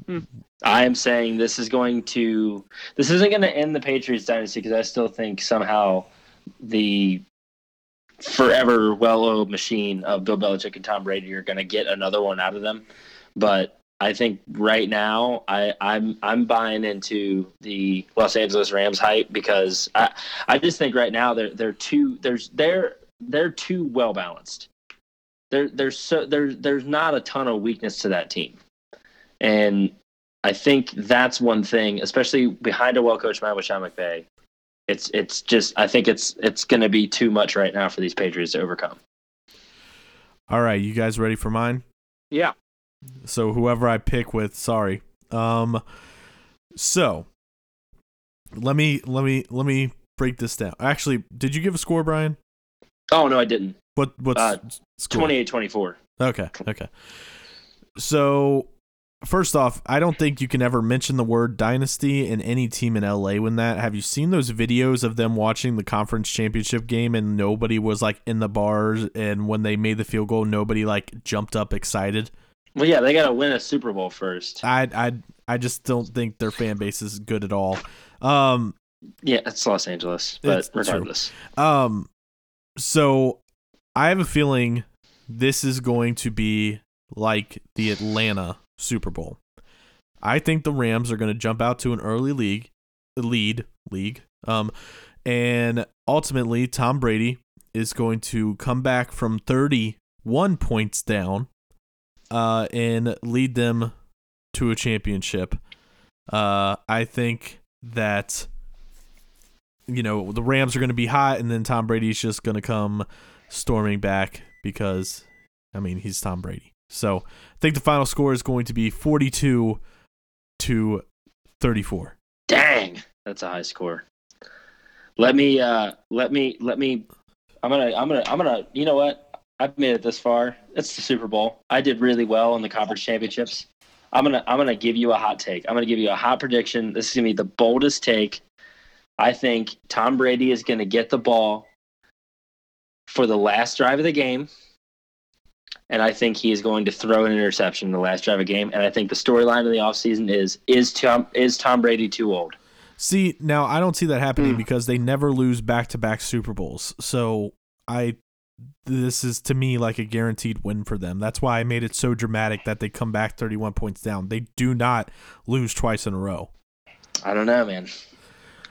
Hmm. I am saying this is going to this isn't going to end the Patriots dynasty, because I still think somehow the forever well-oiled machine of Bill Belichick and Tom Brady are going to get another one out of them. But I think right now I, I'm I'm buying into the Los Angeles Rams hype, because I I just think right now they're they're too there's they're they're too well balanced. There there's so there there's not a ton of weakness to that team. And I think that's one thing, especially behind a well-coached man with Sean McVay. It's it's just I think it's it's going to be too much right now for these Patriots to overcome. All right, you guys ready for mine? Yeah. So whoever I pick with, sorry. Um, so let me let me let me break this down. Actually, did you give a score, Brian? Oh no, I didn't. What what's uh, score? twenty-eight twenty-four. Okay. Okay. So. First off, I don't think you can ever mention the word dynasty in any team in L A when that. Have you seen those videos of them watching the conference championship game and nobody was like in the bars, and when they made the field goal, nobody like jumped up excited? Well, yeah, they got to win a Super Bowl first. I I I just don't think their fan base is good at all. Um, yeah, it's Los Angeles, but regardless. True. Um, so I have a feeling this is going to be like the Atlanta Super Bowl. I think the Rams are going to jump out to an early league, lead league, um, and ultimately Tom Brady is going to come back from thirty-one points down, uh, and lead them to a championship. Uh, I think that, you know, the Rams are going to be hot, and then Tom Brady's just going to come storming back because, I mean, he's Tom Brady. So I think the final score is going to be forty-two to thirty-four. Dang, that's a high score. Let me, uh, let me, let me. I'm gonna, I'm gonna, I'm gonna. You know what? I've made it this far. It's the Super Bowl. I did really well in the conference championships. I'm gonna, I'm gonna give you a hot take. I'm gonna give you a hot prediction. This is gonna be the boldest take. I think Tom Brady is gonna get the ball for the last drive of the game. and I think he is going to throw an interception in the last drive of the game. And I think the storyline of the offseason is, is Tom, is Tom Brady too old? See, now I don't see that happening mm. because they never lose back-to-back Super Bowls. So I, this is to me like a guaranteed win for them. That's why I made it so dramatic that they come back thirty-one points down. They do not lose twice in a row. I don't know, man.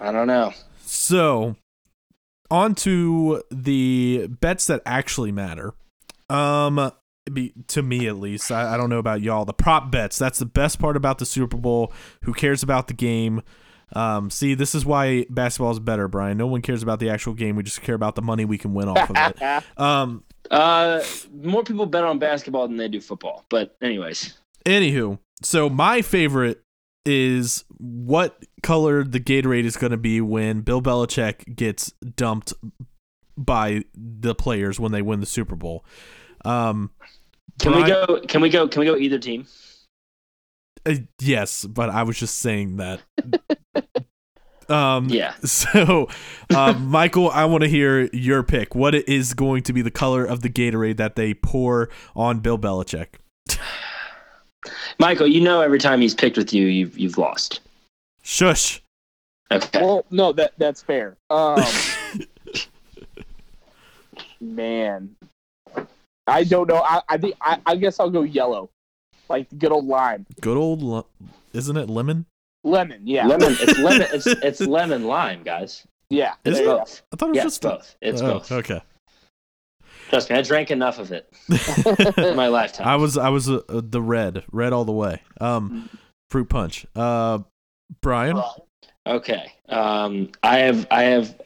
I don't know. So on to the bets that actually matter. Um, be, to me, at least. I, I don't know about y'all. The prop bets. That's the best part about the Super Bowl. Who cares about the game? Um, see, this is why basketball is better, Brian. No one cares about the actual game. We just care about the money we can win off of it. Um, uh, more people bet on basketball than they do football. But anyways. Anywho, so my favorite is what color the Gatorade is going to be when Bill Belichick gets dumped by the players when they win the Super Bowl. Um, can Brian, we go? Can we go? Can we go either team? Uh, yes, but I was just saying that. Um, yeah. So, uh, Michael, I want to hear your pick. What is going to be the color of the Gatorade that they pour on Bill Belichick? Michael, you know every time he's picked with you, you've you've lost. Shush. Okay. Well, no, that that's fair. Um, man, I don't know. I I think I, I guess I'll go yellow, like the good old lime. Good old, li- isn't it lemon? Lemon, yeah. Lemon. It's lemon. It's it's lemon lime, guys. Yeah, it's both. both. I thought it was yeah, just both. It's oh, both. Okay. Trust me, I drank enough of it in my lifetime. I was I was uh, the red, red all the way. Um, fruit punch. Uh, Brian. Okay. Um, I have I have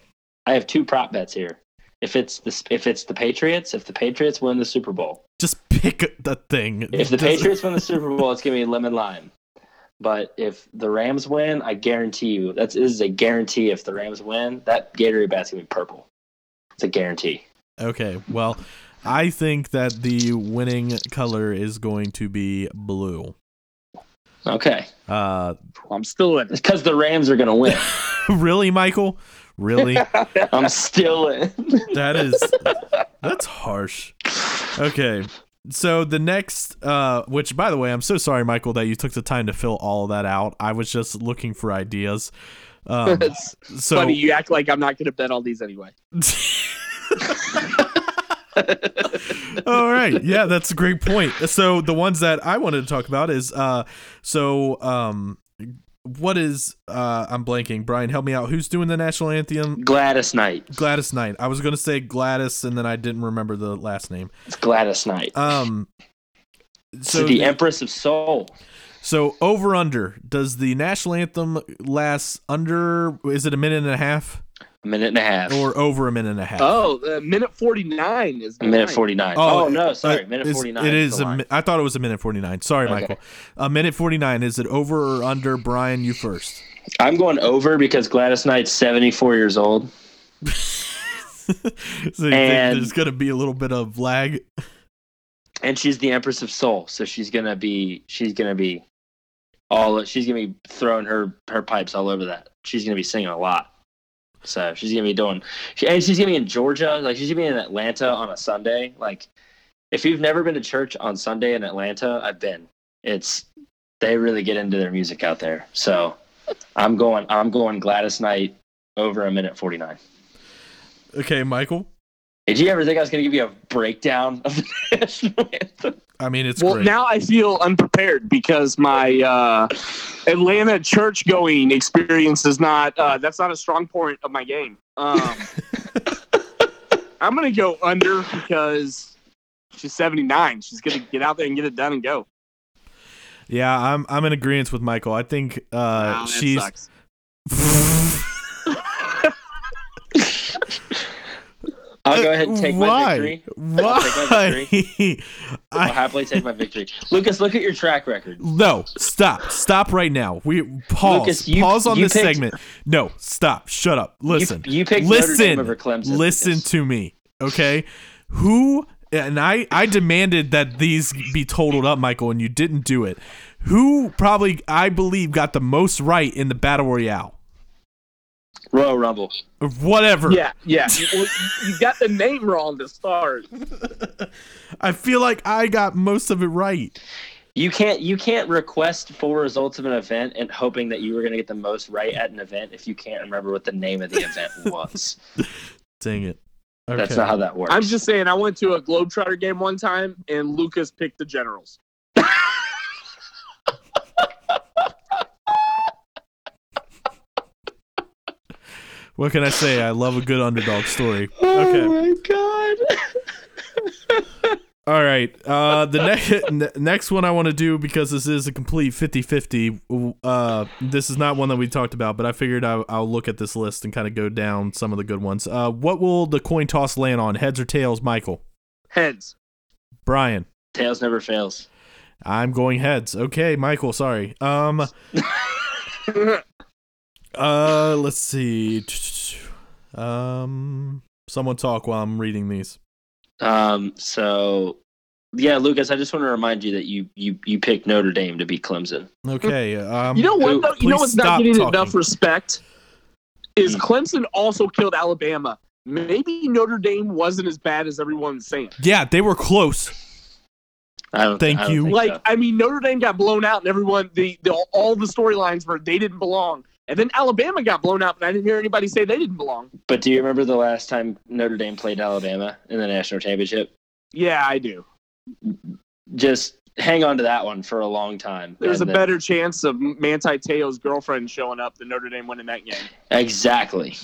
I have two prop bets here. If it's the if it's the Patriots, if the Patriots win the Super Bowl, just pick the thing. If the Patriots win the Super Bowl, it's gonna be lemon lime. But if the Rams win, I guarantee you that's this is a guarantee. If the Rams win, that Gatorade bat's gonna be purple. It's a guarantee. Okay, well, I think that the winning color is going to be blue. Okay. Uh, I'm still in. It's because the Rams are going to win. Really, Michael? Really? I'm still in. That is, that's harsh. Okay, so the next, uh, which, by the way, I'm so sorry, Michael, that you took the time to fill all of that out. I was just looking for ideas. Um, it's so, funny, you act like I'm not going to bet all these anyway. All right, yeah, that's a great point. So the ones that I wanted to talk about is uh so um what is uh I'm blanking. Brian, help me out. Who's doing the national anthem? Gladys Knight. Gladys Knight. I was gonna say Gladys and then I didn't remember the last name. It's Gladys Knight. Um so, so the Empress of Soul. So over under, does the national anthem last under is it a minute and a half? Minute and a half, or over a minute and a half. Oh, uh, minute forty-nine is the a minute forty-nine. Oh, oh no, sorry, uh, minute forty-nine. It is. A, I thought it was a minute forty-nine. Sorry, okay. Michael. A minute forty-nine. Is it over or under? Brian, you first. I'm going over because Gladys Knight's seventy-four years old. So you and, think there's going to be a little bit of lag. And she's the Empress of Soul, so she's gonna be. She's gonna be all. She's gonna be throwing her her pipes all over that. She's gonna be singing a lot. So she's gonna be doing, she, and she's gonna be in Georgia. Like she's gonna be in Atlanta on a Sunday. Like if you've never been to church on Sunday in Atlanta, I've been. It's they really get into their music out there. So I'm going. I'm going Gladys Knight over a minute forty nine. Okay, Michael. Did you ever think I was gonna give you a breakdown of the national anthem? I mean, it's well great. Now I feel unprepared because my uh, Atlanta church going experience is not. Uh, that's not a strong point of my game. Um, I'm gonna go under because she's seventy-nine. She's gonna get out there and get it done and go. Yeah, I'm. I'm in agreement with Michael. I think uh, wow, she's. I'll go ahead and take Why? my victory. Why? I'll, take my victory. I'll happily take my victory. Lucas, look at your track record. No, stop. Stop right now. We pause. Lucas, you, pause on this picked, segment. No, stop. Shut up. Listen. You, you picked listen, Notre Dame over Clemson. Listen Lucas. to me, okay? Who, and I, I demanded that these be totaled up, Michael, and you didn't do it. Who probably, I believe, got the most right in the Battle Royale? Royal Rumble. Whatever. Yeah, yeah. you, you got the name wrong to start. I feel like I got most of it right. You can't you can't request full results of an event and hoping that you were going to get the most right at an event if you can't remember what the name of the event was. Dang it. Okay. That's not how that works. I'm just saying, I went to a Globetrotter game one time, and Lucas picked the Generals. What can I say? I love a good underdog story. Okay. Oh, my God. All right. Uh, the next ne- next one I want to do, because this is a complete fifty-fifty, uh, this is not one that we talked about, but I figured I'll, I'll look at this list and kind of go down some of the good ones. Uh, what will the coin toss land on, heads or tails, Michael? Heads. Brian? Tails never fails. I'm going heads. Okay, Michael, sorry. Um. Uh, let's see. Um, someone talk while I'm reading these. Um, so yeah, Lucas, I just want to remind you that you you you picked Notre Dame to beat Clemson. Okay. Um, you know what? Though, you know what's not getting talking. enough respect is Clemson also killed Alabama. Maybe Notre Dame wasn't as bad as everyone's saying. Yeah, they were close. I don't Thank I don't you. Think like so. I mean, Notre Dame got blown out, and everyone the, the all the storylines were they didn't belong. And then Alabama got blown out, but I didn't hear anybody say they didn't belong. But do you remember the last time Notre Dame played Alabama in the national championship? Yeah, I do. Just hang on to that one for a long time. There's a then... better chance of Manti Te'o's girlfriend showing up than Notre Dame winning that game. Exactly.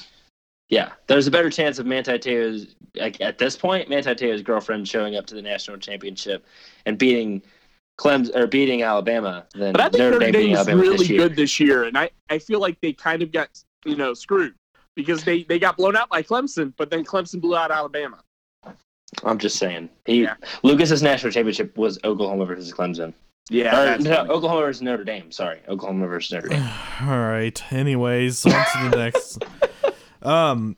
Yeah, there's a better chance of Manti Te'o's, like, at this point, Manti Te'o's girlfriend showing up to the national championship and beating – Clemson or beating Alabama. Then but I think Notre Dame, Dame is really this good this year, and I, I feel like they kind of got you know screwed because they, they got blown out by Clemson, but then Clemson blew out Alabama. I'm just saying, he yeah. Lucas's national championship was Oklahoma versus Clemson. Yeah, or, no, Oklahoma versus Notre Dame. Sorry, Oklahoma versus Notre Dame. All right. Anyways, on to the next. Um,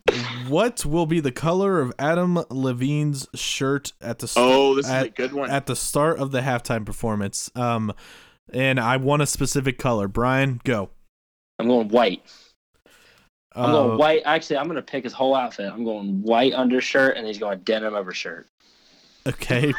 what will be the color of Adam Levine's shirt at the st- oh, this is at, a good one. at the start of the halftime performance? Um, and I want a specific color. Brian, go. I'm going white. I'm uh, going white. Actually, I'm going to pick his whole outfit. I'm going white undershirt, and he's going denim overshirt. Okay.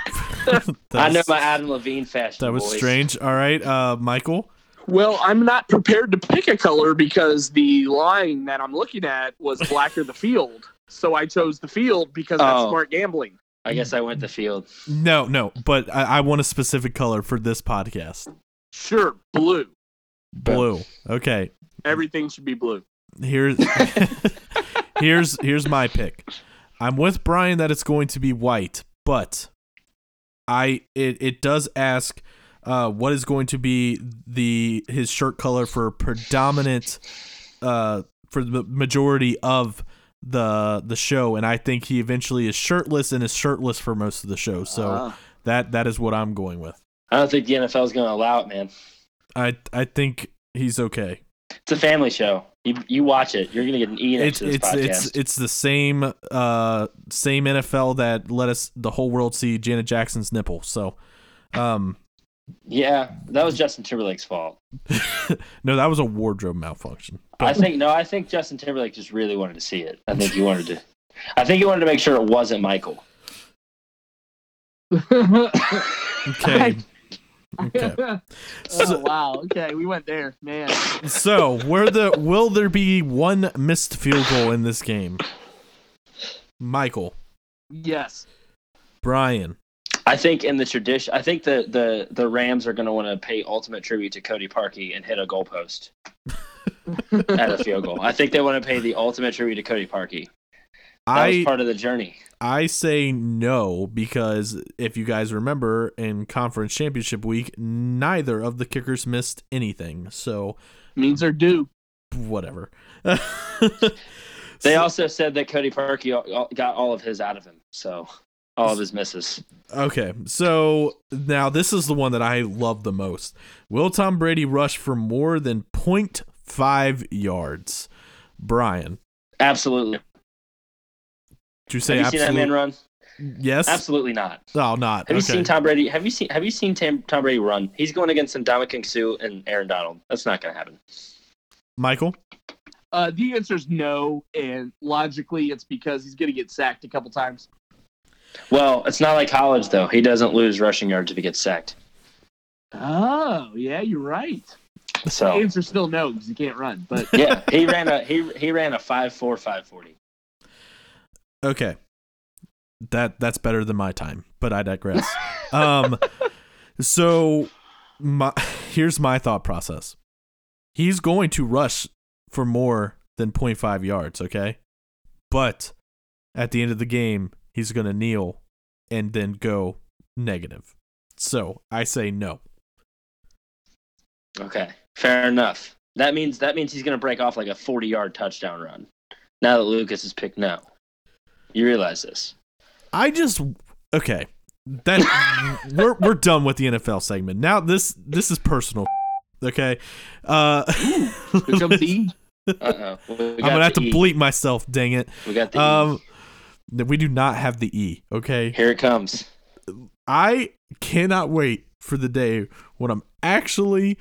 I know my Adam Levine fashion. That was boys. strange. All right, uh, Michael. Well, I'm not prepared to pick a color because the line that I'm looking at was black or the field. So I chose the field because that's oh, smart gambling. I guess I went the field. No, no, but I, I want a specific color for this podcast. Sure, blue. Blue. Okay. Everything should be blue. Here's here's here's my pick. I'm with Brian that it's going to be white, but I it, it does ask Uh, what is going to be the his shirt color for predominant uh, for the majority of the the show, and I think he eventually is shirtless and is shirtless for most of the show. So uh, that that is what I'm going with. I don't think the N F L is going to allow it, man. I I think he's okay. It's a family show. You you watch it. You're going to get an E next to this podcast. It's it's the same uh same N F L that let us the whole world see Janet Jackson's nipple. So um. Yeah, that was Justin Timberlake's fault. No, that was a wardrobe malfunction. But... I think no, I think Justin Timberlake just really wanted to see it. I think he wanted to. I think he wanted to make sure it wasn't Michael. Okay. Okay. So, oh, wow. Okay, we went there, man. So, where the will there be one missed field goal in this game? Michael. Yes. Brian. I think in the tradition, I think the, the, the Rams are going to want to pay ultimate tribute to Cody Parkey and hit a goalpost at a field goal. I think they want to pay the ultimate tribute to Cody Parkey. That I, was part of the journey. I say no because if you guys remember in conference championship week, neither of the kickers missed anything. So means they're due. Whatever. They also said that Cody Parkey got all of his out of him. So. All of his misses. Okay, so now this is the one that I love the most. Will Tom Brady rush for more than point five yards? Brian. Absolutely. Did you say have you absolutely? Seen that man run? Yes. Absolutely not. Oh, not. Have okay. you seen Tom Brady? Have you seen Have you seen Tam, Tom Brady run? He's going against Ndamukong Suh and Aaron Donald. That's not going to happen. Michael? Uh, the answer is no, and logically it's because he's going to get sacked a couple times. Well, it's not like college, though. He doesn't lose rushing yards if he gets sacked. Oh, yeah, you're right. So the answer's still no because he can't run. But yeah, he ran a he he ran a five four, five forty. Okay, that that's better than my time, but I digress. um, so my here's my thought process. He's going to rush for more than point five yards, okay? But at the end of the game, he's going to kneel and then go negative. So I say no. Okay, fair enough. That means that means he's going to break off like a forty-yard touchdown run. Now that Lucas has picked no. You realize this. I just okay. That we're we're done with the N F L segment. Now this this is personal. Okay. Uh Here comes the Uh-oh. Well, we I'm going to have to e. bleep myself, dang it. We got the um, E. We do not have the E, okay? Here it comes. I cannot wait for the day when I'm actually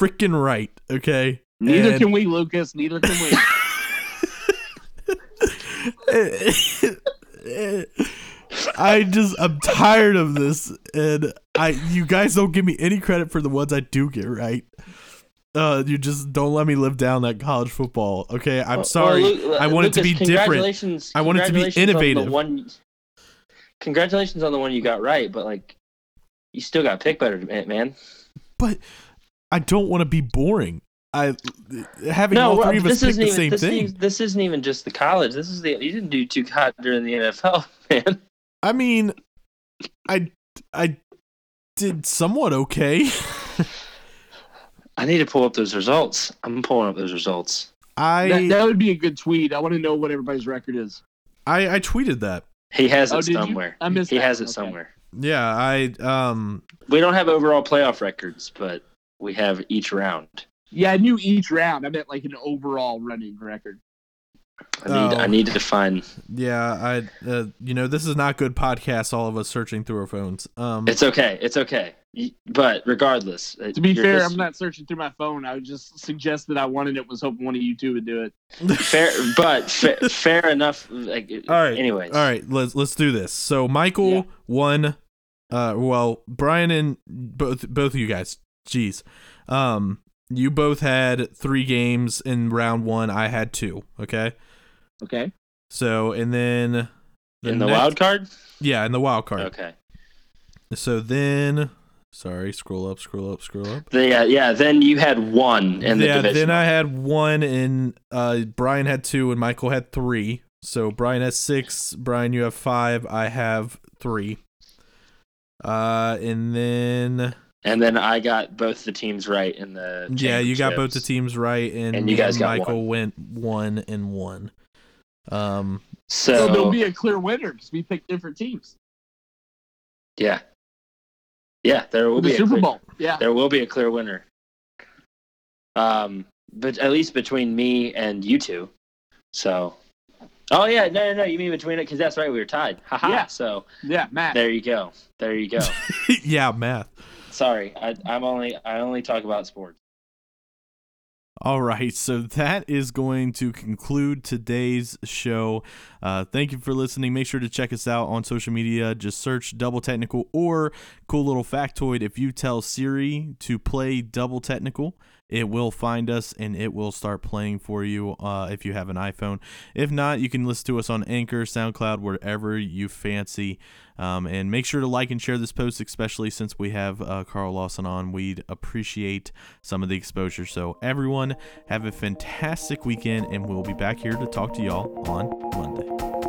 freaking right, okay? Neither and... can we, Lucas. Neither can we. I just, I'm tired of this, and I, you guys don't give me any credit for the ones I do get right. Uh, you just don't let me live down that college football. Okay, I'm well, sorry. Well, Lu- I want Lucas, it to be different. I want it to be innovative. On the one, congratulations on the one you got right, but like, you still got pick better, man. But I don't want to be boring. I having no, all three well, of us pick the even, same this thing. Is, this isn't even just the college. This is the you didn't do too hot during the N F L, man. I mean, I I did somewhat okay. I need to pull up those results. I'm pulling up those results. I that, that would be a good tweet. I want to know what everybody's record is. I, I tweeted that. He has it oh, somewhere. I missed he that. has it okay. somewhere. Yeah, I um we don't have overall playoff records, but we have each round. Yeah, I knew each round. I meant like an overall running record. I need um, I need to find. Yeah, I uh, you know, this is not good podcast, all of us searching through our phones. Um It's okay. It's okay. But regardless, to be fair, just, I'm not searching through my phone. I would just suggest that I wanted it, was hoping one of you two would do it. Fair, but fair, fair enough. Like, all right. Anyways, all right. Let's let's do this. So Michael yeah. won. Uh, well, Brian and both both of you guys. Jeez, um, you both had three games in round one. I had two. Okay. Okay. So and then the in the next, wild card. Yeah, in the wild card. Okay. So then. Sorry, scroll up, scroll up, scroll up. Yeah, yeah. Then you had one in the yeah, division. Yeah, then I had one, and uh, Brian had two, and Michael had three. So Brian has six. Brian, you have five. I have three. Uh, and then and then I got both the teams right in the yeah. You got both the teams right, and, and you guys got Michael one. went one and one. Um, so, so there'll be a clear winner because we picked different teams. Yeah. Yeah, there will be a Super Bowl. Yeah, there will be a clear winner. Um, but at least between me and you two. So, oh yeah, no, no, no. You mean between it because that's right. We were tied. Haha. Yeah. So yeah, math. There you go. There you go. yeah, math. Sorry, I, I'm only I only talk about sports. All right, so that is going to conclude today's show. Uh, thank you for listening. Make sure to check us out on social media. Just search Double Technical or cool little factoid. If you tell Siri to play Double Technical, it will find us and it will start playing for you uh, if you have an iPhone. If not, you can listen to us on Anchor, SoundCloud, wherever you fancy. Um, and make sure to like and share this post, especially since we have uh, Carl Lawson on. We'd appreciate some of the exposure. So everyone, have a fantastic weekend, and we'll be back here to talk to y'all on Monday.